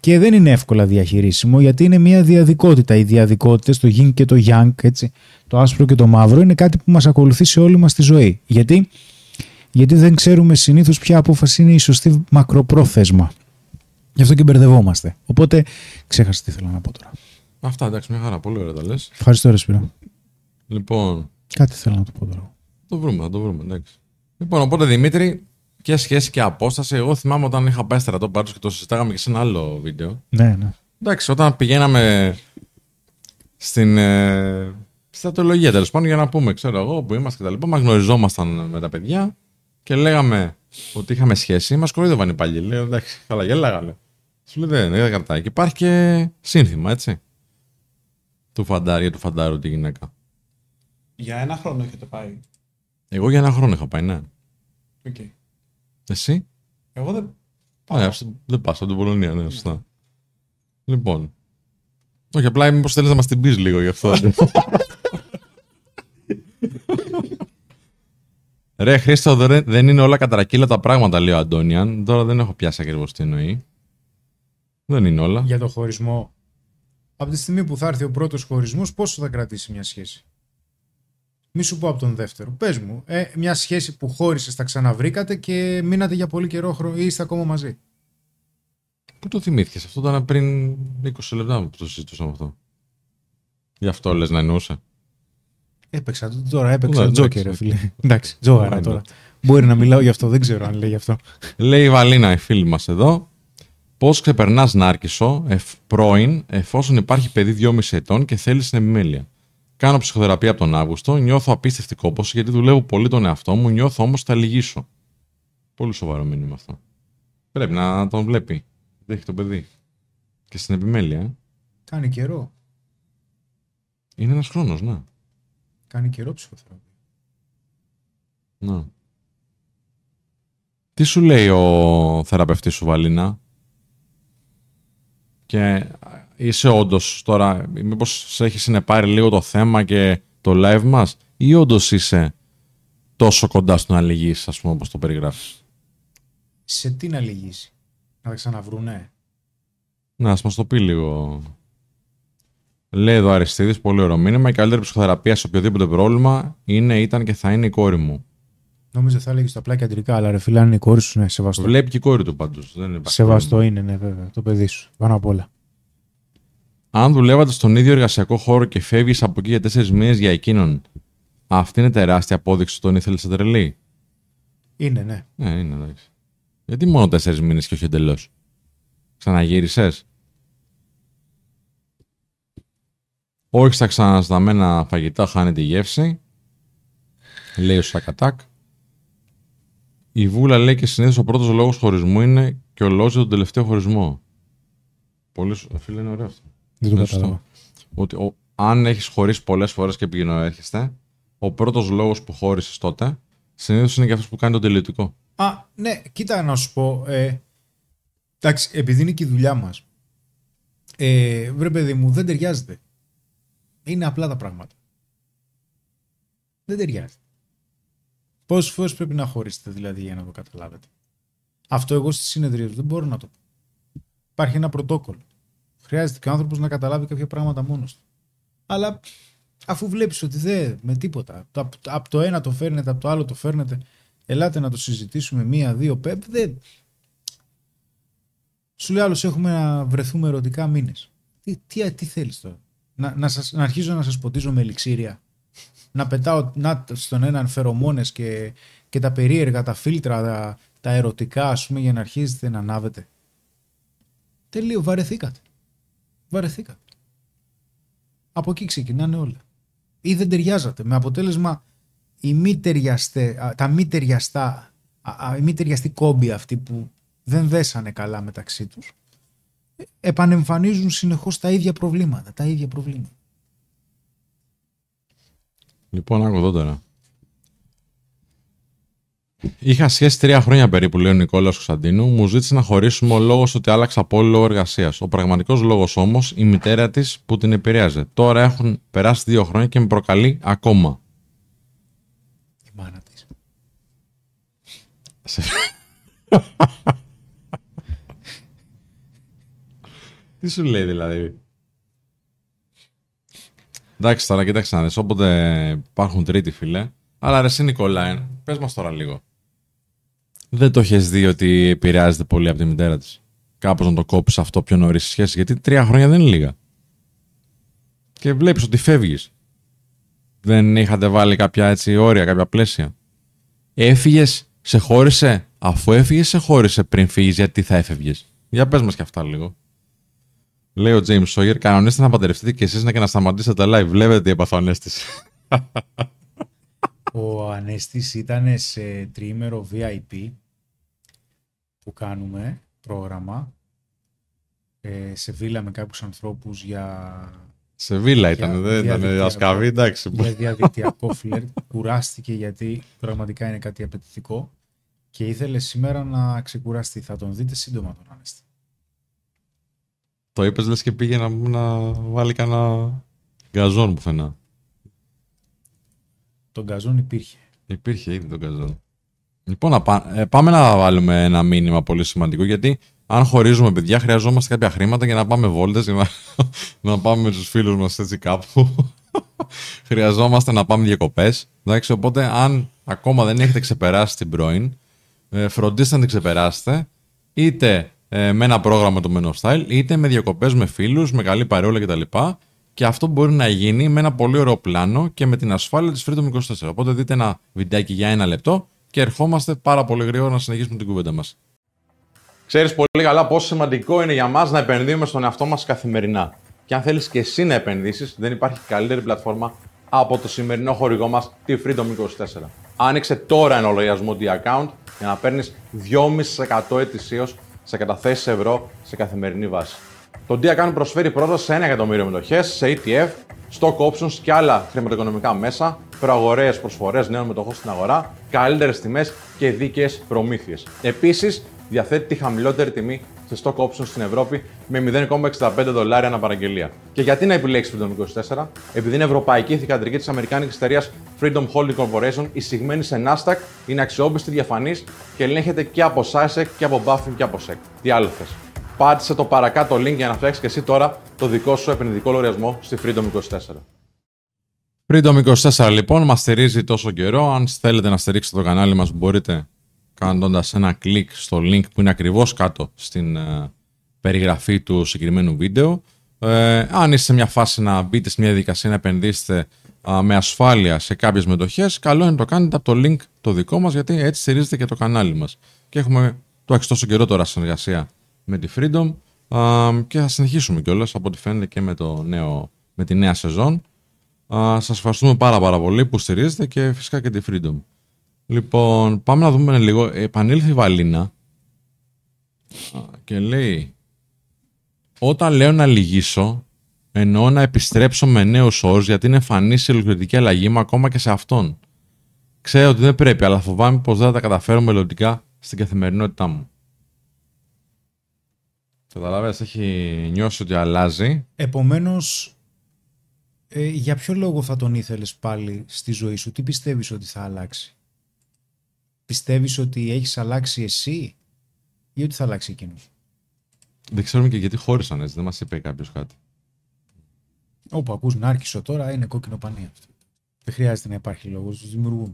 Και δεν είναι εύκολα διαχειρίσιμο γιατί είναι μια διαδικότητα. Οι διαδικότητες, το yin και το yang, έτσι, το άσπρο και το μαύρο, είναι κάτι που μας ακολουθεί σε όλη μας τη ζωή. Γιατί δεν ξέρουμε συνήθως ποια απόφαση είναι η σωστή μακροπρόθεσμα. Γι' αυτό και μπερδευόμαστε. Οπότε ξέχασα τι θέλω να πω τώρα. Αυτά, εντάξει, μια χαρά. Πολύ ωραία τα λες. Ευχαριστώ, ρε Σπύρο. Λοιπόν. Κάτι θέλω να το πω τώρα. Το βρούμε, εντάξει. Λοιπόν, οπότε Δημήτρη, και σχέση και απόσταση. Εγώ θυμάμαι όταν είχα πάει στρατό πάντως και το συζητάγαμε και σε ένα άλλο βίντεο. Ναι, ναι. Εντάξει, όταν πηγαίναμε στην στρατολογία τέλος πάντων για να πούμε, ξέρω εγώ, που είμαστε και τα λοιπά, μα γνωριζόμασταν με τα παιδιά και λέγαμε ότι είχαμε σχέση. Μας κοροϊδεύαν οι παλιοί. Λέω εντάξει, καλά, γελάγανε. Σου λέει δεν κρατάει. Και υπάρχει και σύνθημα, έτσι. Του φαντάρι για του φαντάρου τη γυναίκα. Για ένα χρόνο έχετε πάει. Εγώ για ένα χρόνο είχα πάει, ναι. Okay. Εσύ. Εγώ δεν πάω. Δεν πάω στην Πολωνία, ναι, σωστά. Ναι. Λοιπόν. Όχι, απλά μήπως θέλεις να μας την πεις λίγο γι' αυτό. Ρε Χρήστο, δεν είναι όλα κατρακύλα τα πράγματα, λέει ο Αντώνιαν. Τώρα δεν έχω πιάσει ακριβώς τι εννοεί. Δεν είναι όλα. Για το χωρισμό. Από τη στιγμή που θα έρθει ο πρώτος χωρισμός, πόσο θα κρατήσει μια σχέση? Μη σου πω από τον δεύτερο. Πες μου, μια σχέση που χώρισες, τα ξαναβρήκατε και μείνατε για πολύ καιρό ή είστε ακόμα μαζί. Πού το θυμήθηκες? Αυτό ήταν πριν 20 λεπτά που το συζητούσαμε αυτό. Γι' αυτό λες να εννοούσα. Έπαιξα τώρα, έπαιξα τζόκερ, ρε φίλε. Εντάξει, τζόγαρα τώρα. Μπορεί να μιλάω γι' αυτό, δεν ξέρω αν λέει γι' αυτό. Λέει η Βαλίνα, η φίλη μας εδώ. Πώς ξεπερνάς Νάρκισσο πρώην, εφόσον υπάρχει παιδί 2,5 ετών και θέλει στην επιμέλεια. Κάνω ψυχοθεραπεία από τον Αύγουστο, νιώθω απίστευτη κόπωση γιατί δουλεύω πολύ τον εαυτό μου, νιώθω όμως θα λυγίσω. Πολύ σοβαρό μήνυμα αυτό. Πρέπει να τον βλέπει. Έχει το παιδί. Και στην επιμέλεια. Κάνει καιρό. Είναι ένας χρόνος, ναι. Κάνει καιρό ψυχοθεραπεία. Ναι. Τι σου λέει ο θεραπευτής σου, Βαλίνα? Και είσαι όντως τώρα, μήπως σε έχει συνεπάρει λίγο το θέμα και το live μας, ή όντως είσαι τόσο κοντά στο να λυγείς, ας πούμε, όπως το περιγράφεις? Σε τι να λυγείς? Να τα ξαναβρούνε. Να, ας μας το πει λίγο. Λέει εδώ Αριστίδης, πολύ ωραίο μήνυμα. Η καλύτερη ψυχοθεραπεία σε οποιοδήποτε πρόβλημα είναι, ήταν και θα είναι η κόρη μου. Νόμιζα θα έλεγε στο απλά και αντρικά, αλλά ρε φίλε, αν είναι η κόρη σου, ναι, σεβαστό. Βλέπει και η κόρη του πάντως. Σεβαστό είναι, ναι, βέβαια, το παιδί σου. Πάνω απ' όλα. Αν δουλεύατε στον ίδιο εργασιακό χώρο και φεύγεις από εκεί για 4 μήνες για εκείνον, αυτή είναι τεράστια απόδειξη ότι τον ήθελες σε τρελή. Είναι, ναι. Ναι, είναι, εντάξει. Γιατί μόνο 4 μήνες και όχι εντελώς? Ξαναγύρισες? Όχι στα ξανασταμμένα φαγητά, χάνει τη γεύση. Λέει ο Σακατάκ. Η Βούλα λέει και συνήθως ο πρώτος λόγος χωρισμού είναι και ο λόγος για τον τελευταίο χωρισμό. Πολύ φίλε, είναι ωραίο αυτό. Δεν το κατάλαβα. Ότι αν έχεις χωρίσει πολλές φορές και πηγαίνω έρχεστε, ο πρώτος λόγος που χώρισες τότε συνήθως είναι και αυτός που κάνει τον τελειωτικό. Α, ναι, κοίτα να σου πω. Εντάξει, επειδή είναι και η δουλειά μας. Βρε παιδί μου, δεν ταιριάζεται. Είναι απλά τα πράγματα. Δεν ταιριάζεται. Πόσες φορές πρέπει να χωρίσετε δηλαδή για να το καταλάβετε? Αυτό εγώ στις συνεδρίες δεν μπορώ να το πω. Υπάρχει ένα πρωτόκολλο. Χρειάζεται και ο άνθρωπος να καταλάβει κάποια πράγματα μόνος του. Αλλά αφού βλέπεις ότι δεν με τίποτα, από το ένα το φέρνετε, από το άλλο το φέρνετε, ελάτε να το συζητήσουμε 1, 2, 5, δεν. Σου λέει άλλος, έχουμε να βρεθούμε ερωτικά μήνες. Τι θέλεις τώρα? Να αρχίζω να σας ποτίζω με ελιξίρια? Να πετάω στον έναν φερομόνες και τα περίεργα, τα φίλτρα, τα ερωτικά, ας πούμε, για να αρχίζετε να ανάβετε. Τελείω, βαρεθήκατε. Βαρεθήκατε. Από εκεί ξεκινάνε όλα. Ή δεν ταιριάζατε. Με αποτέλεσμα οι μη ταιριαστοί κόμποι αυτοί που δεν δέσανε καλά μεταξύ τους, επανεμφανίζουν συνεχώς τα ίδια προβλήματα. Λοιπόν, άκου εδώ τώρα. Είχα σχέση 3 χρόνια περίπου, λέει ο Νικόλαος Κωνσταντίνου. Μου ζήτησε να χωρίσουμε ο λόγος ότι άλλαξα πόλο εργασίας. Ο πραγματικός λόγος όμως η μητέρα της που την επηρέαζε. Τώρα έχουν περάσει 2 χρόνια και με προκαλεί ακόμα. Η μάνα της. Τι σου λέει δηλαδή? Εντάξει, τώρα κοίταξε να δεις. Όποτε υπάρχουν τρίτοι, φίλε. Αλλά ρε, εσύ Νικολάη, πες μας τώρα λίγο. Δεν το έχεις δει ότι επηρεάζεται πολύ από τη μητέρα της? Κάπως να το κόψεις αυτό πιο νωρίς στη σχέση, γιατί 3 χρόνια δεν είναι λίγα. Και βλέπεις ότι φεύγεις. Δεν είχατε βάλει κάποια έτσι όρια, κάποια πλαίσια? Έφυγες, σε χώρισε. Αφού έφυγες, σε χώρισε πριν φύγεις. Γιατί θα έφευγες? Για πες μας και αυτά λίγο. Λέει ο James Sawyer, κανονίστε να παντρευτείτε και εσείς και να σταματήσετε τα live. Βλέπετε τι έπαθε ο Ανέστης. Ο Ανέστης ήταν σε τριήμερο VIP που κάνουμε πρόγραμμα. Σε βίλα με κάποιους ανθρώπους για... Σε βίλα ήταν, δεν ήταν ασκαβή, εντάξει. Για διαδικτυακό φλερτ. Κουράστηκε γιατί πραγματικά είναι κάτι απαιτητικό και ήθελε σήμερα να ξεκουραστεί. Θα τον δείτε σύντομα τον Ανέστη. Το είπες λες και πήγε να βάλει κανένα γκαζόν πουθενά. Τον γκαζόν υπήρχε. Υπήρχε ήδη τον γκαζόν. Λοιπόν, πάμε να βάλουμε ένα μήνυμα πολύ σημαντικό, γιατί αν χωρίζουμε παιδιά χρειαζόμαστε κάποια χρήματα για να πάμε βόλτες, για να πάμε με τους φίλους μας έτσι κάπου. Χρειαζόμαστε να πάμε διακοπές. Εντάξει, οπότε αν ακόμα δεν έχετε ξεπεράσει την πρώην, φροντίστε να την ξεπεράσετε, είτε με ένα πρόγραμμα του Men of Style, είτε με διακοπές με φίλους, με καλή παρεούλα κτλ. Και αυτό μπορεί να γίνει με ένα πολύ ωραίο πλάνο και με την ασφάλεια της Freedom24. Οπότε δείτε ένα βιντεάκι για 1 λεπτό και ερχόμαστε πάρα πολύ γρήγορα να συνεχίσουμε την κουβέντα μας. Ξέρεις πολύ καλά πόσο σημαντικό είναι για μας να επενδύουμε στον εαυτό μας καθημερινά. Και αν θέλεις και εσύ να επενδύσεις, δεν υπάρχει καλύτερη πλατφόρμα από το σημερινό χορηγό μας, τη Freedom24. Άνοιξε τώρα ένα λογαριασμό account για να παίρνεις 2,5% ετησίως σε καταθέσεις ευρώ σε καθημερινή βάση. Το D-Account προσφέρει πρόσβαση σε 1 εκατομμύριο μετοχές, σε ETF, stock options και άλλα χρηματοοικονομικά μέσα, προαγορές προσφορές νέων μετοχών στην αγορά, καλύτερες τιμές και δίκαιες προμήθειες. Επίσης, διαθέτει τη χαμηλότερη τιμή σε stock options στην Ευρώπη με $0,65 αναπαραγγελία. Και γιατί να επιλέξεις Freedom24? Επειδή είναι ευρωπαϊκή ηθικατρική της αμερικάνικης εταιρείας Freedom Holding Corporation, εισηγμένη σε NASDAQ, είναι αξιόπιστη, διαφανής και ελέγχεται και από CySec και από Bafin και από SEC. Τι άλλο θες? Πάτησε το παρακάτω link για να φτιάξεις και εσύ τώρα το δικό σου επενδυτικό λογαριασμό στη Freedom24. Freedom24 λοιπόν μας στηρίζει τόσο καιρό. Αν θέλετε να στηρίξετε το κανάλι μας, μπορείτε κάνοντας ένα κλικ στο link που είναι ακριβώς κάτω στην περιγραφή του συγκεκριμένου βίντεο. Αν είστε σε μια φάση να μπείτε σε μια διαδικασία να επενδύσετε με ασφάλεια σε κάποιες μετοχές, καλό είναι να το κάνετε από το link το δικό μας, γιατί έτσι στηρίζετε και το κανάλι μας. Και έχουμε τόσο καιρό τώρα συνεργασία με τη Freedom και θα συνεχίσουμε κιόλας από ό,τι φαίνεται και με τη νέα σεζόν. Σας ευχαριστούμε πάρα πολύ που στηρίζετε και φυσικά και τη Freedom. Λοιπόν, πάμε να δούμε λίγο. Επανήλθε η Βαλίνα και λέει: όταν λέω να λυγίσω, εννοώ να επιστρέψω με νέους όρους, γιατί είναι εμφανής η ολοκληρωτική αλλαγή μου ακόμα και σε αυτόν. Ξέρω ότι δεν πρέπει, αλλά φοβάμαι πως δεν θα τα καταφέρω μελλοντικά στην καθημερινότητά μου. Καταλάβες, έχει νιώσει ότι αλλάζει. Επομένως, για ποιο λόγο θα τον ήθελες πάλι στη ζωή σου? Τι πιστεύεις ότι θα αλλάξει? Πιστεύεις ότι έχεις αλλάξει εσύ ή ότι θα αλλάξει εκείνος? Δεν ξέρουμε και γιατί χώρισαν, έτσι, δεν μας είπε κάποιος κάτι. Όπου ακούς νάρκισο τώρα είναι κόκκινο πανί αυτό. Δεν χρειάζεται να υπάρχει λόγος, τους δημιουργούν.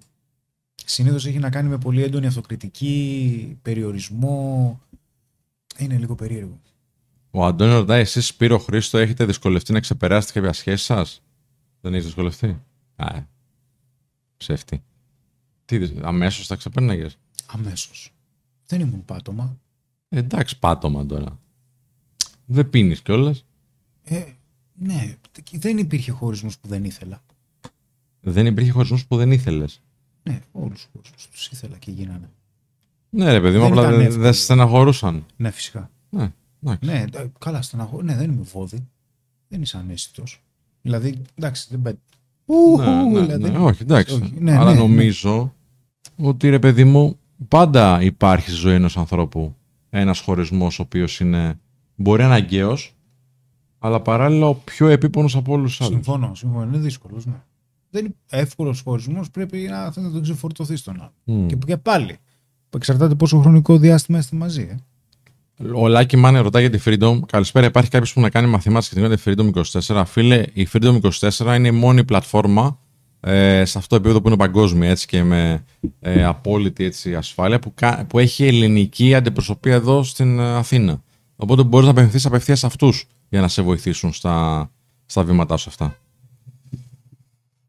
Συνήθως έχει να κάνει με πολύ έντονη αυτοκριτική, περιορισμό. Είναι λίγο περίεργο. Ο Αντώνης ρωτάει: εσείς, Σπύρο, Χρήστο, έχετε δυσκολευτεί να ξεπεράσετε κάποια σχέση σας? Δεν έχεις δυσκολευτεί? Ψεύτη. Αμέσως τα ξεπέρναγες? Αμέσως. Δεν ήμουν πάτωμα. Εντάξει, πάτωμα τώρα. Δεν πίνεις κιόλας. Ναι, δεν υπήρχε χωρισμός που δεν ήθελα. Δεν υπήρχε χωρισμός που δεν ήθελες? Ναι, όλους τους χωρισμός τους ήθελα και γίνανε. Ναι ρε παιδί μου, απλά δεν στεναχωρούσαν. Ναι, φυσικά. Ναι, καλά, στεναχωρούσαν. Ναι, δεν είμαι βόδι. Δεν είσαι ανέστητος. Δηλαδή, εντάξει, δεν πέτει. Όχι, εντάξει. Αλλά νομίζω ότι, ρε παιδί μου, πάντα υπάρχει στη ζωή ενός ανθρώπου ένας χωρισμός ο οποίος είναι, μπορεί αναγκαίος, αλλά παράλληλα ο πιο επίπονος από όλους τους άλλους. Συμφωνώ, είναι δύσκολος. Ναι. Δεν είναι εύκολος χωρισμός, πρέπει να τον ξεφορτωθείς τον άλλο. Και πάλι, εξαρτάται πόσο χρονικό διάστημα είστε μαζί. Ο Λάκη Μάνε ρωτάει για τη Freedom. Καλησπέρα, υπάρχει κάποιος που να κάνει μαθήματα σχετικά με τη Freedom24? Φίλε, η Freedom24 είναι η μόνη πλατφόρμα σε αυτό το επίπεδο που είναι παγκόσμια, έτσι, και με απόλυτη, έτσι, ασφάλεια που έχει ελληνική αντιπροσωπεία εδώ στην Αθήνα. Οπότε μπορείς να απευθυνθείς απευθείας σε αυτούς για να σε βοηθήσουν στα βήματά σου αυτά.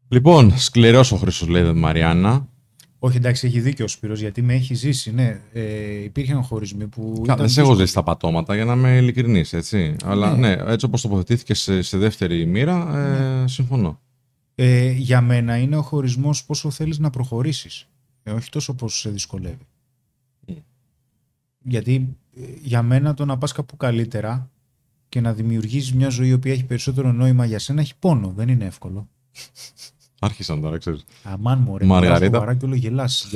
Λοιπόν, σκληρός ο Χρήστος, λέει η Μαριάννα. Όχι, εντάξει, έχει δίκιο ο Σπύρος, γιατί με έχει ζήσει. Ναι, υπήρχαν χωρισμοί που. Καλά, δεν σε έχω ζήσει τα πατώματα, για να είμαι ειλικρινής, έτσι. Αλλά ναι, έτσι όπως τοποθετήθηκε σε δεύτερη μοίρα, συμφωνώ. Για μένα είναι ο χωρισμός πόσο θέλεις να προχωρήσεις. Όχι τόσο πόσο σε δυσκολεύει. Γιατί για μένα το να πας κάπου καλύτερα και να δημιουργήσεις μια ζωή η οποία έχει περισσότερο νόημα για σένα έχει πόνο. Δεν είναι εύκολο. Άρχισαν τώρα, ξέρεις. Αμάν μου, ρε. Μαργαρίτα.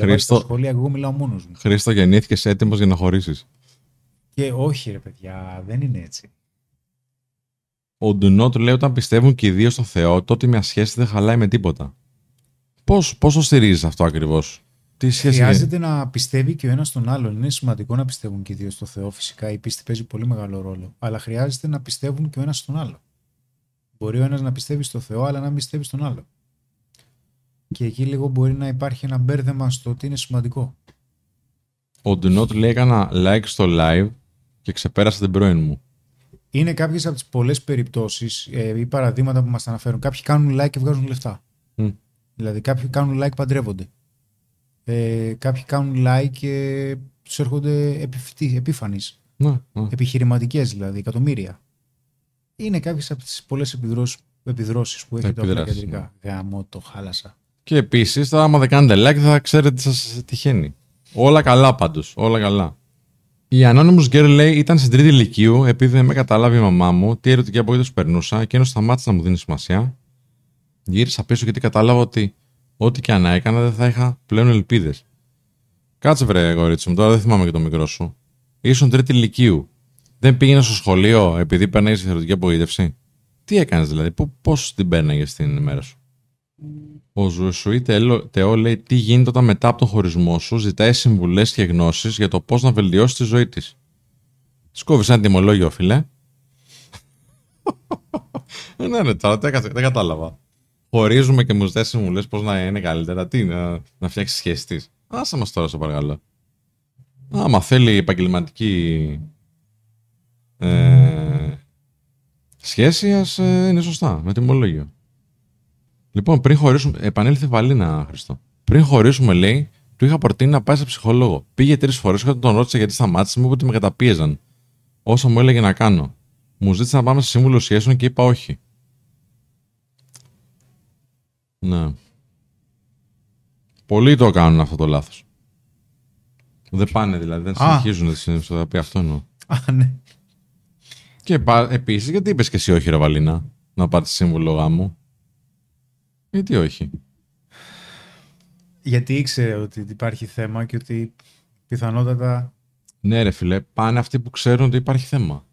Χρήστο. Στα σχολεία, εγώ μιλάω μόνος μου. Χρήστο, γεννήθηκες έτοιμος για να χωρίσεις. Και όχι, ρε παιδιά, δεν είναι έτσι. Ο Ντουνότ λέει: όταν πιστεύουν και οι δύο στον Θεό, τότε μια σχέση δεν χαλάει με τίποτα. Πώς το στηρίζεις αυτό ακριβώς? Χρειάζεται να πιστεύει και ο ένας τον άλλον. Είναι σημαντικό να πιστεύουν και οι δύο στο Θεό. Φυσικά η πίστη παίζει πολύ μεγάλο ρόλο. Αλλά χρειάζεται να πιστεύουν και ο ένας τον άλλον. Μπορεί ο ένας να πιστεύει στο Θεό, αλλά να μην πιστεύει στον άλλον. Και εκεί λίγο μπορεί να υπάρχει ένα μπέρδεμα στο τι είναι σημαντικό. Ο Ντουνότ λέει: έκανα like στο live και ξεπέρασα την πρώην μου. Είναι κάποιες από τις πολλές περιπτώσεις ή παραδείγματα που μας αναφέρουν. Κάποιοι κάνουν like και βγάζουν λεφτά. Δηλαδή, κάποιοι κάνουν like, παντρεύονται. Κάποιοι κάνουν like και τους έρχονται επίφανεις. Επιχειρηματικές δηλαδή, εκατομμύρια. Είναι κάποιες από τις πολλές επιδρόσεις που έχει το Απλά και Ανδρικά. Γαμώ το, χάλασα. Και επίσης, άμα δεν κάνετε like, θα ξέρετε τι σας τυχαίνει. Όλα καλά πάντως, όλα καλά. Η Anonymous Girl λέει: ήταν στην τρίτη λυκείου, επειδή δεν με καταλάβει η μαμά μου, τι ερωτική απογοήτευση περνούσα, και ενώ σταμάτησε να μου δίνει σημασία, γύρισα πίσω γιατί κατάλαβα ότι ό,τι και αν έκανα δεν θα είχα πλέον ελπίδες. Κάτσε, βρε, κορίτσι μου, τώρα δεν θυμάμαι και το μικρό σου. Ήσουν τρίτη λυκείου. Δεν πήγαινε στο σχολείο επειδή περνάγες την ερωτική απογοήτευση. Τι έκανες δηλαδή, πώς την πέρναγες την ημέρα σου? Ο Ζουσουή Τεό λέει: τι γίνεται όταν μετά από τον χωρισμό σου ζητάει συμβουλές και γνώσεις για το πώς να βελτιώσει τη ζωή της? Σκόβεις ένα τιμολόγιο, φίλε. Ναι, ναι, τώρα δεν κατάλαβα. Χωρίζουμε και μου ζητάει συμβουλές πώς να είναι καλύτερα. Τι, να φτιάξει σχέση της? Άσε μας τώρα, σε παρακαλώ. Άμα θέλει επαγγελματική σχέση, ας είναι σωστά, με τιμολόγιο. Λοιπόν, πριν χωρίσουμε. Επανέλθε Βαλίνα, Χριστό. Πριν χωρίσουμε, λέει, του είχα προτείνει να πάει σε ψυχολόγο. Πήγε 3 φορές και όταν τον ρώτησε γιατί σταμάτησε, μου είπε ότι με καταπίεζαν. Όσα μου έλεγε να κάνω. Μου ζήτησε να πάμε σε σύμβουλο σχέσεων και είπα όχι. Ναι. Πολλοί το κάνουν αυτό το λάθος. Δεν πάνε δηλαδή, δεν συνεχίζουν τη συνδυασμοθεραπεία. Αυτό εννοώ. Α, ναι. Και επίσης, γιατί είπες και εσύ όχι, ρε Βαλίνα, να πάρεις σύμβουλο γάμου? Γιατί όχι? Γιατί ήξερε ότι υπάρχει θέμα και ότι πιθανότατα. Ναι, ρε φίλε, πάνε αυτοί που ξέρουν ότι υπάρχει θέμα.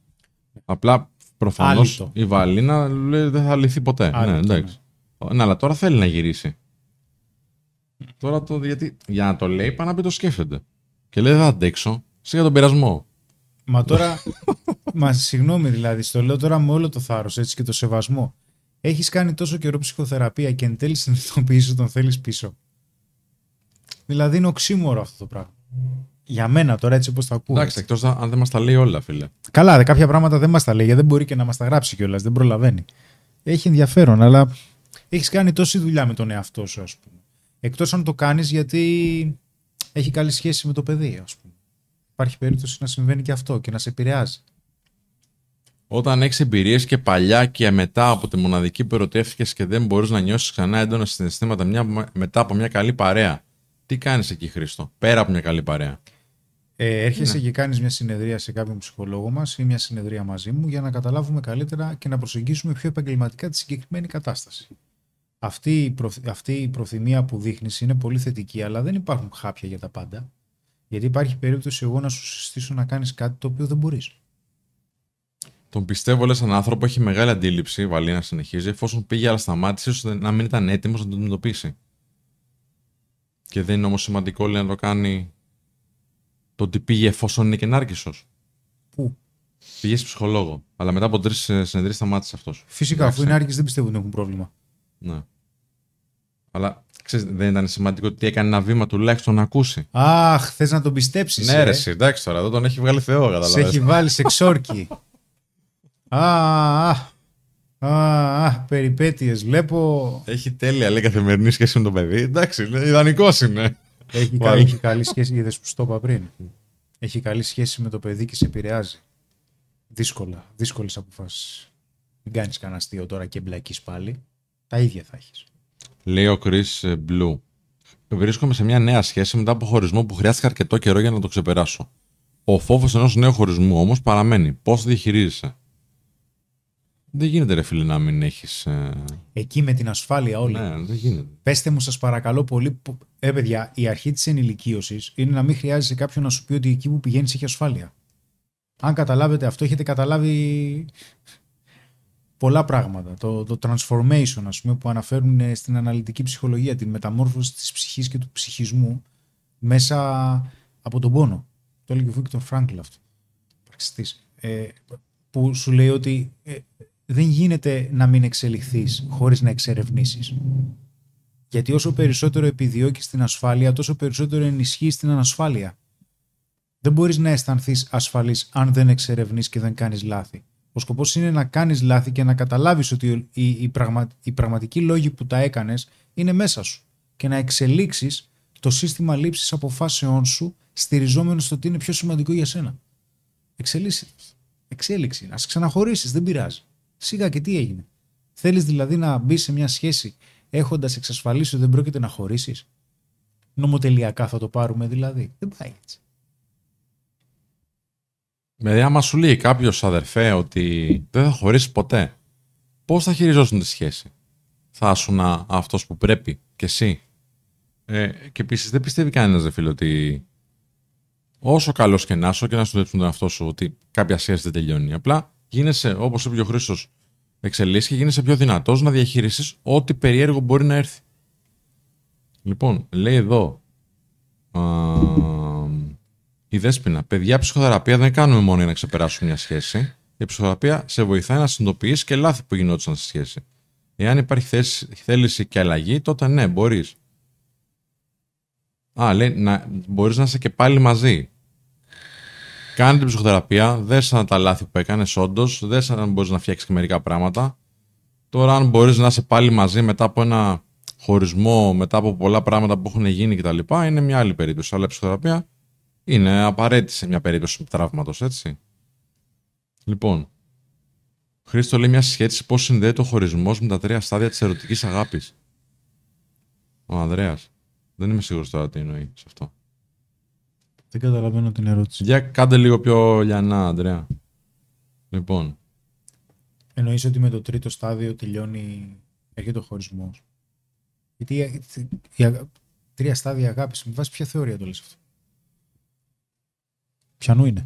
Απλά προφανώς η Βαλίνα λέει δεν θα λυθεί ποτέ. Ναι, εντάξει. Ναι, αλλά τώρα θέλει να γυρίσει. Τώρα γιατί για να το λέει, πάνε να πει το σκέφτεται. Και λέει δεν θα αντέξω. Σιγά τον πειρασμό. Μα τώρα. Μα συγγνώμη δηλαδή, στο λέω τώρα με όλο το θάρρος έτσι και το σεβασμό. Έχεις κάνει τόσο καιρό ψυχοθεραπεία και εν τέλει συνειδητοποιείς ότι τον θέλεις πίσω. Δηλαδή είναι οξύμορο αυτό το πράγμα. Για μένα τώρα, έτσι όπως τα ακούω. Εντάξει, εκτός αν δεν μας τα λέει όλα, φίλε. Καλά, κάποια πράγματα δεν μας τα λέει, γιατί δεν μπορεί και να μας τα γράψει κιόλας, δεν προλαβαίνει. Έχει ενδιαφέρον, αλλά έχεις κάνει τόση δουλειά με τον εαυτό σου, ας πούμε. Εκτός αν το κάνεις γιατί έχει καλή σχέση με το παιδί, ας πούμε. Υπάρχει περίπτωση να συμβαίνει και αυτό και να σε επηρεάζει. Όταν έχεις εμπειρίες και παλιά και μετά από τη μοναδική που ερωτεύτηκες και δεν μπορείς να νιώσεις ξανά έντονα συναισθήματα μετά από μια καλή παρέα, τι κάνεις εκεί, Χρήστο, πέρα από μια καλή παρέα? Έρχεσαι και κάνεις μια συνεδρία σε κάποιον ψυχολόγο μας ή μια συνεδρία μαζί μου για να καταλάβουμε καλύτερα και να προσεγγίσουμε πιο επαγγελματικά τη συγκεκριμένη κατάσταση. Αυτή η προθυμία που δείχνεις είναι πολύ θετική, αλλά δεν υπάρχουν χάπια για τα πάντα. Γιατί υπάρχει περίπτωση εγώ να σου συστήσω να κάνεις κάτι το οποίο δεν μπορείς. Τον πιστεύω, λες, σαν άνθρωπο, έχει μεγάλη αντίληψη, Βαλίνα συνεχίζει, εφόσον πήγε αλλά σταμάτησε, ώστε να μην ήταν έτοιμος να τον αντιμετωπίσει. Και δεν είναι όμως σημαντικό, λέει, να το κάνει το ότι πήγε εφόσον είναι και νάρκισσος. Πού? Πήγε ψυχολόγο. Αλλά μετά από 3 συνεδρίες σταμάτησε αυτός. Φυσικά, αφού οι νάρκισσοι δεν πιστεύουν ότι έχουν πρόβλημα. Ναι. Αλλά ξέρεις, δεν ήταν σημαντικό ότι έκανε ένα βήμα τουλάχιστον να ακούσει? Αχ, θες να τον πιστέψεις? Ναι, ρε, εντάξει τώρα, εδώ τον έχει βγάλει Θεό, καταλαβαίνεις. Σε έχει βάλει σε ξόρκι. Περιπέτειες βλέπω. Έχει τέλεια, λέει, καθημερινή σχέση με το παιδί. Εντάξει, ιδανικός είναι. Έχει καλή σχέση, είδες που στο είπα πριν. Έχει καλή σχέση με το παιδί και σε επηρεάζει. Δύσκολες αποφάσεις. Μην κάνεις κανένα αστείο τώρα και μπλακείς πάλι. Τα ίδια θα έχεις. Λέει ο Chris Blue. Βρίσκομαι σε μια νέα σχέση μετά από χωρισμό που χρειάστηκα αρκετό καιρό για να το ξεπεράσω. Ο φόβος ενός νέου χωρισμού όμως παραμένει. Πώς διαχειρίζεσαι? Δεν γίνεται ρε φίλε να μην έχεις... Εκεί με την ασφάλεια όλοι. Ναι, δεν γίνεται. Πέστε μου σας παρακαλώ πολύ. Παιδιά, η αρχή της ενηλικίωσης είναι να μην χρειάζεσαι κάποιον να σου πει ότι εκεί που πηγαίνεις έχει ασφάλεια. Αν καταλάβετε αυτό, έχετε καταλάβει πολλά πράγματα. Το transformation, ας πούμε, που αναφέρουν στην αναλυτική ψυχολογία, την μεταμόρφωση της ψυχής και του ψυχισμού μέσα από τον πόνο. Το έλεγε ο Βίκτορ Φρανκλ αυτό. Που σου λέει ότι δεν γίνεται να μην εξελιχθείς χωρίς να εξερευνήσεις. Γιατί όσο περισσότερο επιδιώκεις την ασφάλεια, τόσο περισσότερο ενισχύεις την ανασφάλεια. Δεν μπορείς να αισθανθείς ασφαλής αν δεν εξερευνείς και δεν κάνεις λάθη. Ο σκοπός είναι να κάνεις λάθη και να καταλάβεις ότι οι πραγματικοί λόγοι που τα έκανες είναι μέσα σου και να εξελίξεις το σύστημα λήψης αποφάσεών σου στηριζόμενο στο τι είναι πιο σημαντικό για σένα. Εξέλιξη. Ας ξαναχωρίσεις, δεν πειράζει. Σιγά και τι έγινε. Θέλεις δηλαδή να μπεις σε μια σχέση έχοντας εξασφαλίσει ότι δεν πρόκειται να χωρίσεις? Νομοτελειακά θα το πάρουμε δηλαδή? Δεν πάει έτσι. Δηλαδή, άμα σου λέει κάποιος αδερφέ ότι δεν θα χωρίσεις ποτέ, πώς θα χειριζόσουν τη σχέση? Θα ήσουν αυτός που πρέπει και εσύ? Και επίσης δεν πιστεύει κανένας δε φίλε ότι όσο καλός και να είσαι και να σου δέψουν τον εαυτό σου ότι κάποια σχέση δεν τελειώνει. Απλά γίνεσαι, όπως είπε ο Χρήστος, εξελίσσης και γίνεσαι πιο δυνατός να διαχειριστείς ό,τι περίεργο μπορεί να έρθει. Λοιπόν, λέει εδώ η Δέσποινα, παιδιά, ψυχοθεραπεία δεν κάνουμε μόνο για να ξεπεράσουμε μια σχέση. Η ψυχοθεραπεία σε βοηθάει να συνειδητοποιείς και λάθη που γινόντουσαν στη σχέση. Εάν υπάρχει θέληση και αλλαγή, τότε ναι, μπορείς. Α, λέει, μπορείς να είσαι και πάλι μαζί. Κάνε την ψυχοθεραπεία, δες σαν τα λάθη που έκανες όντως, δες αν μπορείς να φτιάξεις και μερικά πράγματα. Τώρα, αν μπορείς να είσαι πάλι μαζί μετά από ένα χωρισμό, μετά από πολλά πράγματα που έχουν γίνει κτλ., είναι μια άλλη περίπτωση. Αλλά η ψυχοθεραπεία είναι απαραίτητη σε μια περίπτωση τραύματος, έτσι. Λοιπόν, Χρήστο λέει μια σχέση πώς συνδέει το χωρισμός με τα τρία στάδια της ερωτικής αγάπης. Ο Ανδρέας. Δεν είμαι σίγουρος τώρα τι εννοεί σε αυτό. Δεν καταλαβαίνω την ερώτηση. Για κάντε λίγο πιο λιανά, Ανδρέα. Λοιπόν. Εννοείς ότι με το τρίτο στάδιο τελειώνει, έρχεται ο χωρισμός? Γιατί τρία στάδια αγάπης, με βάση ποια θεωρία το λες αυτό? Ποιανού είναι?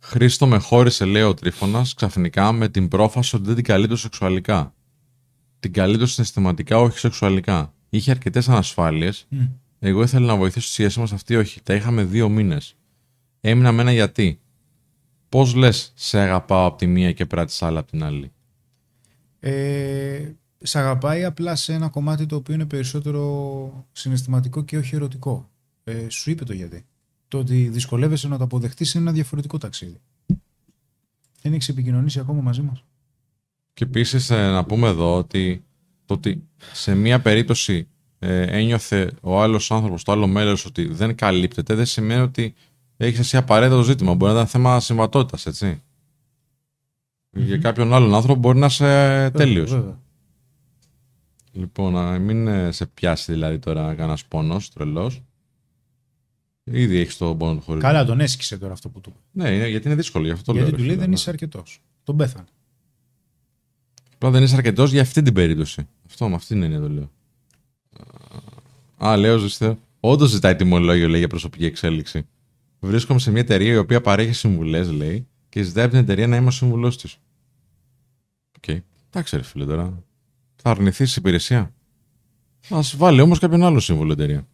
Χρήστο, με χώρισε, λέει ο Τρίφωνας, ξαφνικά με την πρόφαση ότι δεν την καλύπτω σεξουαλικά. Την καλύπτω συναισθηματικά, όχι σεξουαλικά. Είχε αρκετές ανασφάλειες. Εγώ ήθελα να βοηθήσω τη σχέση μας, αυτή όχι. Τα είχαμε 2 μήνες. Έμεινα με ένα γιατί. Πώς λες σε αγαπάω από τη μία και πράττεις άλλα από την άλλη? Σε αγαπάει απλά σε ένα κομμάτι το οποίο είναι περισσότερο συναισθηματικό και όχι ερωτικό. Σου είπε το γιατί. Το ότι δυσκολεύεσαι να το αποδεχτείς είναι ένα διαφορετικό ταξίδι. Δεν έχεις επικοινωνήσει ακόμα μαζί μας. Και επίσης να πούμε εδώ ότι το ότι σε μία περίπτωση ένιωθε ο άλλος άνθρωπος, το άλλο μέλος, ότι δεν καλύπτεται, δεν σημαίνει ότι έχεις εσύ απαραίτητο ζήτημα. Μπορεί να ήταν θέμα συμβατότητας, έτσι. Για κάποιον άλλον άνθρωπο μπορεί να είσαι τέλειος. Βέβαια. Λοιπόν, να μην σε πιάσει δηλαδή τώρα κανένας πόνος τρελός. Ήδη έχεις τον πόνο του χωρισμού. Καλά, τον έσκησε τώρα αυτό που του είπε. Ναι, γιατί είναι δύσκολο. Γι' αυτό το λέω. Γιατί του λέει δεν είσαι αρκετός. Τον πέθανε. Απλά δεν είσαι αρκετός για αυτή την περίπτωση. Αυτό με αυτήν την έννοια το λέω. Α, λέω ζήστε. Όντως ζητάει τιμολόγιο, λέει, για προσωπική εξέλιξη. Βρίσκομαι σε μια εταιρεία η οποία παρέχει συμβουλές, λέει, και ζητάει από την εταιρεία να είμαι ο σύμβουλός της. Οκ. Εντάξει, ρε φίλε τώρα. Θα αρνηθείς υπηρεσία. Ας βάλει όμως κάποιον άλλο σύμβουλο εταιρεία.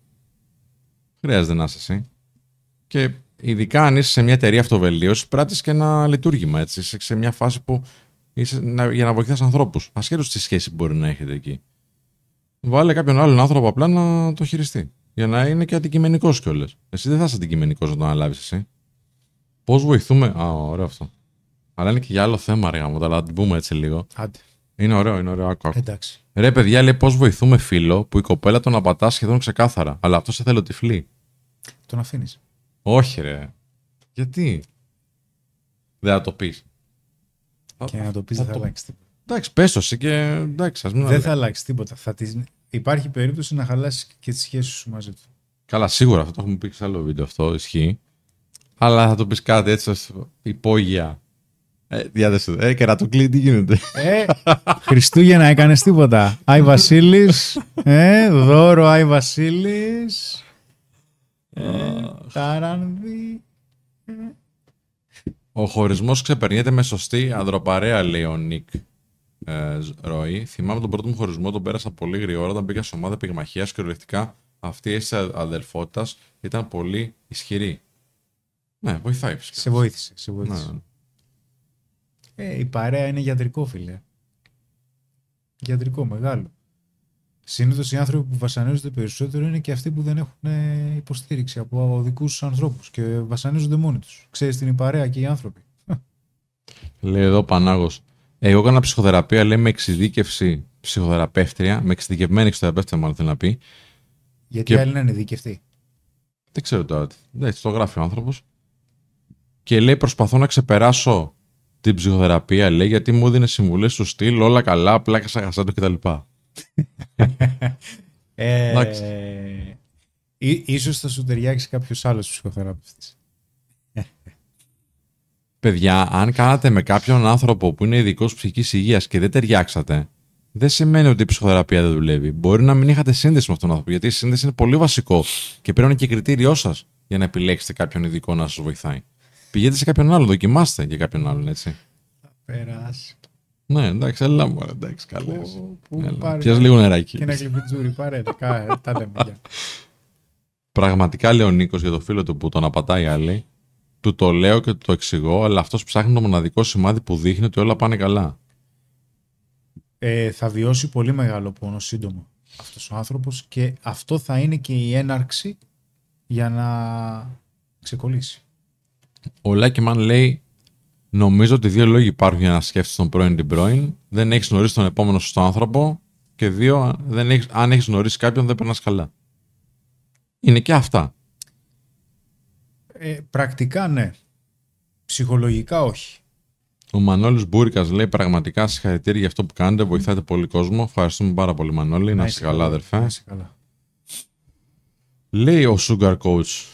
Χρειάζεται να είσαι εσύ. Και ειδικά αν είσαι σε μια εταιρεία αυτοβελτίωσης, πράττεις και ένα λειτουργήμα, έτσι. Είσαι σε μια φάση που. Για να βοηθάς ανθρώπους, ασχέτως τη σχέση που μπορεί να έχετε εκεί. Βάλε κάποιον άλλον άνθρωπο απλά να το χειριστεί. Για να είναι και αντικειμενικός κιόλας. Εσύ δεν θα είσαι αντικειμενικός να το αναλάβεις εσύ. Πώς βοηθούμε. Α, ωραίο αυτό. Αλλά είναι και για άλλο θέμα, αργά μου, αλλά την πούμε έτσι λίγο. Άντε. Είναι ωραίο, είναι ωραίο. Άκου. Εντάξει. Ρε, παιδιά, λέει πώς βοηθούμε φίλο που η κοπέλα τον απατά σχεδόν ξεκάθαρα. Αλλά αυτό σε θέλω τυφλή. Τον αφήνεις. Όχι ρε. Γιατί. Δεν θα το πεις. Και να το πεις δεν θα αλλάξει τίποτα. Εντάξει, πες το και εντάξει. Δεν θα αλλάξει τίποτα. Υπάρχει περίπτωση να χαλάσεις και τις σχέσεις σου μαζί του. Καλά, σίγουρα αυτό το έχουμε πει και σε άλλο βίντεο, αυτό ισχύει. Αλλά θα το πεις κάτι έτσι, υπόγεια. Διάδεσαι, κερατοκλή, τι γίνεται. Χριστούγεννα έκανες τίποτα. Άι Βασίλης, δώρο Άι Βασίλης. Ταρανδί. Ο χωρισμός ξεπερνιέται με σωστή ανδροπαρέα, λέει ο Νίκ Ροή. Θυμάμαι τον πρώτο μου χωρισμό, τον πέρασα πολύ γρήγορα όταν μπήκα σε ομάδα πυγμαχίας και ορεκτικά. Αυτή η αίσθηση αδελφότητας ήταν πολύ ισχυρή. Ναι, βοηθάει φυσικά. Σε βοήθησε, σε βοήθησε. Ναι. Η παρέα είναι γιατρικό, φίλε. Γιατρικό, μεγάλο. Συνήθως οι άνθρωποι που βασανίζονται περισσότερο είναι και αυτοί που δεν έχουν υποστήριξη από δικούς τους ανθρώπους και βασανίζονται μόνοι τους. Ξέρεις, την παρέα και οι άνθρωποι. Λέει εδώ Πανάγος. Εγώ έκανα ψυχοθεραπεία, λέει, με εξειδίκευση ψυχοθεραπεύτρια, με εξειδικευμένη ψυχοθεραπεύτρια, μάλλον θέλει να πει. Γιατί άλλοι να είναι ειδικευτοί. Δεν ξέρω τώρα. Έτσι το γράφει ο άνθρωπος. Και λέει, προσπαθώ να ξεπεράσω την ψυχοθεραπεία, λέει, γιατί μου έδινε συμβουλές του στυλ, όλα καλά, απλά ξέχασα το κτλ. Ίσως θα σου ταιριάξει κάποιος άλλος ψυχοθεραπευτής. Παιδιά, αν κάνατε με κάποιον άνθρωπο που είναι ειδικός ψυχικής υγείας και δεν ταιριάξατε, δεν σημαίνει ότι η ψυχοθεραπεία δεν δουλεύει. Μπορεί να μην είχατε σύνδεση με αυτόν τον άνθρωπο, γιατί η σύνδεση είναι πολύ βασικό και πρέπει να είναι και κριτήριό σας για να επιλέξετε κάποιον ειδικό να σας βοηθάει. Πηγαίνετε σε κάποιον άλλον, δοκιμάστε για κάποιον άλλον, έτσι. Θα περάσει. Ναι, εντάξει, έλα μου, εντάξει, καλές. Πιάσε λίγο νεράκι. Και ένα γλυμπιτζούρι, πάρε, τα λέμε για. Πραγματικά, λέει ο Νίκος για το φίλο του που τον απατάει άλλη, του το λέω και του το εξηγώ, αλλά αυτός ψάχνει το μοναδικό σημάδι που δείχνει ότι όλα πάνε καλά. Θα βιώσει πολύ μεγάλο πόνο σύντομα αυτός ο άνθρωπος και αυτό θα είναι και η έναρξη για να ξεκολλήσει. Ο Λάκημαν λέει: νομίζω ότι δύο λόγοι υπάρχουν για να σκέφτεσαι τον πρώην την πρώην. Δεν έχεις γνωρίσει τον επόμενο σωστό άνθρωπο. Και δύο, αν έχεις γνωρίσει κάποιον, δεν περνάς καλά. Είναι και αυτά. Πρακτικά ναι. Ψυχολογικά όχι. Ο Μανώλης Μπούρικας λέει: πραγματικά συγχαρητήρια για αυτό που κάνετε. Βοηθάτε πολύ κόσμο. Ευχαριστούμε πάρα πολύ, Μανώλη. Να είσαι καλά, αδερφέ. Να είσαι καλά. Λέει ο Sugar Coach.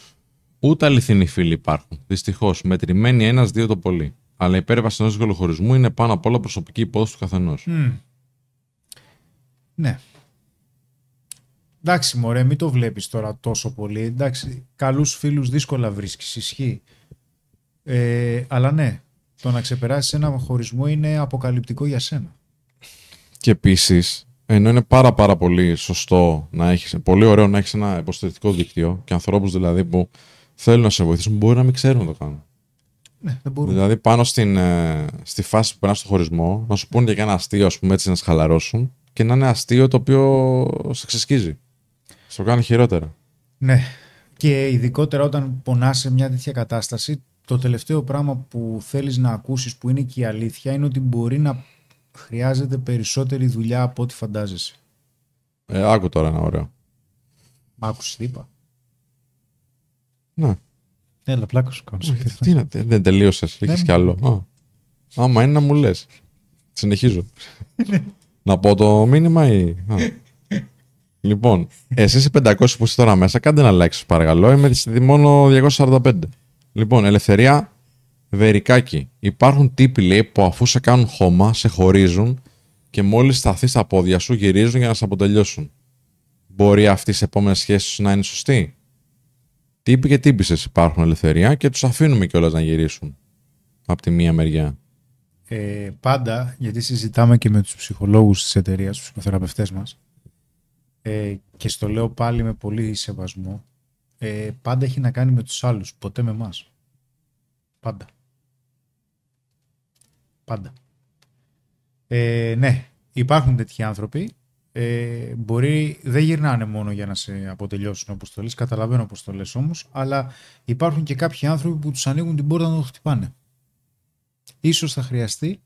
Ούτε αληθινοί φίλοι υπάρχουν. Δυστυχώς, μετρημένοι 1-2 το πολύ. Αλλά η υπέρβαση ενός γελοχωρισμού είναι πάνω απ' όλα προσωπική υπόθεση του καθενός. Ναι. Εντάξει, μωρέ, μην το βλέπεις τώρα τόσο πολύ. Εντάξει, καλούς φίλους δύσκολα βρίσκεις. Ισχύει. Αλλά ναι, το να ξεπεράσεις ένα χωρισμό είναι αποκαλυπτικό για σένα. Και επίσης, ενώ είναι πάρα πολύ σωστό να έχεις, πολύ ωραίο να έχεις ένα υποστηρικτικό δίκτυο και ανθρώπους δηλαδή που θέλουν να σε βοηθήσουν, μπορεί να μην ξέρουν να το κάνουν. Ναι, δεν μπορούν. Δηλαδή πάνω στη φάση που περνάς στο χωρισμό, να σου πούνε για κανένα αστείο, ας πούμε, έτσι να σε χαλαρώσουν και να είναι αστείο το οποίο σε ξεσκίζει. Στο κάνει χειρότερα. Ναι. Και ειδικότερα όταν πονάς σε μια τέτοια κατάσταση, το τελευταίο πράγμα που θέλεις να ακούσεις, που είναι και η αλήθεια, είναι ότι μπορεί να χρειάζεται περισσότερη δουλειά από ό,τι φαντάζεσαι. Άκου τώρα ένα ωραίο. Άκουσες τι είπα. Ναι. Έλα, πλάκα σου κάνω. Τι να, δεν τελείωσες, έχεις κι άλλο. Άμα είναι να μου λες. Συνεχίζω. Να πω το μήνυμα ή... Λοιπόν, εσείς οι 500 που είστε τώρα μέσα, κάντε ένα like σας παρακαλώ. Είμαι μόνο 245. Λοιπόν, Ελευθερία... Βερικάκι, υπάρχουν τύποι λέει που αφού σε κάνουν χώμα, σε χωρίζουν και μόλις σταθεί στα πόδια σου γυρίζουν για να σε αποτελειώσουν. Μπορεί αυτή σε επόμενες σχέσεις να είναι σωστή. Τύποι και τύπισες υπάρχουν, Ελευθερία, και τους αφήνουμε κιόλας να γυρίσουν από τη μία μεριά. Πάντα, γιατί συζητάμε και με τους ψυχολόγους της εταιρείας, τους ψυχοθεραπευτές μας, και στο λέω πάλι με πολύ σεβασμό, πάντα έχει να κάνει με τους άλλους, ποτέ με εμάς. Πάντα. Πάντα. Ναι, υπάρχουν τέτοιοι άνθρωποι. Μπορεί, δεν γυρνάνε μόνο για να σε αποτελειώσουν όπως το λες, καταλαβαίνω όπως το λες όμως, αλλά υπάρχουν και κάποιοι άνθρωποι που τους ανοίγουν την πόρτα να το χτυπάνε. Ίσως θα χρειαστεί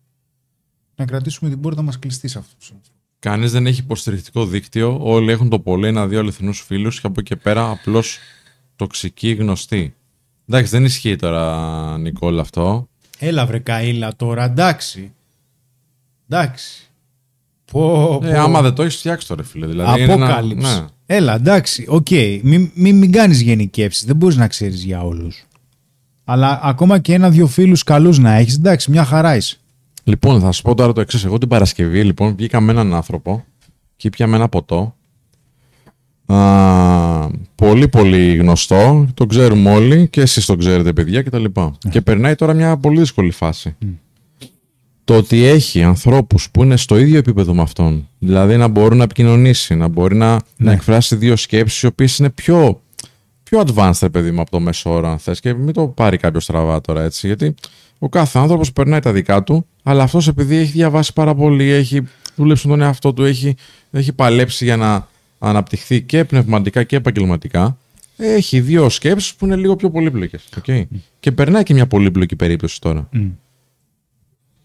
να κρατήσουμε την πόρτα μας κλειστή σε αυτούς. Κανείς δεν έχει υποστηρικτικό δίκτυο, όλοι έχουν το πολύ, 1-2 αληθινούς φίλους και από εκεί πέρα απλώς τοξική γνωστή. Εντάξει, δεν ισχύει τώρα, Νικόλα, αυτό. Έλα βρε Καΐλα τώρα, εντάξει. Εντάξει. Άμα δεν το έχεις φτιάξει τώρα, φίλε. Δηλαδή, αποκάλυψη. Ένα, ναι. Έλα, εντάξει, οκ. Okay. Μην κάνεις γενικεύσεις, δεν μπορείς να ξέρεις για όλους. Αλλά ακόμα και ένα-δύο φίλους καλούς να έχεις, εντάξει, μια χαρά είσαι. Λοιπόν, θα σου πω τώρα το εξής. Εγώ την Παρασκευή, λοιπόν, βγήκα με έναν άνθρωπο και πιάμε ένα ποτό. Πολύ πολύ γνωστό, το ξέρουμε όλοι και εσείς το ξέρετε, παιδιά, και τα λοιπά. Και περνάει τώρα μια πολύ δύσκολη φάση. Το ότι έχει ανθρώπους που είναι στο ίδιο επίπεδο με αυτόν, δηλαδή να μπορεί να επικοινωνήσει, να μπορεί να εκφράσει δύο σκέψεις οι οποίες είναι πιο advanced, παιδί μου, από το μέσο όρο, αν θες, και μην το πάρει κάποιο στραβά τώρα, έτσι, γιατί ο κάθε άνθρωπος περνάει τα δικά του, αλλά αυτός, επειδή έχει διαβάσει πάρα πολύ, έχει δουλέψει τον εαυτό του, έχει παλέψει για να αναπτυχθεί και πνευματικά και επαγγελματικά, έχει δύο σκέψεις που είναι λίγο πιο πολύπλοκες. Okay? Mm. Και περνάει και μια πολύπλοκη περίπτωση τώρα. Mm.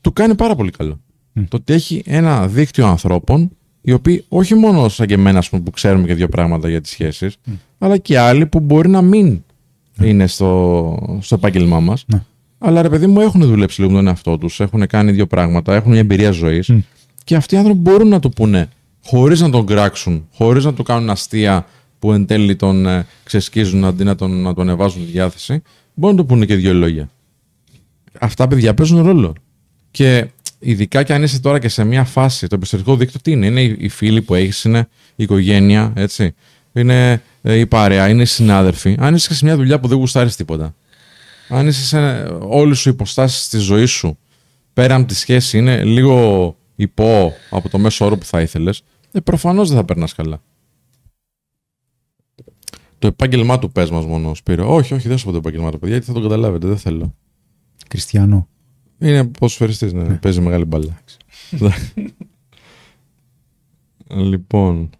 Του κάνει πάρα πολύ καλό. Mm. Το ότι έχει ένα δίκτυο ανθρώπων, οι οποίοι όχι μόνο σαν και εμένα, ας πούμε, που ξέρουμε και δύο πράγματα για τις σχέσεις, αλλά και άλλοι που μπορεί να μην είναι στο επάγγελμά μας, αλλά ρε παιδί μου, έχουν δουλέψει λίγο τον εαυτό τους, έχουν κάνει δύο πράγματα, έχουν μια εμπειρία ζωής, και αυτοί οι άνθρωποι μπορούν να το πούνε, χωρίς να τον κράξουν, χωρίς να του κάνουν αστεία που εν τέλει τον ξεσκίζουν αντί να τον ανεβάζουν τη διάθεση, μπορούν να το πούνε και δύο λόγια. Αυτά, παιδιά, παίζουν ρόλο. Και ειδικά κι αν είσαι τώρα και σε μια φάση, το επιστημονικό δίκτυο τι είναι? Είναι οι φίλοι που έχεις, είναι η οικογένεια, έτσι. Είναι η παρέα, είναι οι συνάδελφοι. Αν είσαι σε μια δουλειά που δεν γουστάρεις τίποτα, αν είσαι σε όλες σου υποστάσεις της ζωής σου, πέρα από τη σχέση, είναι λίγο υπό από το μέσο όρο που θα ήθελες, προφανώς δεν θα περνάς καλά. Το επάγγελμά του πες μας μόνο, Σπύρο. Όχι, δεν σου πω το επάγγελμά του, παιδιά, γιατί θα τον καταλάβετε, δεν θέλω. Κριστιανό. Είναι ποδοσφαιριστής, ναι. Παίζει μεγάλη μπάλα. Λοιπόν,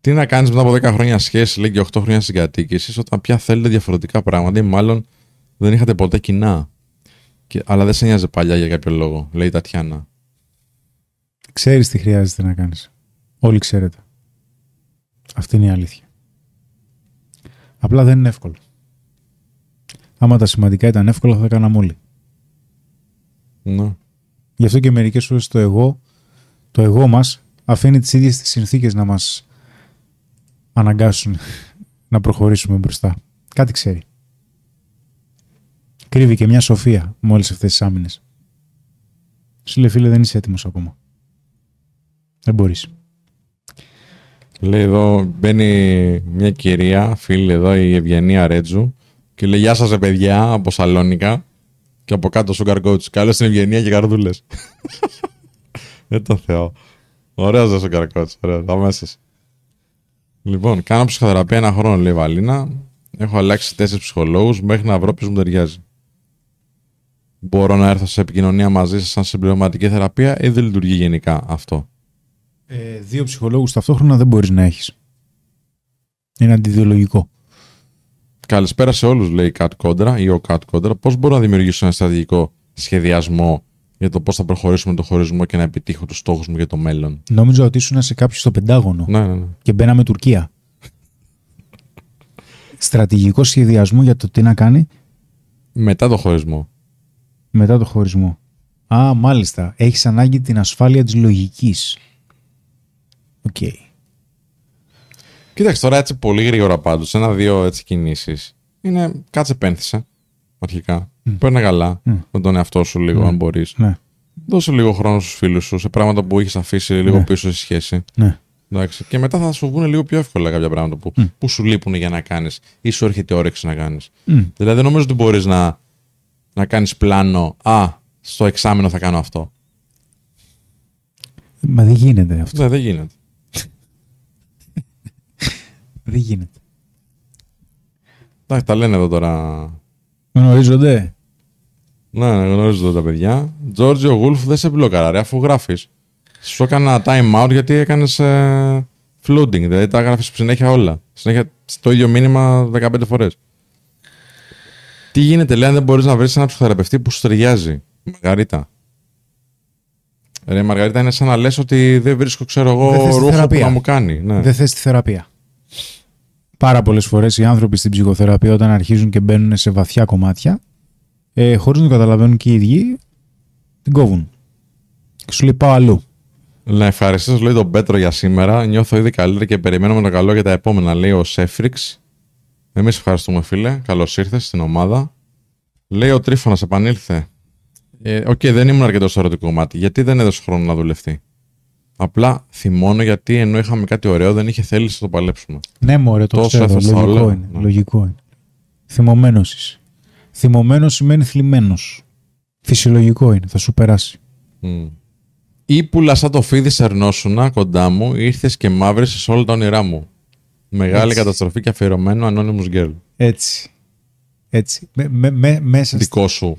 τι να κάνεις μετά από 10 χρόνια σχέση, λέει, και 8 χρόνια συγκατοίκησης, όταν πια θέλετε διαφορετικά πράγματα ή μάλλον δεν είχατε ποτέ κοινά. Αλλά δεν σε νοιάζει παλιά για κάποιο λόγο, λέει η Τατιάνα. Ξέρεις τι χρειάζεται να κάνεις. Όλοι ξέρετε. Αυτή είναι η αλήθεια. Απλά δεν είναι εύκολο. Άμα τα σημαντικά ήταν εύκολα, θα τα κάναμε όλοι. Ναι. Γι' αυτό και μερικές φορές το εγώ μας αφήνει τις ίδιες τις συνθήκες να μας αναγκάσουν να προχωρήσουμε μπροστά. Κάτι ξέρει. Κρύβει και μια σοφία με όλες αυτές τις άμυνες. Σου λέει, φίλε, δεν είσαι έτοιμος ακόμα. Δεν μπορείς. Λέει εδώ, μπαίνει μια κυρία, φίλη εδώ, η Ευγενία Ρέτζου, και λέει, γεια σας ρε παιδιά, από Σαλόνικα, και από κάτω Sugar Coach. Καλώς την Ευγενία και καρδούλες. Δεν το Θεό. Ωραίος δε Sugar Coach, ωραίος, αμέσως. Λοιπόν, κάνω ψυχοθεραπεία 1 χρόνο, λέει Βαλίνα. Έχω αλλάξει 4 ψυχολόγους μέχρι να βρω ποιος μου ταιριάζει. Μπορώ να έρθω σε επικοινωνία μαζί σας σαν συμπληρωματική θεραπεία ή δεν λειτουργεί γενικά αυτό? 2 ψυχολόγους ταυτόχρονα δεν μπορείς να έχεις. Είναι αντιδιολογικό. Καλησπέρα σε όλους, λέει η Κατ Κόντρα ή ο Κατ Κόντρα. Πώς μπορώ να δημιουργήσω ένα στρατηγικό σχεδιασμό για το πώς θα προχωρήσουμε τον χωρισμό και να επιτύχω τους στόχους μου για το μέλλον? Νόμιζα ότι ήσουν σε κάποιο στο Πεντάγωνο. Ναι. Και μπαίναμε Τουρκία. Στρατηγικό σχεδιασμό για το τι να κάνει μετά το χωρισμό. Μετά το χωρισμό. Α, μάλιστα. Έχεις ανάγκη την ασφάλεια της λογικής. Οκ. Okay. Κοίταξε τώρα, έτσι πολύ γρήγορα πάντως, 1-2 έτσι κινήσεις. Είναι κάτσε πένθησε αρχικά. Παίρνε καλά με τον εαυτό σου λίγο, αν μπορείς. Δώσε λίγο χρόνο στους φίλους σου, σε πράγματα που έχεις αφήσει λίγο πίσω στη σχέση. Εντάξει. Και μετά θα σου βγουν λίγο πιο εύκολα κάποια πράγματα που σου λείπουν για να κάνεις ή σου έρχεται όρεξη να κάνεις. Δηλαδή, δεν νομίζω ότι μπορείς να κάνεις πλάνο. Α, στο εξάμηνο θα κάνω αυτό. Μα δεν γίνεται αυτό. Ναι, δεν γίνεται. Δεν γίνεται. Εντάξει, τα λένε εδώ τώρα. Γνωρίζονται. Ναι, γνωρίζονται τα παιδιά. Τζόρτζιο Γούλφ, δεν σε μπλοκάρε, αφού γράφεις. Σου έκανα time out γιατί έκανες floating, δηλαδή τα έγραφες συνέχεια όλα. Συνέχεια το ίδιο μήνυμα 15 φορές. Τι γίνεται, λέει, αν δεν μπορείς να βρεις ένα ψυχοθεραπευτή που σου ταιριάζει? Μαργαρίτα. Ρε Μαργαρίτα, είναι σαν να λες ότι δεν βρίσκω, ξέρω εγώ, ρούχο που να μου κάνει. Ναι. Δεν θες τη θεραπεία. πάρα πολλές φορές οι άνθρωποι στην ψυχοθεραπεία όταν αρχίζουν και μπαίνουν σε βαθιά κομμάτια, χωρίς να το καταλαβαίνουν και οι ίδιοι, την κόβουν. Και σου λέει πάω αλλού. Να ευχαριστήσω, λέει, τον Πέτρο για σήμερα. Νιώθω ήδη καλύτερα και περιμένουμε το καλό για τα επόμενα, λέει ο Σέφριξ. Εμείς ευχαριστούμε, φίλε. Καλώς ήρθες στην ομάδα. Λέει ο Τρίφωνας, επανήλθε. Οκ, δεν ήμουν αρκετό στο ερωτικό κομμάτι. Γιατί δεν έδωσε χρόνο να δουλευτεί. Απλά θυμώνω γιατί ενώ είχαμε κάτι ωραίο, δεν είχε θέληση να το παλέψουμε. Ναι, μωρέ, το ξέρω. Λογικό είναι. Ναι. Λογικό είναι. Θυμωμένος είσαι. Θυμωμένος σημαίνει θλιμμένος. Φυσιολογικό είναι. Θα σου περάσει. Ήπουλα σαν το φίδι σερνόσουνα κοντά μου, ήρθες και μαύρεσες σε όλα τα όνειρά μου. Μεγάλη έτσι. Καταστροφή και αφιερωμένο Anonymous Girl. Έτσι. Έτσι. Μέσα δικό σου.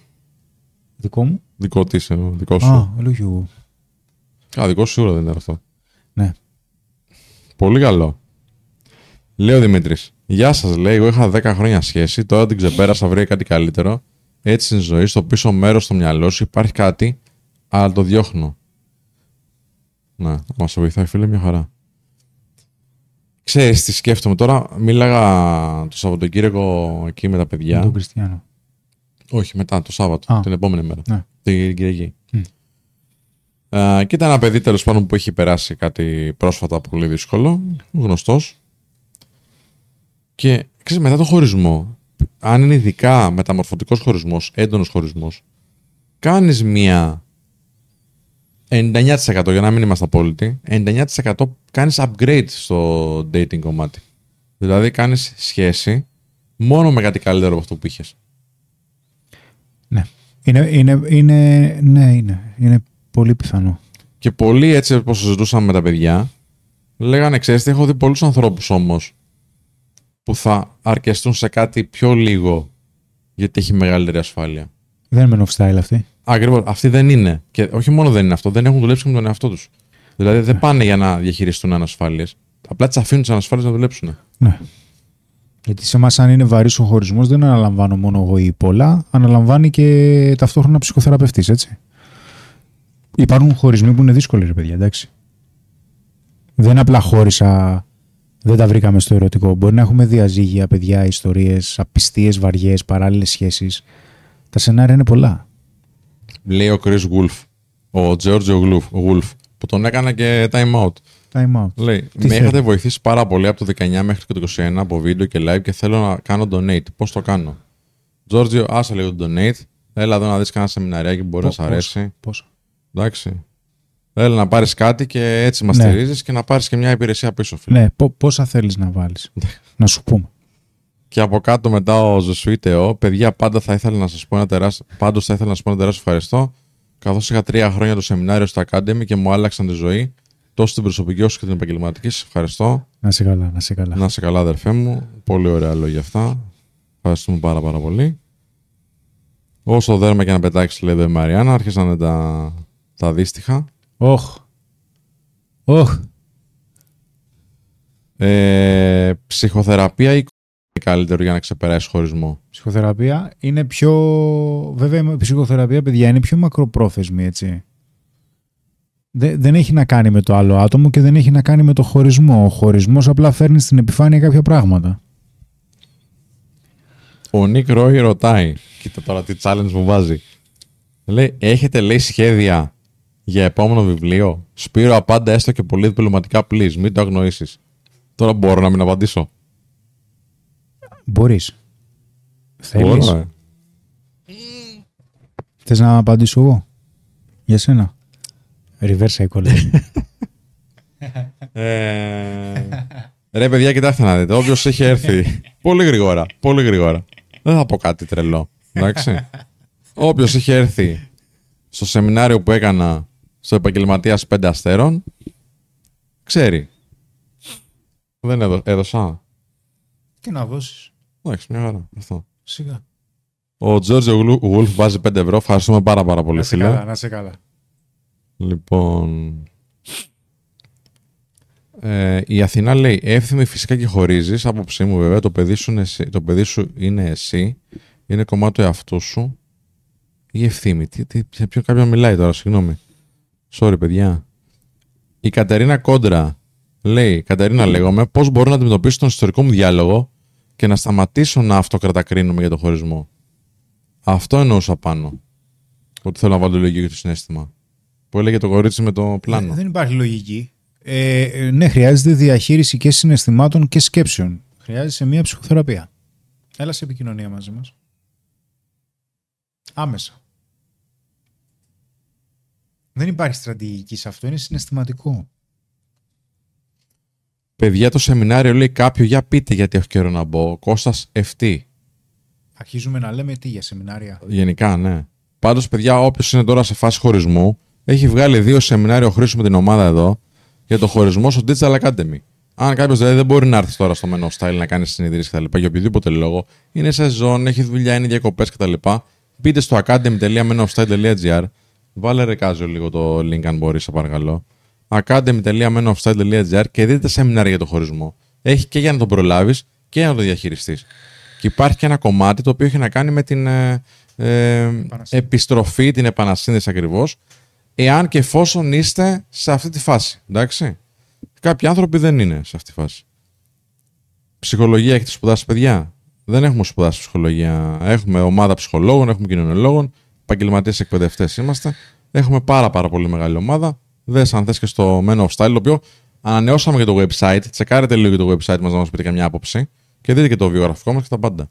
Δικό μου. Δικό της. Δικό σου. Α, λογικό. Α, δικό σου σίγουρα δεν ήταν αυτό. Ναι. Πολύ καλό. Λέει ο Δημήτρης. Γεια σας, λέει. Εγώ είχα 10 χρόνια σχέση. Τώρα την ξεπέρασα, βρήκα κάτι καλύτερο. Έτσι στην ζωή, στο πίσω μέρος στο μυαλό σου υπάρχει κάτι, αλλά το διώχνω. Ναι, μας βοηθάει, φίλε, μια χαρά. Ξέρεις τι σκέφτομαι τώρα. Μίλαγα το Σαββατοκύριακο εκεί με τα παιδιά. Με τον Κριστιανό. Όχι, μετά, το Σάββατο, την επόμενη μέρα. Ναι. Την Κυριακή. Και ήταν ένα παιδί, τέλος πάντων, που έχει περάσει κάτι πρόσφατα πολύ δύσκολο. Γνωστός. Και ξέρεις, μετά τον χωρισμό, αν είναι ειδικά μεταμορφωτικός χωρισμός, έντονος χωρισμός, κάνεις μία 99%, για να μην είμαστε απόλυτοι, 99% κάνεις upgrade στο dating κομμάτι. Δηλαδή κάνεις σχέση μόνο με κάτι καλύτερο από αυτό που είχες. Ναι. Είναι πολύ πιθανό. Και πολλοί, έτσι όπως συζητούσαμε με τα παιδιά, λέγανε, ξέρεις τι, έχω δει πολλούς ανθρώπους όμως που θα αρκεστούν σε κάτι πιο λίγο γιατί έχει μεγαλύτερη ασφάλεια. Δεν είναι Men of Style αυτή. Ακριβώς. Αυτή δεν είναι. Και όχι μόνο δεν είναι αυτό, δεν έχουν δουλέψει και με τον εαυτό τους. Δηλαδή δεν πάνε για να διαχειριστούν ανασφάλειες. Απλά τις αφήνουν τις ανασφάλειες να δουλέψουν. Ναι. Γιατί σε εμάς, αν είναι βαρύς ο χωρισμός, δεν αναλαμβάνω μόνο εγώ ή πολλά, αναλαμβάνει και ταυτόχρονα ψυχοθεραπευτής, έτσι. Υπάρχουν χωρισμοί που είναι δύσκολοι, ρε παιδιά, εντάξει. Δεν απλά χώρισα, δεν τα βρήκαμε στο ερωτικό. Μπορεί να έχουμε διαζύγια, παιδιά, ιστορίες, απιστίες, βαριές, παράλληλες σχέσεις. Τα σενάρια είναι πολλά. Λέει ο Chris Wolf, ο George Wolf, που τον έκανα και time out. Λέει, με είχατε βοηθήσει πάρα πολύ από το 19 μέχρι και το 21 από βίντεο και live και θέλω να κάνω donate. Πώς το κάνω? George, άσε λίγο το donate. Έλα εδώ να δεις κανένα σεμιναριάκι που μπορεί να σ' αρέσει. Πόσο? Εντάξει. Έλα να πάρεις κάτι και έτσι μας στηρίζεις και να πάρεις και μια υπηρεσία πίσω, φίλε. Ναι, πόσα θέλεις να βάλεις, να σου πούμε. Και από κάτω μετά ο Ζεσουίτεο, παιδιά, πάντα θα ήθελα να σας πω ένα τεράστιο ευχαριστώ, καθώς είχα 3 χρόνια το σεμινάριο στο Academy και μου άλλαξαν τη ζωή, τόσο την προσωπική όσο και την επαγγελματική. Σας ευχαριστώ. Να είσαι καλά. Να είσαι καλά, αδερφέ μου. Πολύ ωραία λόγια αυτά. Ευχαριστούμε πάρα πολύ. Όσο δέρμα και να πετάξει, λέει εδώ η Μαριάννα, άρχισαν τα δύστιχα. Οχ. Ψυχοθεραπεία ή καλύτερο για να ξεπεράσει χωρισμό? Ψυχοθεραπεία είναι πιο. Βέβαια, η ψυχοθεραπεία, παιδιά, είναι πιο μακροπρόθεσμη, έτσι. Δεν έχει να κάνει με το άλλο άτομο και δεν έχει να κάνει με το χωρισμό. Ο χωρισμός απλά φέρνει στην επιφάνεια κάποια πράγματα. Ο Νίκ Ρόι ρωτάει, κοίτα τώρα τι challenge μου βάζει. Λέει, έχετε, λέει, σχέδια για επόμενο βιβλίο? Σπύρο, απάντα έστω και πολύ διπλωματικά, please, μην το αγνοήσεις. Τώρα μπορώ να μην απαντήσω? Μπορείς. Θέλεις. Θες να απαντήσω εγώ? Για σένα. Reverse equality. Ρε παιδιά, κοιτάξτε να δείτε. Όποιος έχει έρθει πολύ γρήγορα. Δεν θα πω κάτι τρελό. Εντάξει. Όποιος έχει έρθει στο σεμινάριο που έκανα στο επαγγελματίας 5 αστέρων, ξέρει. Δεν έδωσα. Τι να δώσεις. Εντάξει, μια χαρά. Αυτό. Σιγά. Ο Τζόρτζο Γουλφ βάζει 5 ευρώ. Ευχαριστούμε πάρα πολύ. Να σε καλά. Λοιπόν. Η Αθηνά λέει, εύθυμη φυσικά και χωρίζεις. Άποψή μου, βέβαια, το παιδί σου είναι εσύ. Είναι κομμάτι του εαυτού σου. Η ευθύμη. Σε ποιον κάποιο μιλάει τώρα, συγγνώμη. Sorry, παιδιά. Η Κατερίνα Κόντρα. Λέει, Καταρίνα, λέγομαι, πώς μπορώ να αντιμετωπίσω τον ιστορικό μου διάλογο και να σταματήσω να αυτοκρατακρίνομαι για τον χωρισμό. Αυτό εννοούσα πάνω. Ότι θέλω να βάλω λογική για το συνέστημα. Που έλεγε το κορίτσι με το πλάνο. Δεν υπάρχει λογική. Ναι, χρειάζεται διαχείριση και συναισθημάτων και σκέψεων. Χρειάζεσαι μία ψυχοθεραπεία. Έλα σε επικοινωνία μαζί μας. Άμεσα. Δεν υπάρχει στρατηγική σε αυτό, είναι συναισθηματικό. Παιδιά, το σεμινάριο λέει κάποιο, για πείτε γιατί έχω καιρό να μπω. Ο Κώστας Ευτή. Αρχίζουμε να λέμε τι για σεμινάρια. Γενικά, ναι. Πάντως, παιδιά, όποιος είναι τώρα σε φάση χωρισμού, έχει βγάλει 2 σεμινάρια ο Χρήστος με την ομάδα εδώ για το χωρισμό στο Digital Academy. Αν κάποιος δηλαδή δεν μπορεί να έρθει τώρα στο Men of Style να κάνει συνεδρίες κτλ. Για οποιοδήποτε λόγο, είναι σεζόν, έχει δουλειά, είναι διακοπές κτλ. Μπείτε στο academy.menofstyle.gr. Βάλε ρε Κάζιο λίγο το link αν μπορείς, σε παρακαλώ. academy.menofstyle.gr και δείτε σεμινάρια για το χωρισμό. Έχει και για να το προλάβεις και για να το διαχειριστείς. Και υπάρχει και ένα κομμάτι το οποίο έχει να κάνει με την επιστροφή, την επανασύνδεση ακριβώς, εάν και εφόσον είστε σε αυτή τη φάση. Εντάξει. Κάποιοι άνθρωποι δεν είναι σε αυτή τη φάση. Ψυχολογία έχετε σπουδάσει, παιδιά? Δεν έχουμε σπουδάσει ψυχολογία. Έχουμε ομάδα ψυχολόγων, έχουμε κοινωνιολόγων, επαγγελματίες εκπαιδευτές είμαστε. Έχουμε πάρα πολύ μεγάλη ομάδα. Δες αν θες και στο Men of Style, το οποίο ανανεώσαμε και το website. Τσεκάρετε λίγο και το website μας να μας πείτε καμιά άποψη. Και δείτε και το βιογραφικό μας και τα πάντα.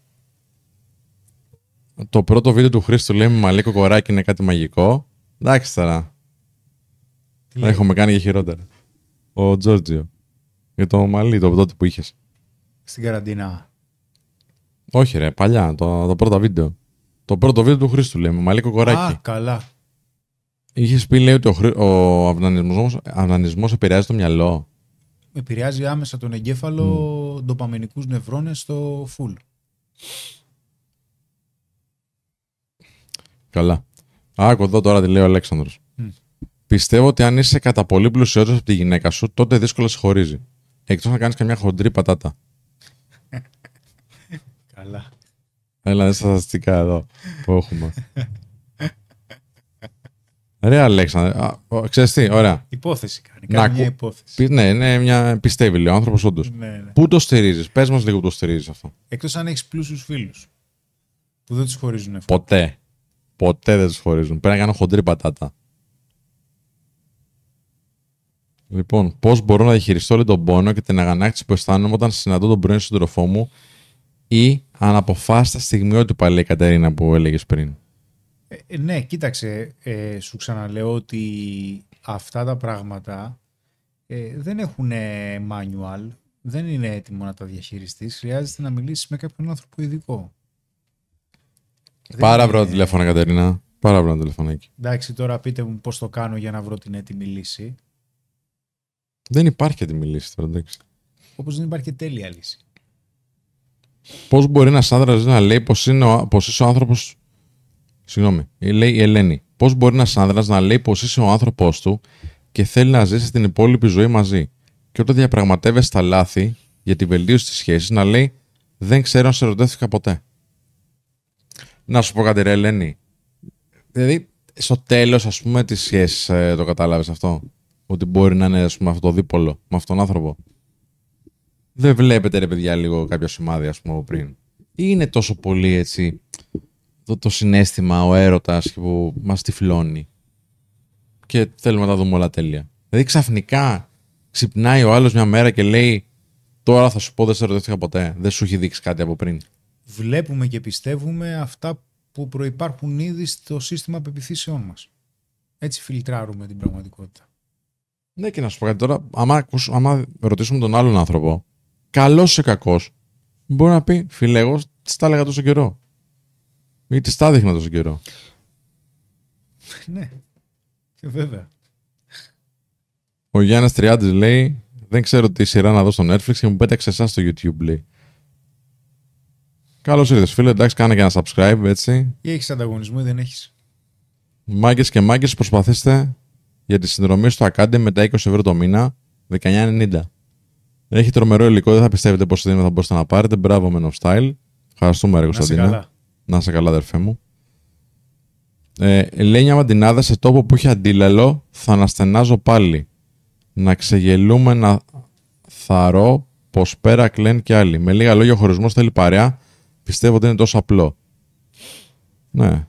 Το πρώτο βίντεο του Χρήστου λέει με μαλλί κοκοράκι είναι κάτι μαγικό. Εντάξει τώρα. Τα έχουμε κάνει και χειρότερα. Ο Τζόρτζιο. Για το μαλλί, το τότε που είχες. Στην καραντίνα. Όχι ρε, παλιά, το πρώτο βίντεο. Το πρώτο βίντεο του Χρήστου λέει με μαλλί κοκοράκι. Α, καλά. Είχες πει, λέει, ότι ο αυνανισμός επηρεάζει το μυαλό. Επηρεάζει άμεσα τον εγκέφαλο, ντοπαμινικούς νευρώνες στο full. Καλά. Άκου εδώ τώρα τι λέει ο Αλέξανδρος. Πιστεύω ότι αν είσαι κατά πολύ πλουσιότερος από τη γυναίκα σου, τότε δύσκολα σε χωρίζει. Εκτός να κάνεις καμιά χοντρή πατάτα. Καλά. Έλα, στα στατιστικά εδώ που έχουμε. Ρε Αλέξανδρε, ξέρεις τι, ωραία. Υπόθεση κάνει μια υπόθεση. Ναι, είναι μια πιστεύει, λέει, ο άνθρωπος όντως. Ναι. Πού το στηρίζεις, πες μας λίγο που το στηρίζεις αυτό. Εκτός αν έχεις πλούσιους φίλους, που δεν τους χωρίζουν αυτό. Ποτέ δεν τους χωρίζουν, πρέπει να κάνω χοντρή πατάτα. Λοιπόν, πώς μπορώ να διαχειριστώ όλη τον πόνο και την αγανάκτηση που αισθάνομαι όταν συναντώ τον πρώην σύντροφό μου ή αναποφάσιστα στιγμιότυπα, λέει η Κατερίνα που έλεγες πριν. Ναι, κοίταξε, σου ξαναλέω ότι αυτά τα πράγματα δεν έχουν manual, δεν είναι έτοιμο να τα διαχειριστείς. Χρειάζεται να μιλήσεις με κάποιον άνθρωπο ειδικό. Πάρα βρω τηλέφωνα, Κατερίνα. Πάρα βρω τηλεφωνάκι. Εντάξει, τώρα πείτε μου πώς το κάνω για να βρω την έτοιμη λύση. Δεν υπάρχει έτοιμη λύση τώρα, εντάξει. Όπως δεν υπάρχει και τέλεια λύση. Πώς μπορεί ένας άντρας να λέει πως είσαι ο άνθρωπος. Συγγνώμη, λέει η Ελένη. Πώς μπορεί ένας άνδρας να λέει πως είσαι ο άνθρωπός του και θέλει να ζήσει την υπόλοιπη ζωή μαζί, και όταν διαπραγματεύεσαι τα λάθη για τη βελτίωση της σχέσης, να λέει δεν ξέρω αν σε ερωτεύτηκα ποτέ. Να σου πω κάτι, ρε Ελένη. Δηλαδή, στο τέλος, ας πούμε, τη σχέση το κατάλαβες αυτό. Ότι μπορεί να είναι, ας πούμε, αυτό το δίπολο με αυτόν τον άνθρωπο. Δεν βλέπετε, ρε παιδιά, λίγο κάποιο σημάδι, ας πούμε, πριν? Είναι τόσο πολύ έτσι. Το συναίσθημα, ο έρωτας που μας τυφλώνει και θέλουμε να τα δούμε όλα τέλεια. Δηλαδή ξαφνικά ξυπνάει ο άλλος μια μέρα και λέει τώρα θα σου πω δεν σε ερωτεύτηκα ποτέ, δεν σου έχει δείξει κάτι από πριν. Βλέπουμε και πιστεύουμε αυτά που προϋπάρχουν ήδη στο σύστημα πεποιθήσεών μας. Έτσι φιλτράρουμε την πραγματικότητα. Ναι, και να σου πω κάτι τώρα, άμα ρωτήσουμε τον άλλον άνθρωπο, καλός ή κακός, μπορεί να πει φίλε εγώ στα έλεγα τόσο καιρό. Ή τη τα δείχνα τόσο καιρό. Ναι, και βέβαια. Ο Γιάννης Τριάντης λέει δεν ξέρω τι σειρά να δω στο Netflix και μου πέταξε εσάς στο YouTube, λέει. Καλώς ήρθες φίλε, εντάξει, κάνε και ένα subscribe, έτσι. Ή έχεις ανταγωνισμό ή δεν έχεις. Μάγκες και μάγκες, προσπαθήστε για τη συνδρομή στο Academy με τα 20 ευρώ το μήνα, 19,90. Έχει τρομερό υλικό, δεν θα πιστεύετε πόσο δίνουμε θα μπορούσατε να πάρετε. Μπράβο Men of Style. Ευχαριστούμε, ρε Κωνσταντίνα. Να είσαι καλά, αδερφέ μου. Λέει μια μαντινάδα σε τόπο που έχει αντίλαλο. Θα αναστενάζω πάλι. Να ξεγελούμε, να θαρώ πως πέρα κλαίνουν και άλλοι. Με λίγα λόγια, ο χωρισμός θέλει παρέα. Πιστεύω ότι είναι τόσο απλό. Ναι.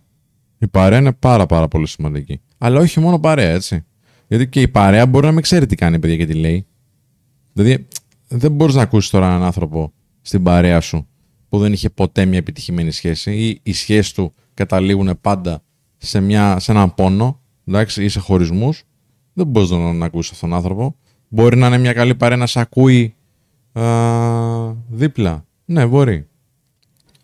Η παρέα είναι πάρα πολύ σημαντική. Αλλά όχι μόνο παρέα, έτσι. Γιατί και η παρέα μπορεί να μην ξέρει τι κάνει, παιδιά, και τι λέει. Δηλαδή, δεν μπορείς να ακούσεις τώρα έναν άνθρωπο στην παρέα σου που δεν είχε ποτέ μια επιτυχημένη σχέση ή οι σχέσεις του καταλήγουν πάντα σε έναν πόνο, εντάξει, ή σε χωρισμούς. Δεν μπορείς να ακούσεις αυτόν τον άνθρωπο. Μπορεί να είναι μια καλή παρέα να σε ακούει δίπλα. Ναι, μπορεί.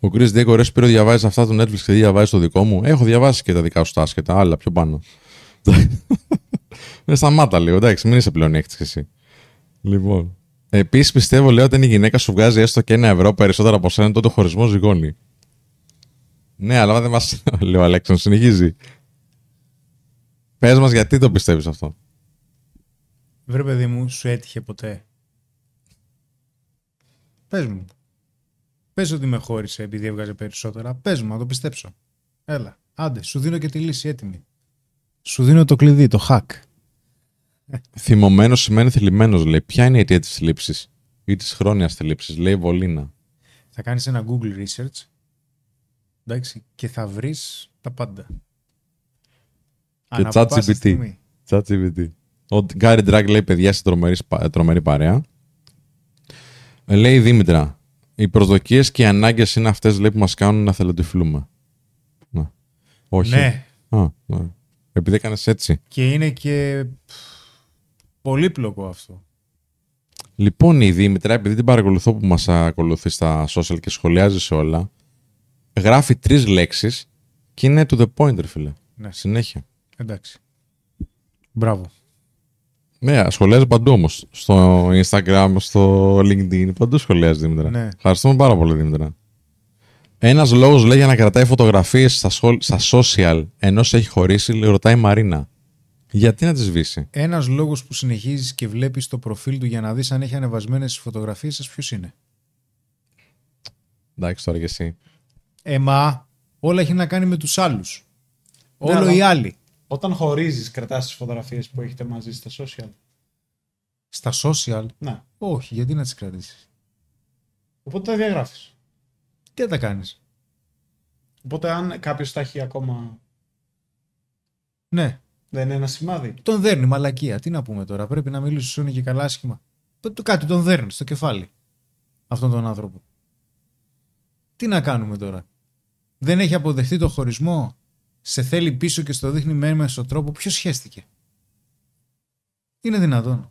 Ο Chris Diego, ρε Σπύρο, διαβάζεις αυτά του Netflix και διαβάζεις το δικό μου. Έχω διαβάσει και τα δικά σου τα άσχετα, άλλα πιο πάνω. Ναι, σταμάτα λίγο, εντάξει, μην είσαι πλέον έχεις εσύ. Λοιπόν. Επίσης πιστεύω, λέω, όταν η γυναίκα σου βγάζει έστω και €1 περισσότερα από σένα, τότε ο χωρισμός ζυγώνει. Ναι, αλλά δεν μας. Λέω, ο Αλέξανδρος συνεχίζει. Πες μας γιατί το πιστεύεις αυτό. Βρε παιδί μου, σου έτυχε ποτέ? Πες μου. Πες ότι με χώρισε επειδή έβγαζε περισσότερα. Πες μου, να το πιστέψω. Έλα, άντε, σου δίνω και τη λύση έτοιμη. Σου δίνω το κλειδί, το hack. Θυμωμένος σημαίνει θλιμμένος, λέει. Ποια είναι η αιτία της θλίψης ή της χρόνιας θλίψης, λέει Βολίνα. Θα κάνεις ένα Google research, εντάξει, και θα βρεις τα πάντα. Και ChatGPT. Ο Γκάρι Ντράγκ λέει, παιδιά, σε τρομερή παρέα. Λέει Δήμητρα, οι προσδοκίες και οι ανάγκες είναι αυτές, λέει, που μας κάνουν να θελοντυφλούμε. Ναι. Όχι. Ναι. Α, ναι. Επειδή έκανες έτσι. Και είναι και πολύπλοκο αυτό. Λοιπόν, η Δήμητρα, επειδή την παρακολουθώ που μας ακολουθεί στα social και σχολιάζει σε όλα, γράφει 3 λέξεις και είναι to the point, ρε φίλε. Ναι. Συνέχεια. Εντάξει. Μπράβο. Ναι, σχολιάζει παντού όμως. Στο Instagram, στο LinkedIn, παντού σχολιάζει Δήμητρα. Ναι. Ευχαριστούμε πάρα πολύ, Δήμητρα. Ένας λόγος, λέει, για να κρατάει φωτογραφίες στα social ενώ σε έχει χωρίσει, λέει, ρωτάει η Μαρίνα. Γιατί να τις σβήσει? Ένας λόγος που συνεχίζεις και βλέπεις το προφίλ του για να δεις αν έχει ανεβασμένες φωτογραφίες σας, ποιος είναι? Εντάξει, τώρα και εσύ. Μα όλα έχει να κάνει με τους άλλους. Ναι, όλο οι άλλοι. Όταν χωρίζεις, κρατάς τις φωτογραφίες που έχετε μαζί στα social? Στα social? Ναι. Όχι, γιατί να τις κρατήσεις? Οπότε τα διαγράφεις. Τι θα τα κάνεις? Οπότε αν κάποιος τα έχει ακόμα... Ναι. Δεν είναι ένα σημάδι. Τον δέρνει, μαλακία. Τι να πούμε τώρα, πρέπει να μιλήσεις όνοι και καλά άσχημα. Κάτι τον δέρνει στο κεφάλι. Αυτόν τον άνθρωπο. Τι να κάνουμε τώρα? Δεν έχει αποδεχτεί το χωρισμό. Σε θέλει πίσω και στο δείχνει με έμεσο τρόπο. Ποιος σχέστηκε? Είναι δυνατόν?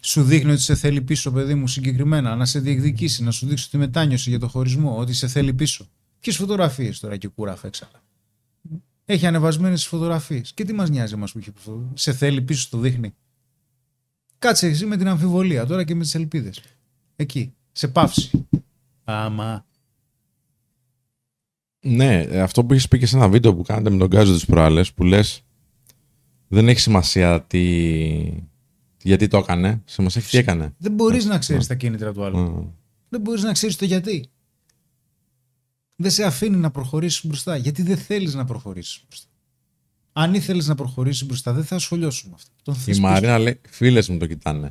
Σου δείχνει ότι σε θέλει πίσω, παιδί μου, συγκεκριμένα. Να σε διεκδικήσει, να σου δείξει ότι μετάνιωσε για το χωρισμό, ότι σε θέλει πίσω. Ποιες φωτογραφίες τώρα και κούραφα έξαλα. Έχει ανεβασμένες φωτογραφίες. Και τι μας νοιάζει μας που έχει αυτό? Σε θέλει πίσω, το δείχνει. Κάτσε εσύ με την αμφιβολία τώρα και με τις ελπίδες. Εκεί. Σε παύση. Άμα. Ναι, αυτό που έχεις πει και σε ένα βίντεο που κάνετε με τον Κάζιο τις προάλλες, που λες δεν έχει σημασία γιατί το έκανε, σημασία έχει τι έκανε. Δεν μπορείς να ξέρεις τα κίνητρα του άλλου. Δεν μπορείς να ξέρεις το γιατί. Δεν σε αφήνει να προχωρήσεις μπροστά, γιατί δεν θέλεις να προχωρήσεις μπροστά. Αν ήθελες να προχωρήσεις μπροστά, δεν θα ασχολιώσουν αυτό. Η Μαρίνα λέει, φίλες μου το κοιτάνε.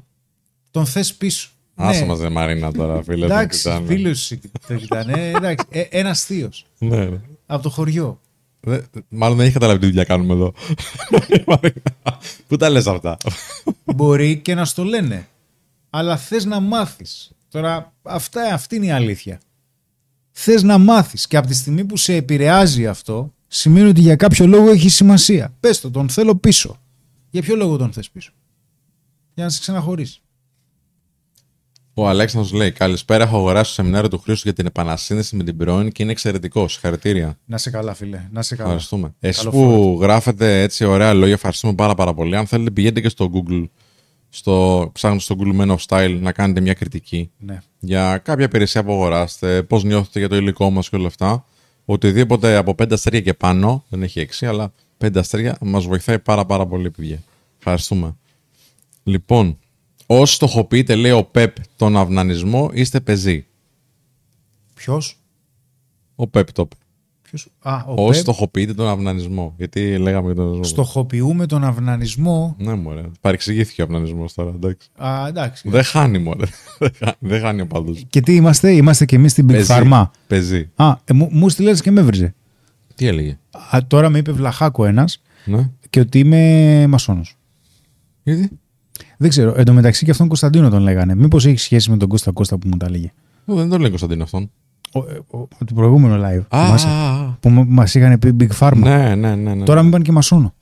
Τον θες πίσω. Άσε μας, δε Μαρίνα, τώρα, φίλε. Εντάξει, φίλος το κοιτάνε. Ένας θείος. Από το χωριό. Μάλλον δεν έχει καταλάβει τι δουλειά κάνουμε εδώ. Πού τα λες αυτά? Μπορεί και να στο λένε. Αλλά θες να μάθεις. Τώρα, αυτή είναι η αλήθεια. Θες να μάθεις. Και από τη στιγμή που σε επηρεάζει αυτό, σημαίνει ότι για κάποιο λόγο έχει σημασία. Πες το, τον θέλω πίσω. Για ποιο λόγο τον θες πίσω? Για να σε ξαναχωρίσει. Ο Αλέξανδρος λέει: καλησπέρα. Έχω αγοράσει το σεμινάριο του Χρήστου για την επανασύνδεση με την πρώην και είναι εξαιρετικό. Συγχαρητήρια. Να σε καλά, φίλε. Να σε καλά. Ευχαριστούμε. Εσείς που γράφετε έτσι ωραία λόγια, ευχαριστούμε πάρα πολύ. Αν θέλετε, πηγαίνετε και στο Google, ψάχνετε στο Google Men of Style να κάνετε μια κριτική, ναι, για κάποια υπηρεσία που αγοράσετε, πώς νιώθετε για το υλικό μας και όλα αυτά. Οτιδήποτε από 5 αστέρια και πάνω, δεν έχει 6, αλλά 5 αστέρια μας βοηθάει πάρα πολύ, παιδιά. Ευχαριστούμε. Λοιπόν. Όσοι στοχοποιείτε, λέει ο Πεπ, τον αυνανισμό, είστε πεζοί. Ποιος? Ο Πεπ το είπε. Όσοι στοχοποιείτε τον αυνανισμό. Γιατί λέγαμε για τον αυνανισμό. Στοχοποιούμε τον αυνανισμό. Ναι, μωρέ. Παρεξηγήθηκε ο αυνανισμός τώρα. Εντάξει. Α, εντάξει. Δεν χάνει, μωρέ. Δεν χάνει πάντως. Και τι είμαστε, είμαστε κι εμείς στην Big Pharma. Πεζή. Α, μου στείλε και με έβριζε. Τι έλεγε. Α, τώρα με είπε βλαχάκο ένας ναι. Και ότι είμαι μασόνος. Γιατί. Δεν ξέρω. Εν τω μεταξύ και αυτόν Κωνσταντίνο τον λέγανε. Μήπως έχει σχέση με τον Κώστα που μου τα έλεγε. Δεν τον λέει Κωνσταντίνο αυτόν. Το προηγούμενο live που μας είχαν πει Big Pharma. Ναι, ναι, ναι. Τώρα μην πάνε και μασόνο.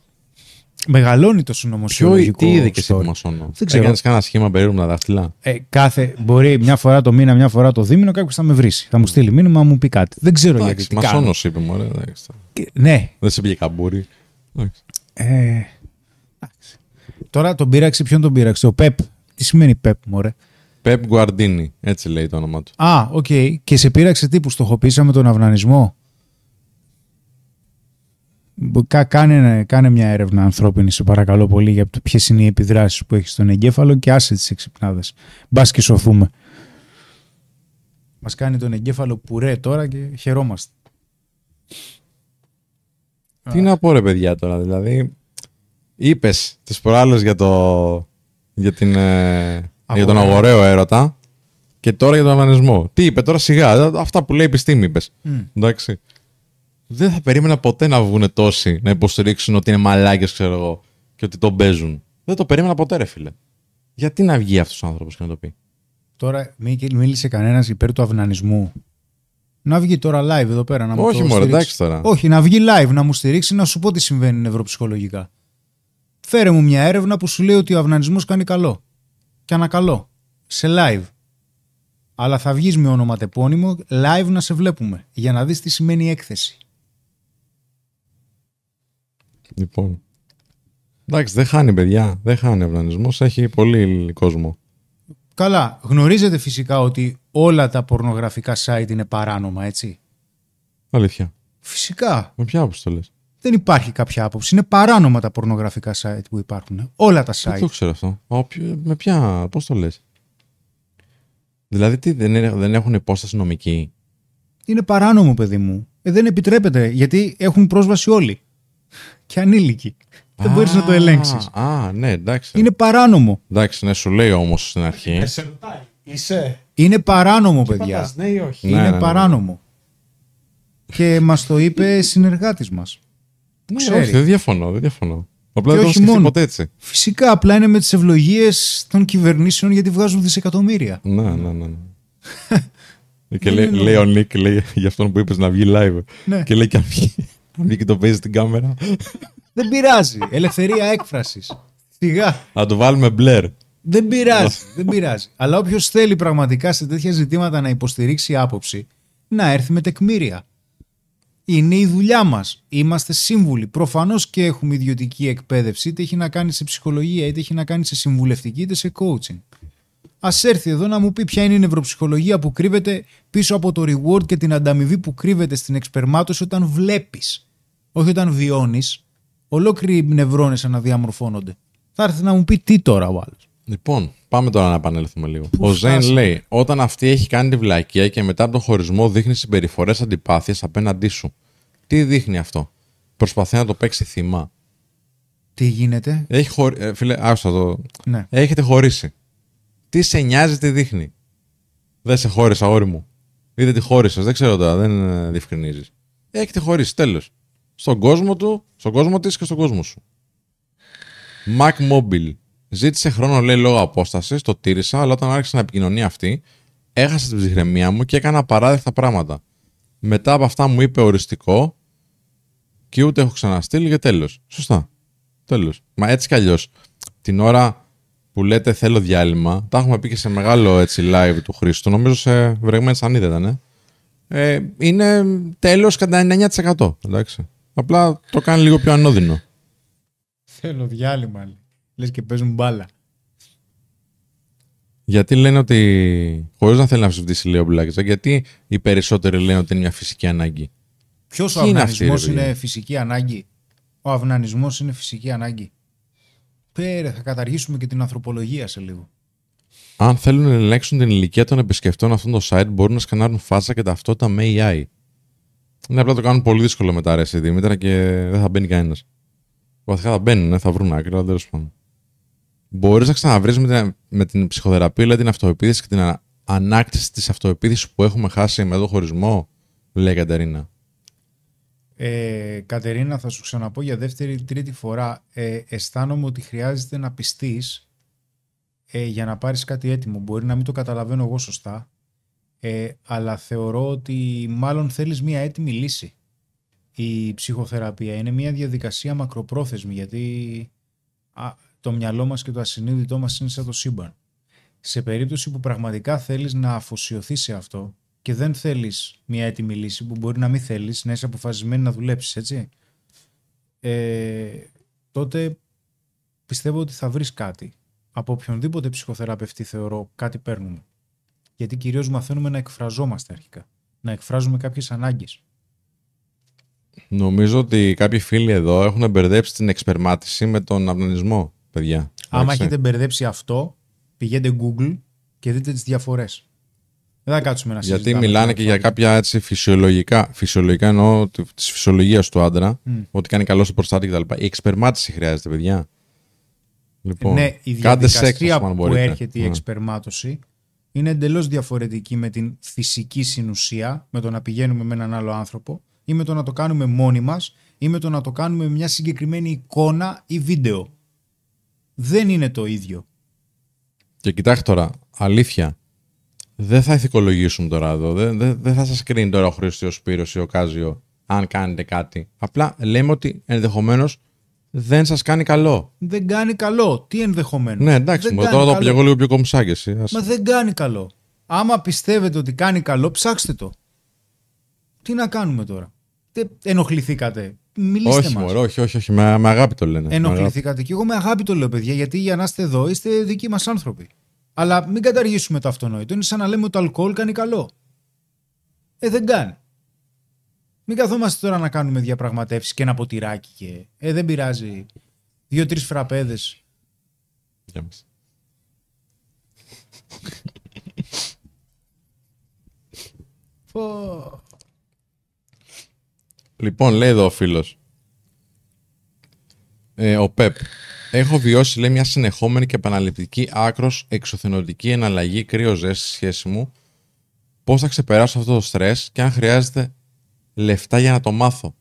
Μεγαλώνει το συνωμοσιολογικό. Τι είδε και εσύ μασόνο. Δεν ξέρω. Έκανες κανένα σχήμα περίπου με τα δάχτυλα. Μπορεί μια φορά το μήνα, μια φορά το δίμηνο κάποιος θα με βρήσει. Θα μου στείλει μήνυμα, μου πει κάτι. Δεν ξέρω γιατί. Μασόνος είπε μου, ωραία. Ναι. Δεν σε πήγε καμπούρι. Τώρα τον πείραξε. Ποιον τον πείραξε. Ο Πεπ. Τι σημαίνει Πεπ, μωρέ. Πεπ Γκουαρντίνι, έτσι λέει το όνομά του. Α, οκ. Okay. Και σε πείραξε τι που στοχοποίησαμε τον αυνανισμό. Κάνε μια έρευνα ανθρώπινη, σε παρακαλώ πολύ, για το ποιες είναι οι επιδράσεις που έχει στον εγκέφαλο και άσε τις εξυπνάδες. Μπας και σωθούμε. Μας κάνει τον εγκέφαλο πουρέ τώρα και χαιρόμαστε. Τι να πω ρε παιδιά τώρα, δηλαδή. Είπες τις προάλλες για τον αγοραίο έρωτα και τώρα για τον αυνανισμό. Τι είπε τώρα σιγά, αυτά που λέει η επιστήμη είπες. Εντάξει. Δεν θα περίμενα ποτέ να βγουν τόσοι να υποστηρίξουν ότι είναι μαλάκες, ξέρω εγώ, και ότι τον παίζουν. Δεν το περίμενα ποτέ, ρε φίλε. Γιατί να βγει αυτός ο άνθρωπος και να το πει. Τώρα μίλησε κανένας υπέρ του αυνανισμού. Να βγει τώρα live εδώ πέρα να μου στηρίξει. Όχι, μωρέ, εντάξει τώρα. Όχι, να βγει live να μου στηρίξει, να σου πω τι συμβαίνει νευροψυχολογικά. Φέρε μου μια έρευνα που σου λέει ότι ο αυνανισμός κάνει καλό. Και ανακαλώ, σε live. Αλλά θα βγεις με ονοματεπώνυμο live να σε βλέπουμε. Για να δεις τι σημαίνει η έκθεση. Λοιπόν. Εντάξει, δεν χάνει παιδιά. Δεν χάνει ο αυνανισμός. Έχει πολύ κόσμο. Καλά. Γνωρίζετε φυσικά ότι όλα τα πορνογραφικά site είναι παράνομα, έτσι. Αλήθεια. Φυσικά. Με ποια άποψη το λες. Δεν υπάρχει κάποια άποψη. Είναι παράνομα τα πορνογραφικά site που υπάρχουν. Όλα τα site. Δεν το ξέρω αυτό. Με ποια. Πώς το λες. Δηλαδή, τι, δεν έχουν υπόσταση νομική. Είναι παράνομο, παιδί μου. Δεν επιτρέπεται. Γιατί έχουν πρόσβαση όλοι. Και ανήλικοι. Δεν μπορείς να το ελέγξεις. Α, ναι, εντάξει. Είναι παράνομο. Εντάξει, ναι, σου λέει όμως στην αρχή. Είναι παράνομο, παιδιά. Ναι, ή όχι. Είναι παράνομο. Και μας το είπε συνεργάτης μας. Ναι, όχι, δεν διαφωνώ. Απλά δεν το σκεφτεί ποτέ έτσι. Φυσικά, απλά είναι με τις ευλογίες των κυβερνήσεων γιατί βγάζουν δισεκατομμύρια. Ναι. Και λέει ο Νίκ, για αυτόν που είπες να βγει live. Ναι. Και λέει και αν βγει και το παίζει την κάμερα. Δεν πειράζει. Ελευθερία έκφρασης. Σιγά. Να το βάλουμε μπλερ. Δεν πειράζει. Αλλά όποιος θέλει πραγματικά σε τέτοια ζητήματα να υποστηρίξει άποψη, να έρθει με τεκμήρια. Είναι η δουλειά μας. Είμαστε σύμβουλοι. Προφανώς και έχουμε ιδιωτική εκπαίδευση, είτε έχει να κάνει σε ψυχολογία, είτε έχει να κάνει σε συμβουλευτική, είτε σε coaching. Ας έρθει εδώ να μου πει ποια είναι η νευροψυχολογία που κρύβεται πίσω από το reward και την ανταμοιβή που κρύβεται στην εξπερμάτωση όταν βλέπεις. Όχι όταν βιώνεις. Ολόκληροι νευρώνες αναδιαμορφώνονται. Θα έρθει να μου πει τι τώρα ο άλλος. Λοιπόν, πάμε τώρα να επανέλθουμε λίγο. Ο Ζέιν λέει: όταν αυτή έχει κάνει τη βλακεία και μετά από τον χωρισμό δείχνει συμπεριφορές αντιπάθειας απέναντί σου. Τι δείχνει αυτό. Προσπαθεί να το παίξει θύμα. Τι γίνεται. Φίλε, άκουσα το. Ναι. Έχετε χωρίσει. Τι σε νοιάζει, τι δείχνει. Δεν σε χώρισα, όρι μου. Είδε τη χώρισα. Δεν ξέρω τώρα, δεν διευκρινίζει. Έχετε χωρίσει, τέλος. Στον κόσμο του, στον κόσμο της και στον κόσμο σου. Mac Mobile. Ζήτησε χρόνο, λέει, λόγω απόστασης, το τήρησα, αλλά όταν άρχισε να επικοινωνεί αυτή, έχασα την ψυχραιμία μου και έκανα απαράδεκτα πράγματα. Μετά από αυτά μου είπε οριστικό και ούτε έχω ξαναστείλει και τέλος. Σωστά. Τέλος. Μα έτσι κι αλλιώς, την ώρα που λέτε θέλω διάλειμμα, τα έχουμε πει και σε μεγάλο έτσι live του Χρήστου, νομίζω σε βρεγμένες αν είδε, ναι. Είναι τέλος κατά 99%. Εντάξει. Απλά το κάνει λίγο πιο ανώδυνο. Θέλω διάλειμμα. Λες και παίζουν μπάλα. Γιατί λένε ότι. Χωρίς να θέλει να ψηφίσει, λέει ο Μπλάκης, γιατί οι περισσότεροι λένε ότι είναι μια φυσική ανάγκη. Ποιος ο αυνανισμός είναι φυσική ανάγκη. Ο αυνανισμός είναι φυσική ανάγκη. Πέρα, θα καταργήσουμε και την ανθρωπολογία σε λίγο. Αν θέλουν να ελέγξουν την ηλικία των επισκεπτών αυτών των site, μπορούν να σκανάρουν φάτσα και ταυτότητα με AI. Ναι, απλά το κάνουν πολύ δύσκολο μετά, ρε εσύ, Δήμητρα, και δεν θα μπαίνει κανένας. Βαθικά θα μπαίνουν, θα βρουν άκρη, αλλά τέλος πάντων. Μπορείς να ξαναβρεις με την ψυχοθεραπεία, δηλαδή την αυτοεπίθεση και την ανάκτηση της αυτοεπίθεσης που έχουμε χάσει με τον χωρισμό, λέει η Κατερίνα. Κατερίνα, θα σου ξαναπώ για δεύτερη ή τρίτη φορά. Αισθάνομαι ότι χρειάζεται να πιστείς για να πάρεις κάτι έτοιμο. Μπορεί να μην το καταλαβαίνω εγώ σωστά, αλλά θεωρώ ότι μάλλον θέλεις μια έτοιμη λύση. Η ψυχοθεραπεία είναι μια διαδικασία μακροπρόθεσμη, γιατί το μυαλό μας και το ασυνείδητό μας είναι σαν το σύμπαν. Σε περίπτωση που πραγματικά θέλεις να αφοσιωθείς σε αυτό και δεν θέλεις μια έτοιμη λύση, που μπορεί να μην θέλεις, να είσαι αποφασισμένη να δουλέψεις, έτσι, τότε πιστεύω ότι θα βρεις κάτι. Από οποιονδήποτε ψυχοθεραπευτή, θεωρώ, κάτι παίρνουμε. Γιατί κυρίως μαθαίνουμε να εκφραζόμαστε αρχικά, να εκφράζουμε κάποιες ανάγκες. Νομίζω ότι κάποιοι φίλοι εδώ έχουν μπερδέψει την εξπερμάτιση με τον αυνανισμό, παιδιά. Άμα έχετε μπερδέψει αυτό, πηγαίνετε Google και δείτε τις διαφορές. Δεν θα κάτσουμε να συζητάμε. Γιατί μιλάνε και για κάποια έτσι φυσιολογικά εννοώ της φυσιολογίας του άντρα, ότι κάνει καλό στο προστάτη κτλ. Η εξπερμάτιση χρειάζεται, παιδιά. Λοιπόν, ναι, η διαδικασία που έρχεται η εξπερμάτωση είναι εντελώς διαφορετική με την φυσική συνουσία, με το να πηγαίνουμε με έναν άλλο άνθρωπο, ή με το να το κάνουμε μόνοι μας, ή με το να το κάνουμε με μια συγκεκριμένη εικόνα ή βίντεο. Δεν είναι το ίδιο. Και κοιτάξτε τώρα, αλήθεια, δεν θα ηθικολογήσουμε τώρα εδώ, δεν θα σας κρίνει τώρα ο Χρήστος, ο Σπύρος ή ο Κάζιο, αν κάνετε κάτι. Απλά λέμε ότι ενδεχομένως δεν σας κάνει καλό. Δεν κάνει καλό, τι ενδεχομένως. Ναι, εντάξει, τώρα το πήγα λίγο πιο κομψάκι. Μα δεν κάνει καλό. Άμα πιστεύετε ότι κάνει καλό, ψάξτε το. Τι να κάνουμε τώρα. Ενοχληθήκατε. Μιλήστε μας. Όχι, με αγάπη το λένε. Ενοχληθήκατε. Και εγώ με αγάπη το λέω, παιδιά, γιατί για να είστε εδώ είστε δικοί μας άνθρωποι. Αλλά μην καταργήσουμε το αυτονόητο. Είναι σαν να λέμε ότι το αλκοόλ κάνει καλό. Δεν κάνει. Μην καθόμαστε τώρα να κάνουμε διαπραγματεύσεις και ένα ποτηράκι και. Δεν πειράζει. 2-3 φραπέδες. Γεια μας. Λοιπόν, λέει εδώ ο φίλος, ο Πεπ, έχω βιώσει, λέει, μια συνεχόμενη και επαναληπτική άκρος εξωθενωτική εναλλαγή κρύο-ζέστη στη σχέση μου. Πώς θα ξεπεράσω αυτό το στρες και αν χρειάζεται λεφτά για να το μάθω.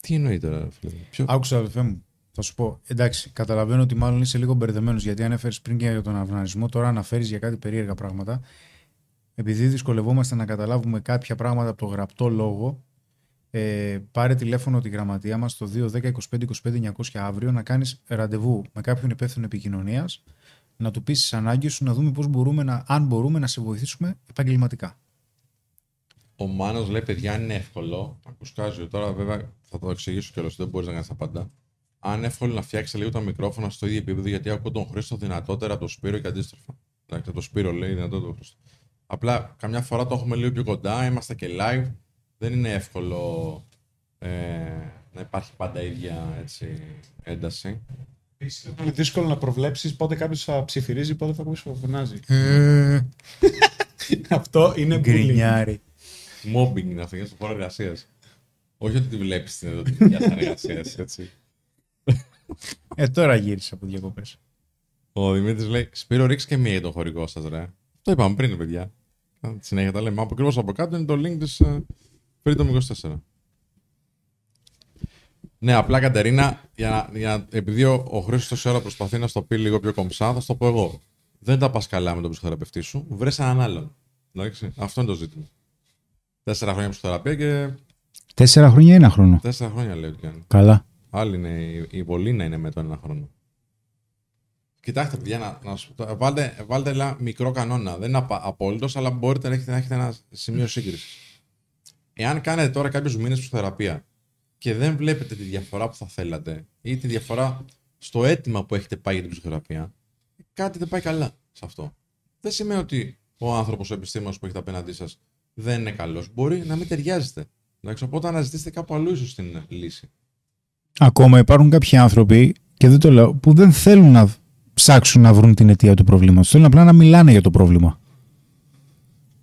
Τι εννοεί τώρα, φίλε? Άκουσα, αδελφέ μου, θα σου πω. Εντάξει, καταλαβαίνω ότι μάλλον είσαι λίγο μπερδεμένος, γιατί ανέφερες πριν και για τον αυνανισμό, τώρα αναφέρεις για κάτι περίεργα πράγματα. Επειδή δυσκολευόμαστε να καταλάβουμε κάποια πράγματα από το γραπτό λόγο, πάρε τηλέφωνο τη γραμματεία μας στο 210-25-25-900 αύριο να κάνεις ραντεβού με κάποιον υπεύθυνο επικοινωνίας, να του πεις τις ανάγκες σου, να δούμε πώς μπορούμε αν μπορούμε να σε βοηθήσουμε επαγγελματικά. Ο Μάνος λέει, παιδιά, είναι εύκολο. Ακουσκάζω τώρα, βέβαια θα το εξηγήσω κιόλας, δεν μπορείς να κάνεις τα πάντα. Αν εύκολο να φτιάξεις λίγο τα μικρόφωνα στο ίδιο επίπεδο, γιατί ακούω τον Χρήστο δυνατότερα από τον Σπύρο και αντίστροφα. Εντάξει, τον Σπύρο λέει δυνατότερα τον Χρήστο. Απλά καμιά φορά το έχουμε λίγο πιο κοντά, είμαστε και live. Δεν είναι εύκολο να υπάρχει πάντα ίδια, έτσι, ένταση. Είναι δύσκολο να προβλέψεις πότε κάποιος θα ψιθυρίζει, πότε θα κάποιος θα φωνάζει. Αυτό είναι γκρινιάρι. Μόμπινγκ είναι αυτό, για στο χώρο εργασίας. Όχι ότι τη βλέπεις την εδώ τη δουλειά εργασίας, έτσι. Τώρα γύρισα από διακοπές. Ο Δημήτρης λέει, Σπύρο, ρίξε και μία για το χωρικό σας, ρε. Το είπαμε πριν, παιδιά. Συνέχεια τα λέμε. Ακριβώς από κάτω είναι το link της Freedom24. Ναι, απλά, Κατερίνα, επειδή ο Χρήστος τόση ώρα προσπαθεί να στο πει λίγο πιο κομψά, θα στο πω εγώ. Δεν τα πας καλά με τον ψυχοθεραπευτή σου. Βρες έναν άλλον. Εντάξει, αυτό είναι το ζήτημα. 4 χρόνια ψυχοθεραπεία και. 4 χρόνια ή 1 χρόνο. 4 χρόνια λέει ότι κάνει. Καλά. Άλλη είναι η Πολίνα, είναι με το 1 χρόνο. Κοιτάξτε, παιδιά, να σου πω, βάλτε ένα μικρό κανόνα. Δεν είναι απόλυτος, αλλά μπορείτε να έχετε ένα σημείο σύγκρισης. Εάν κάνετε τώρα κάποιους μήνες ψυχοθεραπεία και δεν βλέπετε τη διαφορά που θα θέλατε ή τη διαφορά στο αίτημα που έχετε πάει για την ψυχοθεραπεία, κάτι δεν πάει καλά σε αυτό. Δεν σημαίνει ότι ο άνθρωπος, ο επιστήμονας που έχετε απέναντί σας δεν είναι καλός. Μπορεί να μην ταιριάζετε. Εντάξει, οπότε αναζητήστε κάπου αλλού ίσως την λύση. Ακόμα υπάρχουν κάποιοι άνθρωποι, και δεν το λέω, που δεν θέλουν να ψάξουν να βρουν την αιτία του προβλήματος. Θέλουν απλά να μιλάνε για το πρόβλημα.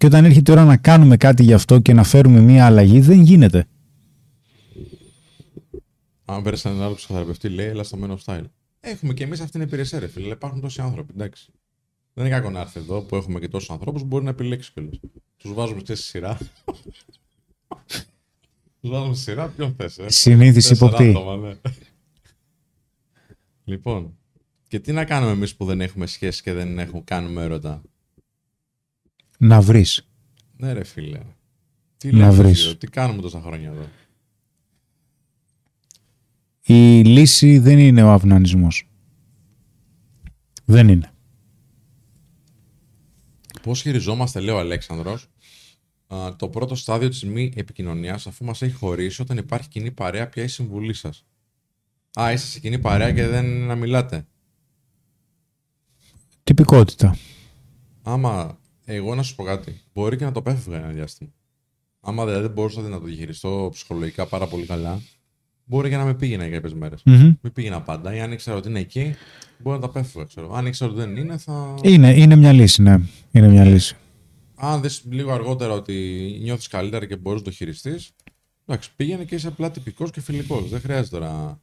Και όταν έρχεται η ώρα να κάνουμε κάτι γι' αυτό και να φέρουμε μία αλλαγή, δεν γίνεται. Αν παίρνει έναν άλλο ψυχοθεραπευτή, λέει, έλα στο Men of Style. Έχουμε και εμείς αυτήν την υπηρεσία, ρε φίλε. Υπάρχουν τόσοι άνθρωποι, εντάξει. Δεν είναι κακό να έρθει εδώ που έχουμε και τόσους ανθρώπους που μπορεί να επιλέξει κιόλας. Τους βάζουμε στη σειρά. Τους βάζουμε στη σειρά, ποιον θες. Συνείδηση υποπτή. Ναι. Λοιπόν, και τι να κάνουμε εμείς που δεν έχουμε σχέση και δεν κάνουμε έρωτα. Να βρεις. Ναι, ρε φίλε. Τι να βρεις. Τι κάνουμε τόσα χρόνια εδώ. Η λύση δεν είναι ο αυνανισμός. Δεν είναι. Πώς χειριζόμαστε, λέει ο Αλέξανδρος, το πρώτο στάδιο της μη επικοινωνίας, αφού μας έχει χωρίσει, όταν υπάρχει κοινή παρέα, ποια η συμβουλή σας? Α, είστε σε κοινή παρέα και δεν να μιλάτε. Τυπικότητα. Άμα, εγώ να σου πω κάτι, μπορεί και να το πέφευγα ένα διάστημα. Άμα δηλαδή δεν μπορούσα να το διαχειριστώ ψυχολογικά πάρα πολύ καλά, μπορεί και να με πήγαινα για κάποιες μέρες. Mm-hmm. Με πήγαινα πάντα, ή αν ήξερα ότι είναι εκεί, μπορεί να τα πέφευγα. Ξέρω. Αν ήξερα ότι δεν είναι, θα. Είναι μια λύση, ναι. Είναι μια λύση. Αν δεις λίγο αργότερα ότι νιώθεις καλύτερα και μπορείς να το χειριστείς, εντάξει, πήγαινε και είσαι απλά τυπικός και φιλικός. Δεν χρειάζεται τώρα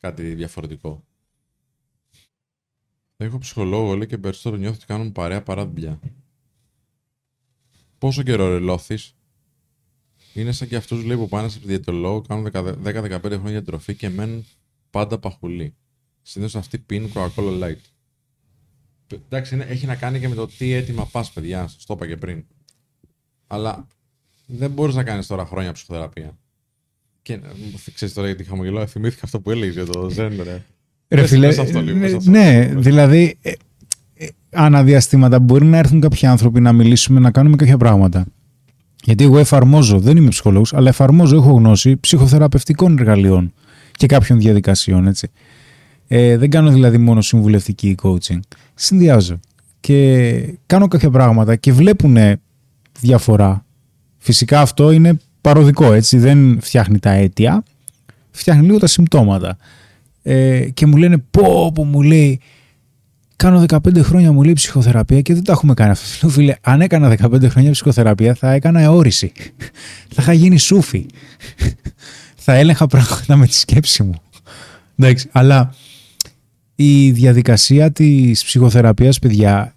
κάτι διαφορετικό. Έχω ψυχολόγο, λέει, και περισσότερο νιώθω ότι κάνουν παρέα παρά δουλειά. Πόσο καιρό ρελώθεις? Είναι σαν και αυτούς, λέει, που πάνε σε διαιτολόγο, κάνουν 10-15 χρόνια διατροφή και μένουν πάντα παχουλοί. Συνήθως αυτοί πίνουν Coca-Cola Light. Εντάξει, έχει να κάνει και με το τι έτοιμα πας, παιδιά, σας το είπα και πριν. Αλλά δεν μπορείς να κάνεις τώρα χρόνια ψυχοθεραπεία. Και ξέρεις τώρα γιατί χαμογελάω, θυμήθηκα αυτό που έλεγες για το Zen, ρε. Ρε φίλε, ναι, δηλαδή αναδιαστήματα μπορεί να έρθουν κάποιοι άνθρωποι να μιλήσουμε, να κάνουμε κάποια πράγματα. Γιατί εγώ εφαρμόζω, δεν είμαι ψυχολόγος, αλλά εφαρμόζω, έχω γνώση ψυχοθεραπευτικών εργαλείων και κάποιων διαδικασιών, έτσι. Δεν κάνω δηλαδή μόνο συμβουλευτική coaching. Συνδυάζω και κάνω κάποια πράγματα και βλέπουν διαφορά. Φυσικά αυτό είναι παροδικό, έτσι. Δεν φτιάχνει τα αίτια, φτιάχνει λίγο τα συμπτώματα. Και μου λένε, πω, που μου λέει, κάνω 15 χρόνια, μου λέει, ψυχοθεραπεία και δεν τα έχουμε κάνει αυτό. Φίλε, αν έκανα 15 χρόνια ψυχοθεραπεία, θα έκανα εώρηση. Θα είχα γίνει σούφι. Θα έλεγχα πράγματα με τη σκέψη μου. Εντάξει, αλλά η διαδικασία της ψυχοθεραπείας, παιδιά,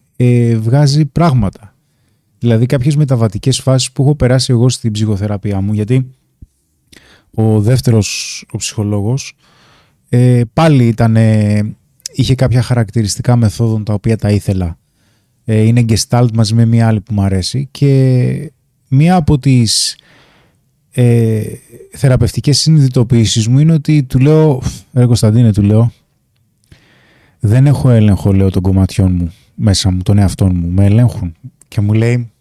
βγάζει πράγματα. Δηλαδή κάποιες μεταβατικές φάσεις που έχω περάσει εγώ στην ψυχοθεραπεία μου, γιατί ο δεύτερος, ο ψυχολόγος, πάλι ήταν, είχε κάποια χαρακτηριστικά μεθόδων τα οποία τα ήθελα. Είναι gestalt μαζί με μία άλλη που μου αρέσει και μία από τις θεραπευτικές συνειδητοποιήσεις μου είναι ότι του λέω, ρε Κωνσταντίνε, του λέω, δεν έχω έλεγχο, λέω, των κομματιών μου μέσα μου, των εαυτών μου, με ελέγχουν. Και μου λέει,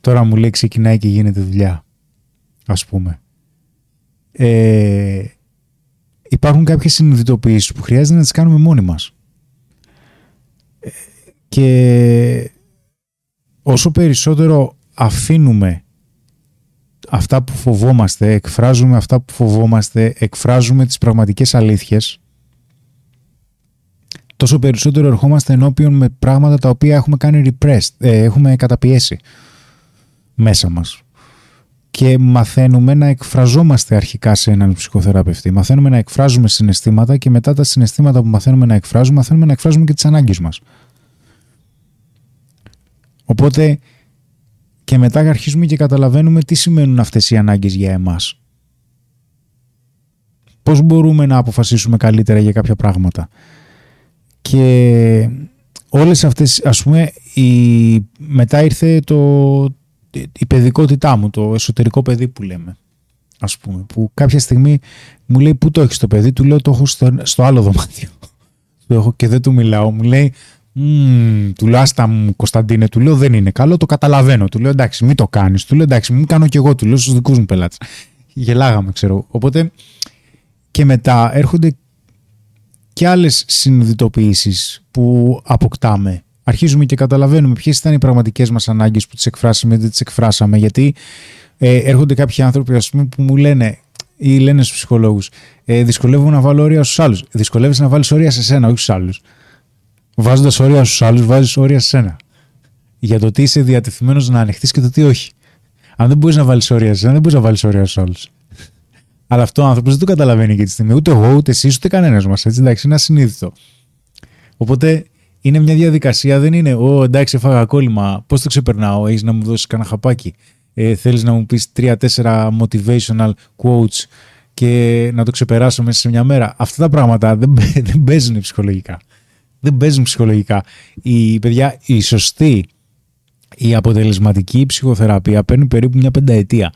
τώρα μου λέει ξεκινάει και γίνεται δουλειά, ας πούμε. Υπάρχουν κάποιες συνειδητοποιήσεις που χρειάζεται να τις κάνουμε μόνοι μας. Και όσο περισσότερο αφήνουμε αυτά που φοβόμαστε, εκφράζουμε αυτά που φοβόμαστε, εκφράζουμε τις πραγματικές αλήθειες, τόσο περισσότερο ερχόμαστε ενώπιον με πράγματα τα οποία έχουμε κάνει repressed, έχουμε καταπιέσει μέσα μας. Και μαθαίνουμε να εκφραζόμαστε αρχικά σε έναν ψυχοθεραπευτή. Μαθαίνουμε να εκφράζουμε συναισθήματα και μετά τα συναισθήματα που μαθαίνουμε να εκφράζουμε, μαθαίνουμε να εκφράζουμε και τις ανάγκες μας. Οπότε και μετά αρχίζουμε και καταλαβαίνουμε τι σημαίνουν αυτές οι ανάγκες για εμάς. Πώς μπορούμε να αποφασίσουμε καλύτερα για κάποια πράγματα. Και όλες αυτές, ας πούμε, μετά ήρθε η παιδικότητά μου, το εσωτερικό παιδί που λέμε, ας πούμε, που κάποια στιγμή μου λέει, πού το έχεις το παιδί? Του λέω, το έχω στο άλλο δωμάτιο. Το έχω και δεν του μιλάω. Μου λέει, του λέω, άστα μου, Κωνσταντίνε, του λέω, δεν είναι καλό, το καταλαβαίνω. Του λέω, εντάξει, μην το κάνεις. Του λέω, εντάξει, μην κάνω κι εγώ. Του λέω, στους δικούς μου πελάτες. Γελάγαμε, ξέρω. Οπότε και μετά έρχονται και άλλες συνειδητοποιήσεις που αποκτάμε. Αρχίζουμε και καταλαβαίνουμε ποιες ήταν οι πραγματικές μας ανάγκες που τις εκφράσαμε ή δεν τις εκφράσαμε. Γιατί έρχονται κάποιοι άνθρωποι, ας πούμε, που μου λένε ή λένε στους ψυχολόγους, δυσκολεύομαι να βάλω όρια στους άλλους. Δυσκολεύεσαι να βάλεις όρια σε σένα, όχι στους άλλους. Βάζοντας όρια στους άλλους, βάζεις όρια σε σένα. για το τι είσαι διατεθειμένος να ανοιχτείς και το τι όχι. Αν δεν μπορείς να βάλεις όρια σε έναν, δεν μπορείς να βάλεις όρια σε όλους. Αλλά αυτό ο άνθρωπος δεν το καταλαβαίνει και τη στιγμή. Ούτε εγώ, ούτε εσείς, ούτε κανένας μας. Έτσι, εντάξει, είναι ασυνείδητο. Οπότε είναι μια διαδικασία, δεν είναι «Ω, εντάξει, έφαγα κόλλημα, πώς το ξεπερνάω, έχεις να μου δώσεις κανένα χαπάκι, θέλεις να μου πεις 3-4 motivational quotes και να το ξεπεράσω μέσα σε μια μέρα». Αυτά τα πράγματα δεν παίζουν ψυχολογικά. Δεν παίζουν ψυχολογικά. Η παιδιά, η σωστή, η αποτελεσματική ψυχοθεραπεία παίρνει περίπου μια 5 ετία.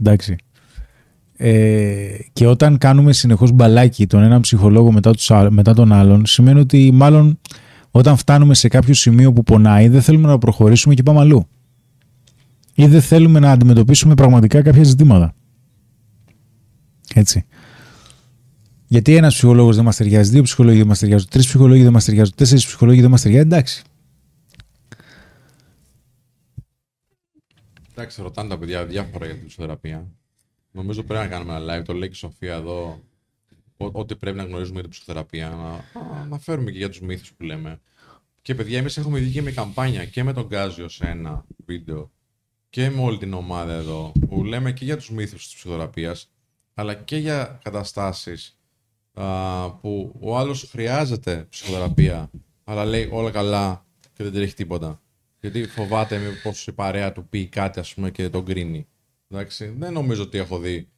Εντάξει. Και όταν κάνουμε συνεχώς μπαλάκι τον έναν ψυχολόγο μετά τον άλλον, σημαίνει ότι μάλλον όταν φτάνουμε σε κάποιο σημείο που πονάει, δεν θέλουμε να προχωρήσουμε και πάμε αλλού. Ή δεν θέλουμε να αντιμετωπίσουμε πραγματικά κάποια ζητήματα. Έτσι. Γιατί ένας ψυχολόγος δεν μας ταιριάζει, 2 ψυχολόγοι δεν μας ταιριάζουν, 3 ψυχολόγοι δεν μας ταιριάζουν, 4 ψυχολόγοι δεν μας ταιριάζουν, εντάξει. Εντάξει, ρωτάνε τα παιδιά διάφορα για την ψυχοθεραπεία. Νομίζω πρέπει να κάνουμε ένα live, το λέει και η Σοφία εδώ, ό,τι πρέπει να γνωρίζουμε για την ψυχοθεραπεία, να φέρουμε και για τους μύθους που λέμε. Και παιδιά, εμείς έχουμε βγει και με καμπάνια και με τον Κάζιο σε ένα βίντεο και με όλη την ομάδα εδώ, που λέμε και για τους μύθους της ψυχοθεραπείας, αλλά και για καταστάσεις που ο άλλος χρειάζεται ψυχοθεραπεία, αλλά λέει όλα καλά και δεν τρέχει τίποτα. Γιατί φοβάται μήπως η παρέα του πει κάτι, ας πούμε, και τον κρίνει. Εντάξει, δεν νομίζω ότι έχω δει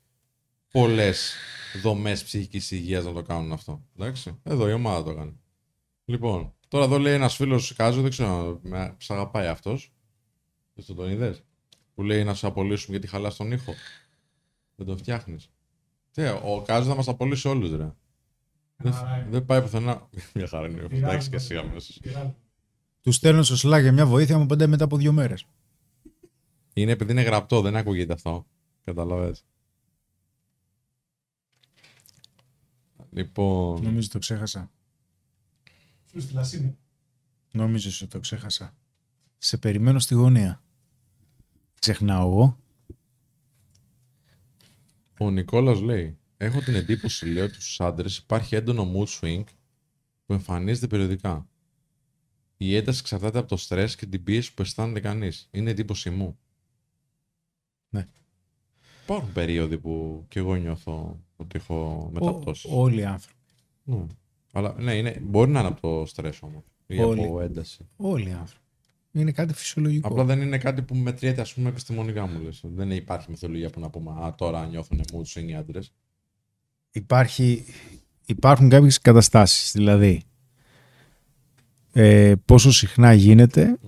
πολλές δομές ψυχικής υγείας να το κάνουν αυτό. Εντάξει, εδώ η ομάδα το κάνει. Λοιπόν, τώρα εδώ λέει ένας φίλος Κάζου, δεν ξέρω, σ' αγαπάει αυτός. Δεν τον είδες. Που λέει να σε απολύσουμε γιατί χαλάς τον ήχο. Δεν τον φτιάχνεις. Ο Κάζου θα μας απολύσει όλους, ρε. Δεν πάει πουθενά. Μια χαρά είναι. Εντάξει και εσύ αμέσως. Του στέλνω στο Slack για μια βοήθεια μου πάντα μετά από 2 μέρες. Είναι επειδή είναι γραπτό, δεν ακούγεται αυτό. Καταλαβαίνεις. Λοιπόν... Νομίζω το ξέχασα. Νομίζω ότι το ξέχασα. Σε περιμένω στη γωνία. Ξεχνάω εγώ. Ο Νικόλας λέει, έχω την εντύπωση, λέω, ότι στους άντρες υπάρχει έντονο mood swing που εμφανίζεται περιοδικά. Η ένταση εξαρτάται από το στρες και την πίεση που αισθάνεται κανείς. Είναι εντύπωση μου. Ναι. Υπάρχουν περίοδοι που κι εγώ νιώθω ότι έχω μεταπτώσεις. Όλοι οι άνθρωποι. Ναι. Αλλά ναι, μπορεί να είναι από το στρες όμως. Ή από ένταση. Όλοι οι άνθρωποι. Είναι κάτι φυσιολογικό. Απλά δεν είναι κάτι που μετριέται, ας πούμε, επιστημονικά μου λες. Δεν υπάρχει μυθολογία που να πούμε «Α, τώρα νιώθουν mood swing οι άντρες». Υπάρχουν κάποιες καταστάσεις, δηλαδή πόσο συχνά γίνεται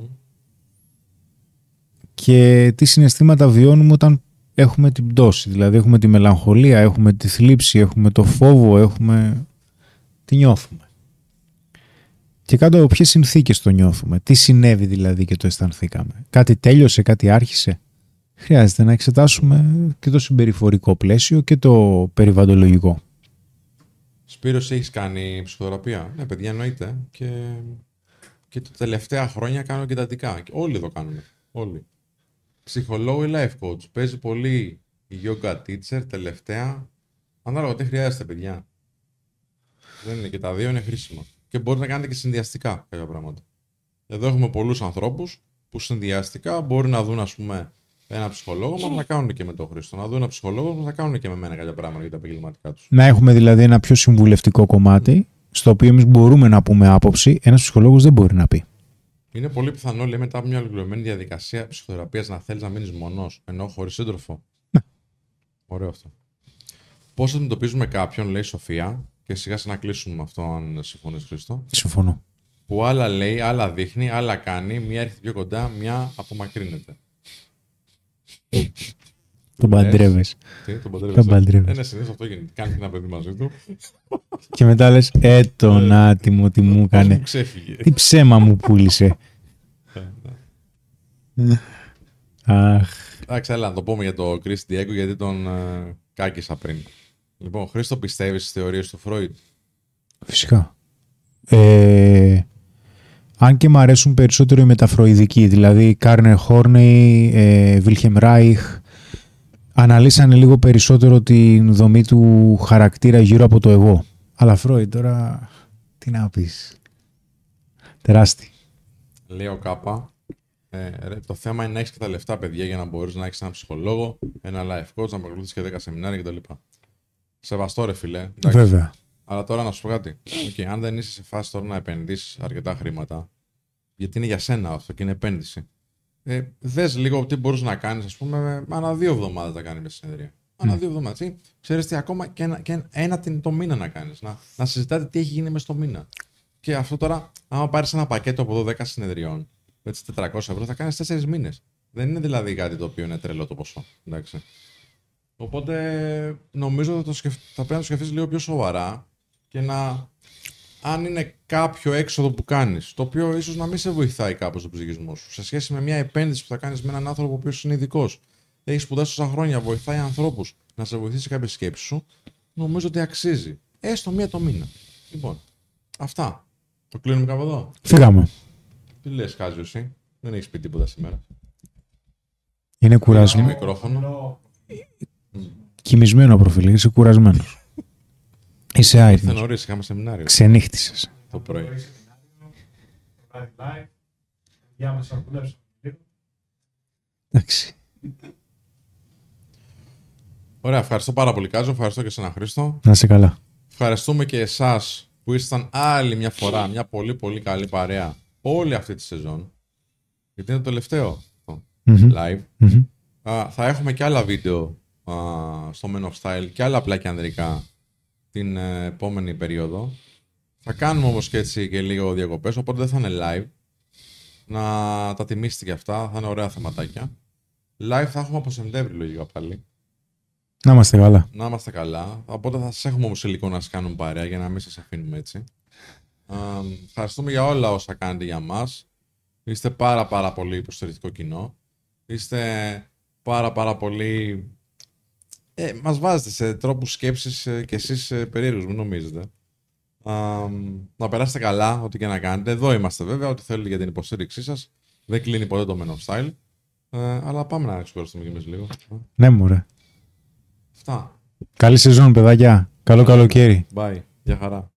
και τι συναισθήματα βιώνουμε όταν έχουμε την πτώση. Δηλαδή έχουμε τη μελαγχολία, έχουμε τη θλίψη, έχουμε το φόβο, έχουμε... Τι νιώθουμε. Και κάτω από ποιες συνθήκες το νιώθουμε. Τι συνέβη δηλαδή και το αισθανθήκαμε. Κάτι τέλειωσε, κάτι άρχισε. Χρειάζεται να εξετάσουμε και το συμπεριφορικό πλαίσιο και το περιβαλλοντολογικό. Σπύρος, έχεις κάνει ψυχοθεραπεία? Ναι, παιδιά, εννοείται. Και τα τελευταία χρόνια κάνω εντατικά. Όλοι το κάνουμε. Όλοι. Ψυχολόγο ή life coach. Παίζει πολύ yoga teacher τελευταία. Ανάλογα τι χρειάζεται, παιδιά. Δεν είναι και τα δύο, είναι χρήσιμα. Και μπορείτε να κάνετε και συνδυαστικά κάποια πράγματα. Εδώ έχουμε πολλούς ανθρώπους που συνδυαστικά μπορεί να δουν, ας πούμε, ένα ψυχολόγο μας, να κάνουν και με τον Χρήστο. Να δουν ένα ψυχολόγο μας, να κάνουν και με μένα κάποια πράγματα για τα επαγγελματικά τους. Να έχουμε δηλαδή ένα πιο συμβουλευτικό κομμάτι, στο οποίο εμείς μπορούμε να πούμε άποψη, ένας ψυχολόγος δεν μπορεί να πει. Είναι πολύ πιθανό, λέει, μετά από μια ολοκληρωμένη διαδικασία ψυχοθεραπείας να θέλεις να μείνεις μόνος, ενώ χωρίς σύντροφο. Ναι. Ωραίο αυτό. Πώς αντιμετωπίζουμε κάποιον, λέει η Σοφία, και σιγά σιγά να κλείσουμε αυτό, αν συμφωνείς, Χρήστο. Συμφωνώ. Που άλλα λέει, άλλα δείχνει, άλλα κάνει, μια έρχεται πιο κοντά, μια απομακρύνεται. Τον παντρεύεσαι. Τον παντρεύεσαι. Ένα συνήθως αυτό γίνεται. Κάνει ένα παιδί μαζί του. Και μετά λες, τον άτιμο τι μου έκανε. Τι ψέμα μου πούλησε. Αχ. Εντάξει, έλα να το πούμε για τον Κρίς Ντιέγκο, γιατί τον κάκησα πριν. Λοιπόν, Χρήστο, πιστεύεις στις θεωρίες του Φρόιντ? Φυσικά. Αν και μου αρέσουν περισσότερο οι μεταφροειδικοί, δηλαδή Κάρνερ Χόρνεϊ, Βίλχεμ Ράιχ, αναλύσανε λίγο περισσότερο την δομή του χαρακτήρα γύρω από το εγώ. Αλλά Φρόιντ τώρα, τι να πεις. Τεράστιο. Λέω κάπα. Το θέμα είναι να έχεις και τα λεφτά, παιδιά, για να μπορείς να έχεις έναν ψυχολόγο, ένα life coach, να παρακολουθείς και 10 σεμινάρια κτλ. Σεβαστό, ρε φίλε. Εντάξει. Βέβαια. Αλλά τώρα να σου πω κάτι. Okay, αν δεν είσαι σε φάση τώρα να επενδύσεις αρκετά χρήματα, γιατί είναι για σένα αυτό και είναι επένδυση, δες λίγο τι μπορείς να κάνεις, ας πούμε, ανά 2 εβδομάδες να κάνεις μια συνεδρία. Ανά 2 εβδομάδες. Ξέρεις τι, ακόμα και ένα το μήνα να κάνεις. Να συζητάτε τι έχει γίνει μες στο μήνα. Και αυτό τώρα, άμα πάρεις ένα πακέτο από εδώ 10 συνεδριών, με τις 400 ευρώ, θα κάνεις 4 μήνες. Δεν είναι δηλαδή κάτι το οποίο είναι τρελό το ποσό. Εντάξει. Οπότε νομίζω ότι θα πρέπει να το σκεφτείς λίγο πιο σοβαρά και να. Αν είναι κάποιο έξοδο που κάνεις, το οποίο ίσως να μην σε βοηθάει κάπως τον ψυχισμό σου, σε σχέση με μια επένδυση που θα κάνεις με έναν άνθρωπο ο οποίος είναι ειδικός, έχει σπουδάσει τόσα χρόνια, βοηθάει ανθρώπους να σε βοηθήσει κάποιες σκέψεις σου, νομίζω ότι αξίζει. Έστω μία το μήνα. Λοιπόν, αυτά. Το κλείνουμε κάπου εδώ. Φύγαμε. Τι λες, Κάζιο, εσύ? Δεν έχεις πει τίποτα σήμερα. Είναι κουρασμένο. Μικρόφωνο. Κοιμισμένο προφίλ, είσαι κουρασμένος. Είσαι άϊτμος. Ήρθε νωρίς, είχαμε σεμινάριο. Ξενύχτησες. Το πρωί. Εντάξει. Ωραία, ευχαριστώ πάρα πολύ, Κάζο. Ευχαριστώ και εσένα, Χρήστο. Να είσαι καλά. Ευχαριστούμε και εσάς που ήσασταν άλλη μια φορά, μια πολύ πολύ καλή παρέα όλη αυτή τη σεζόν. Γιατί είναι το τελευταίο live. Θα έχουμε και άλλα βίντεο στο Men of Style και άλλα απλά και ανδρικά την επόμενη περίοδο. Θα κάνουμε όμως και έτσι και λίγο διακοπές, οπότε δεν θα είναι live. Να τα τιμήσετε και αυτά, θα είναι ωραία θεματάκια. Live θα έχουμε από Σεπτέμβρη λογικά πάλι. Να είμαστε καλά. Να είμαστε καλά. Οπότε θα σας έχουμε όμως υλικό να σας κάνουμε παρέα για να μην σας αφήνουμε έτσι. Ευχαριστούμε για όλα όσα κάνετε για μας. Είστε πάρα πάρα πολύ υποστηρικτικό κοινό. Είστε πάρα πάρα πολύ... μας βάζετε σε τρόπους σκέψης και εσείς περίεργους, μην νομίζετε. Να περάσετε καλά, ό,τι και να κάνετε. Εδώ είμαστε βέβαια, ό,τι θέλετε για την υποστήριξή σας. Δεν κλείνει ποτέ το Men of Style. Αλλά πάμε να ξεκουραστούμε κι εμείς λίγο. Ναι, μωρέ. Αυτά. Καλή σεζόν, παιδάκια. Καλό καλοκαίρι. Bye. Γεια χαρά.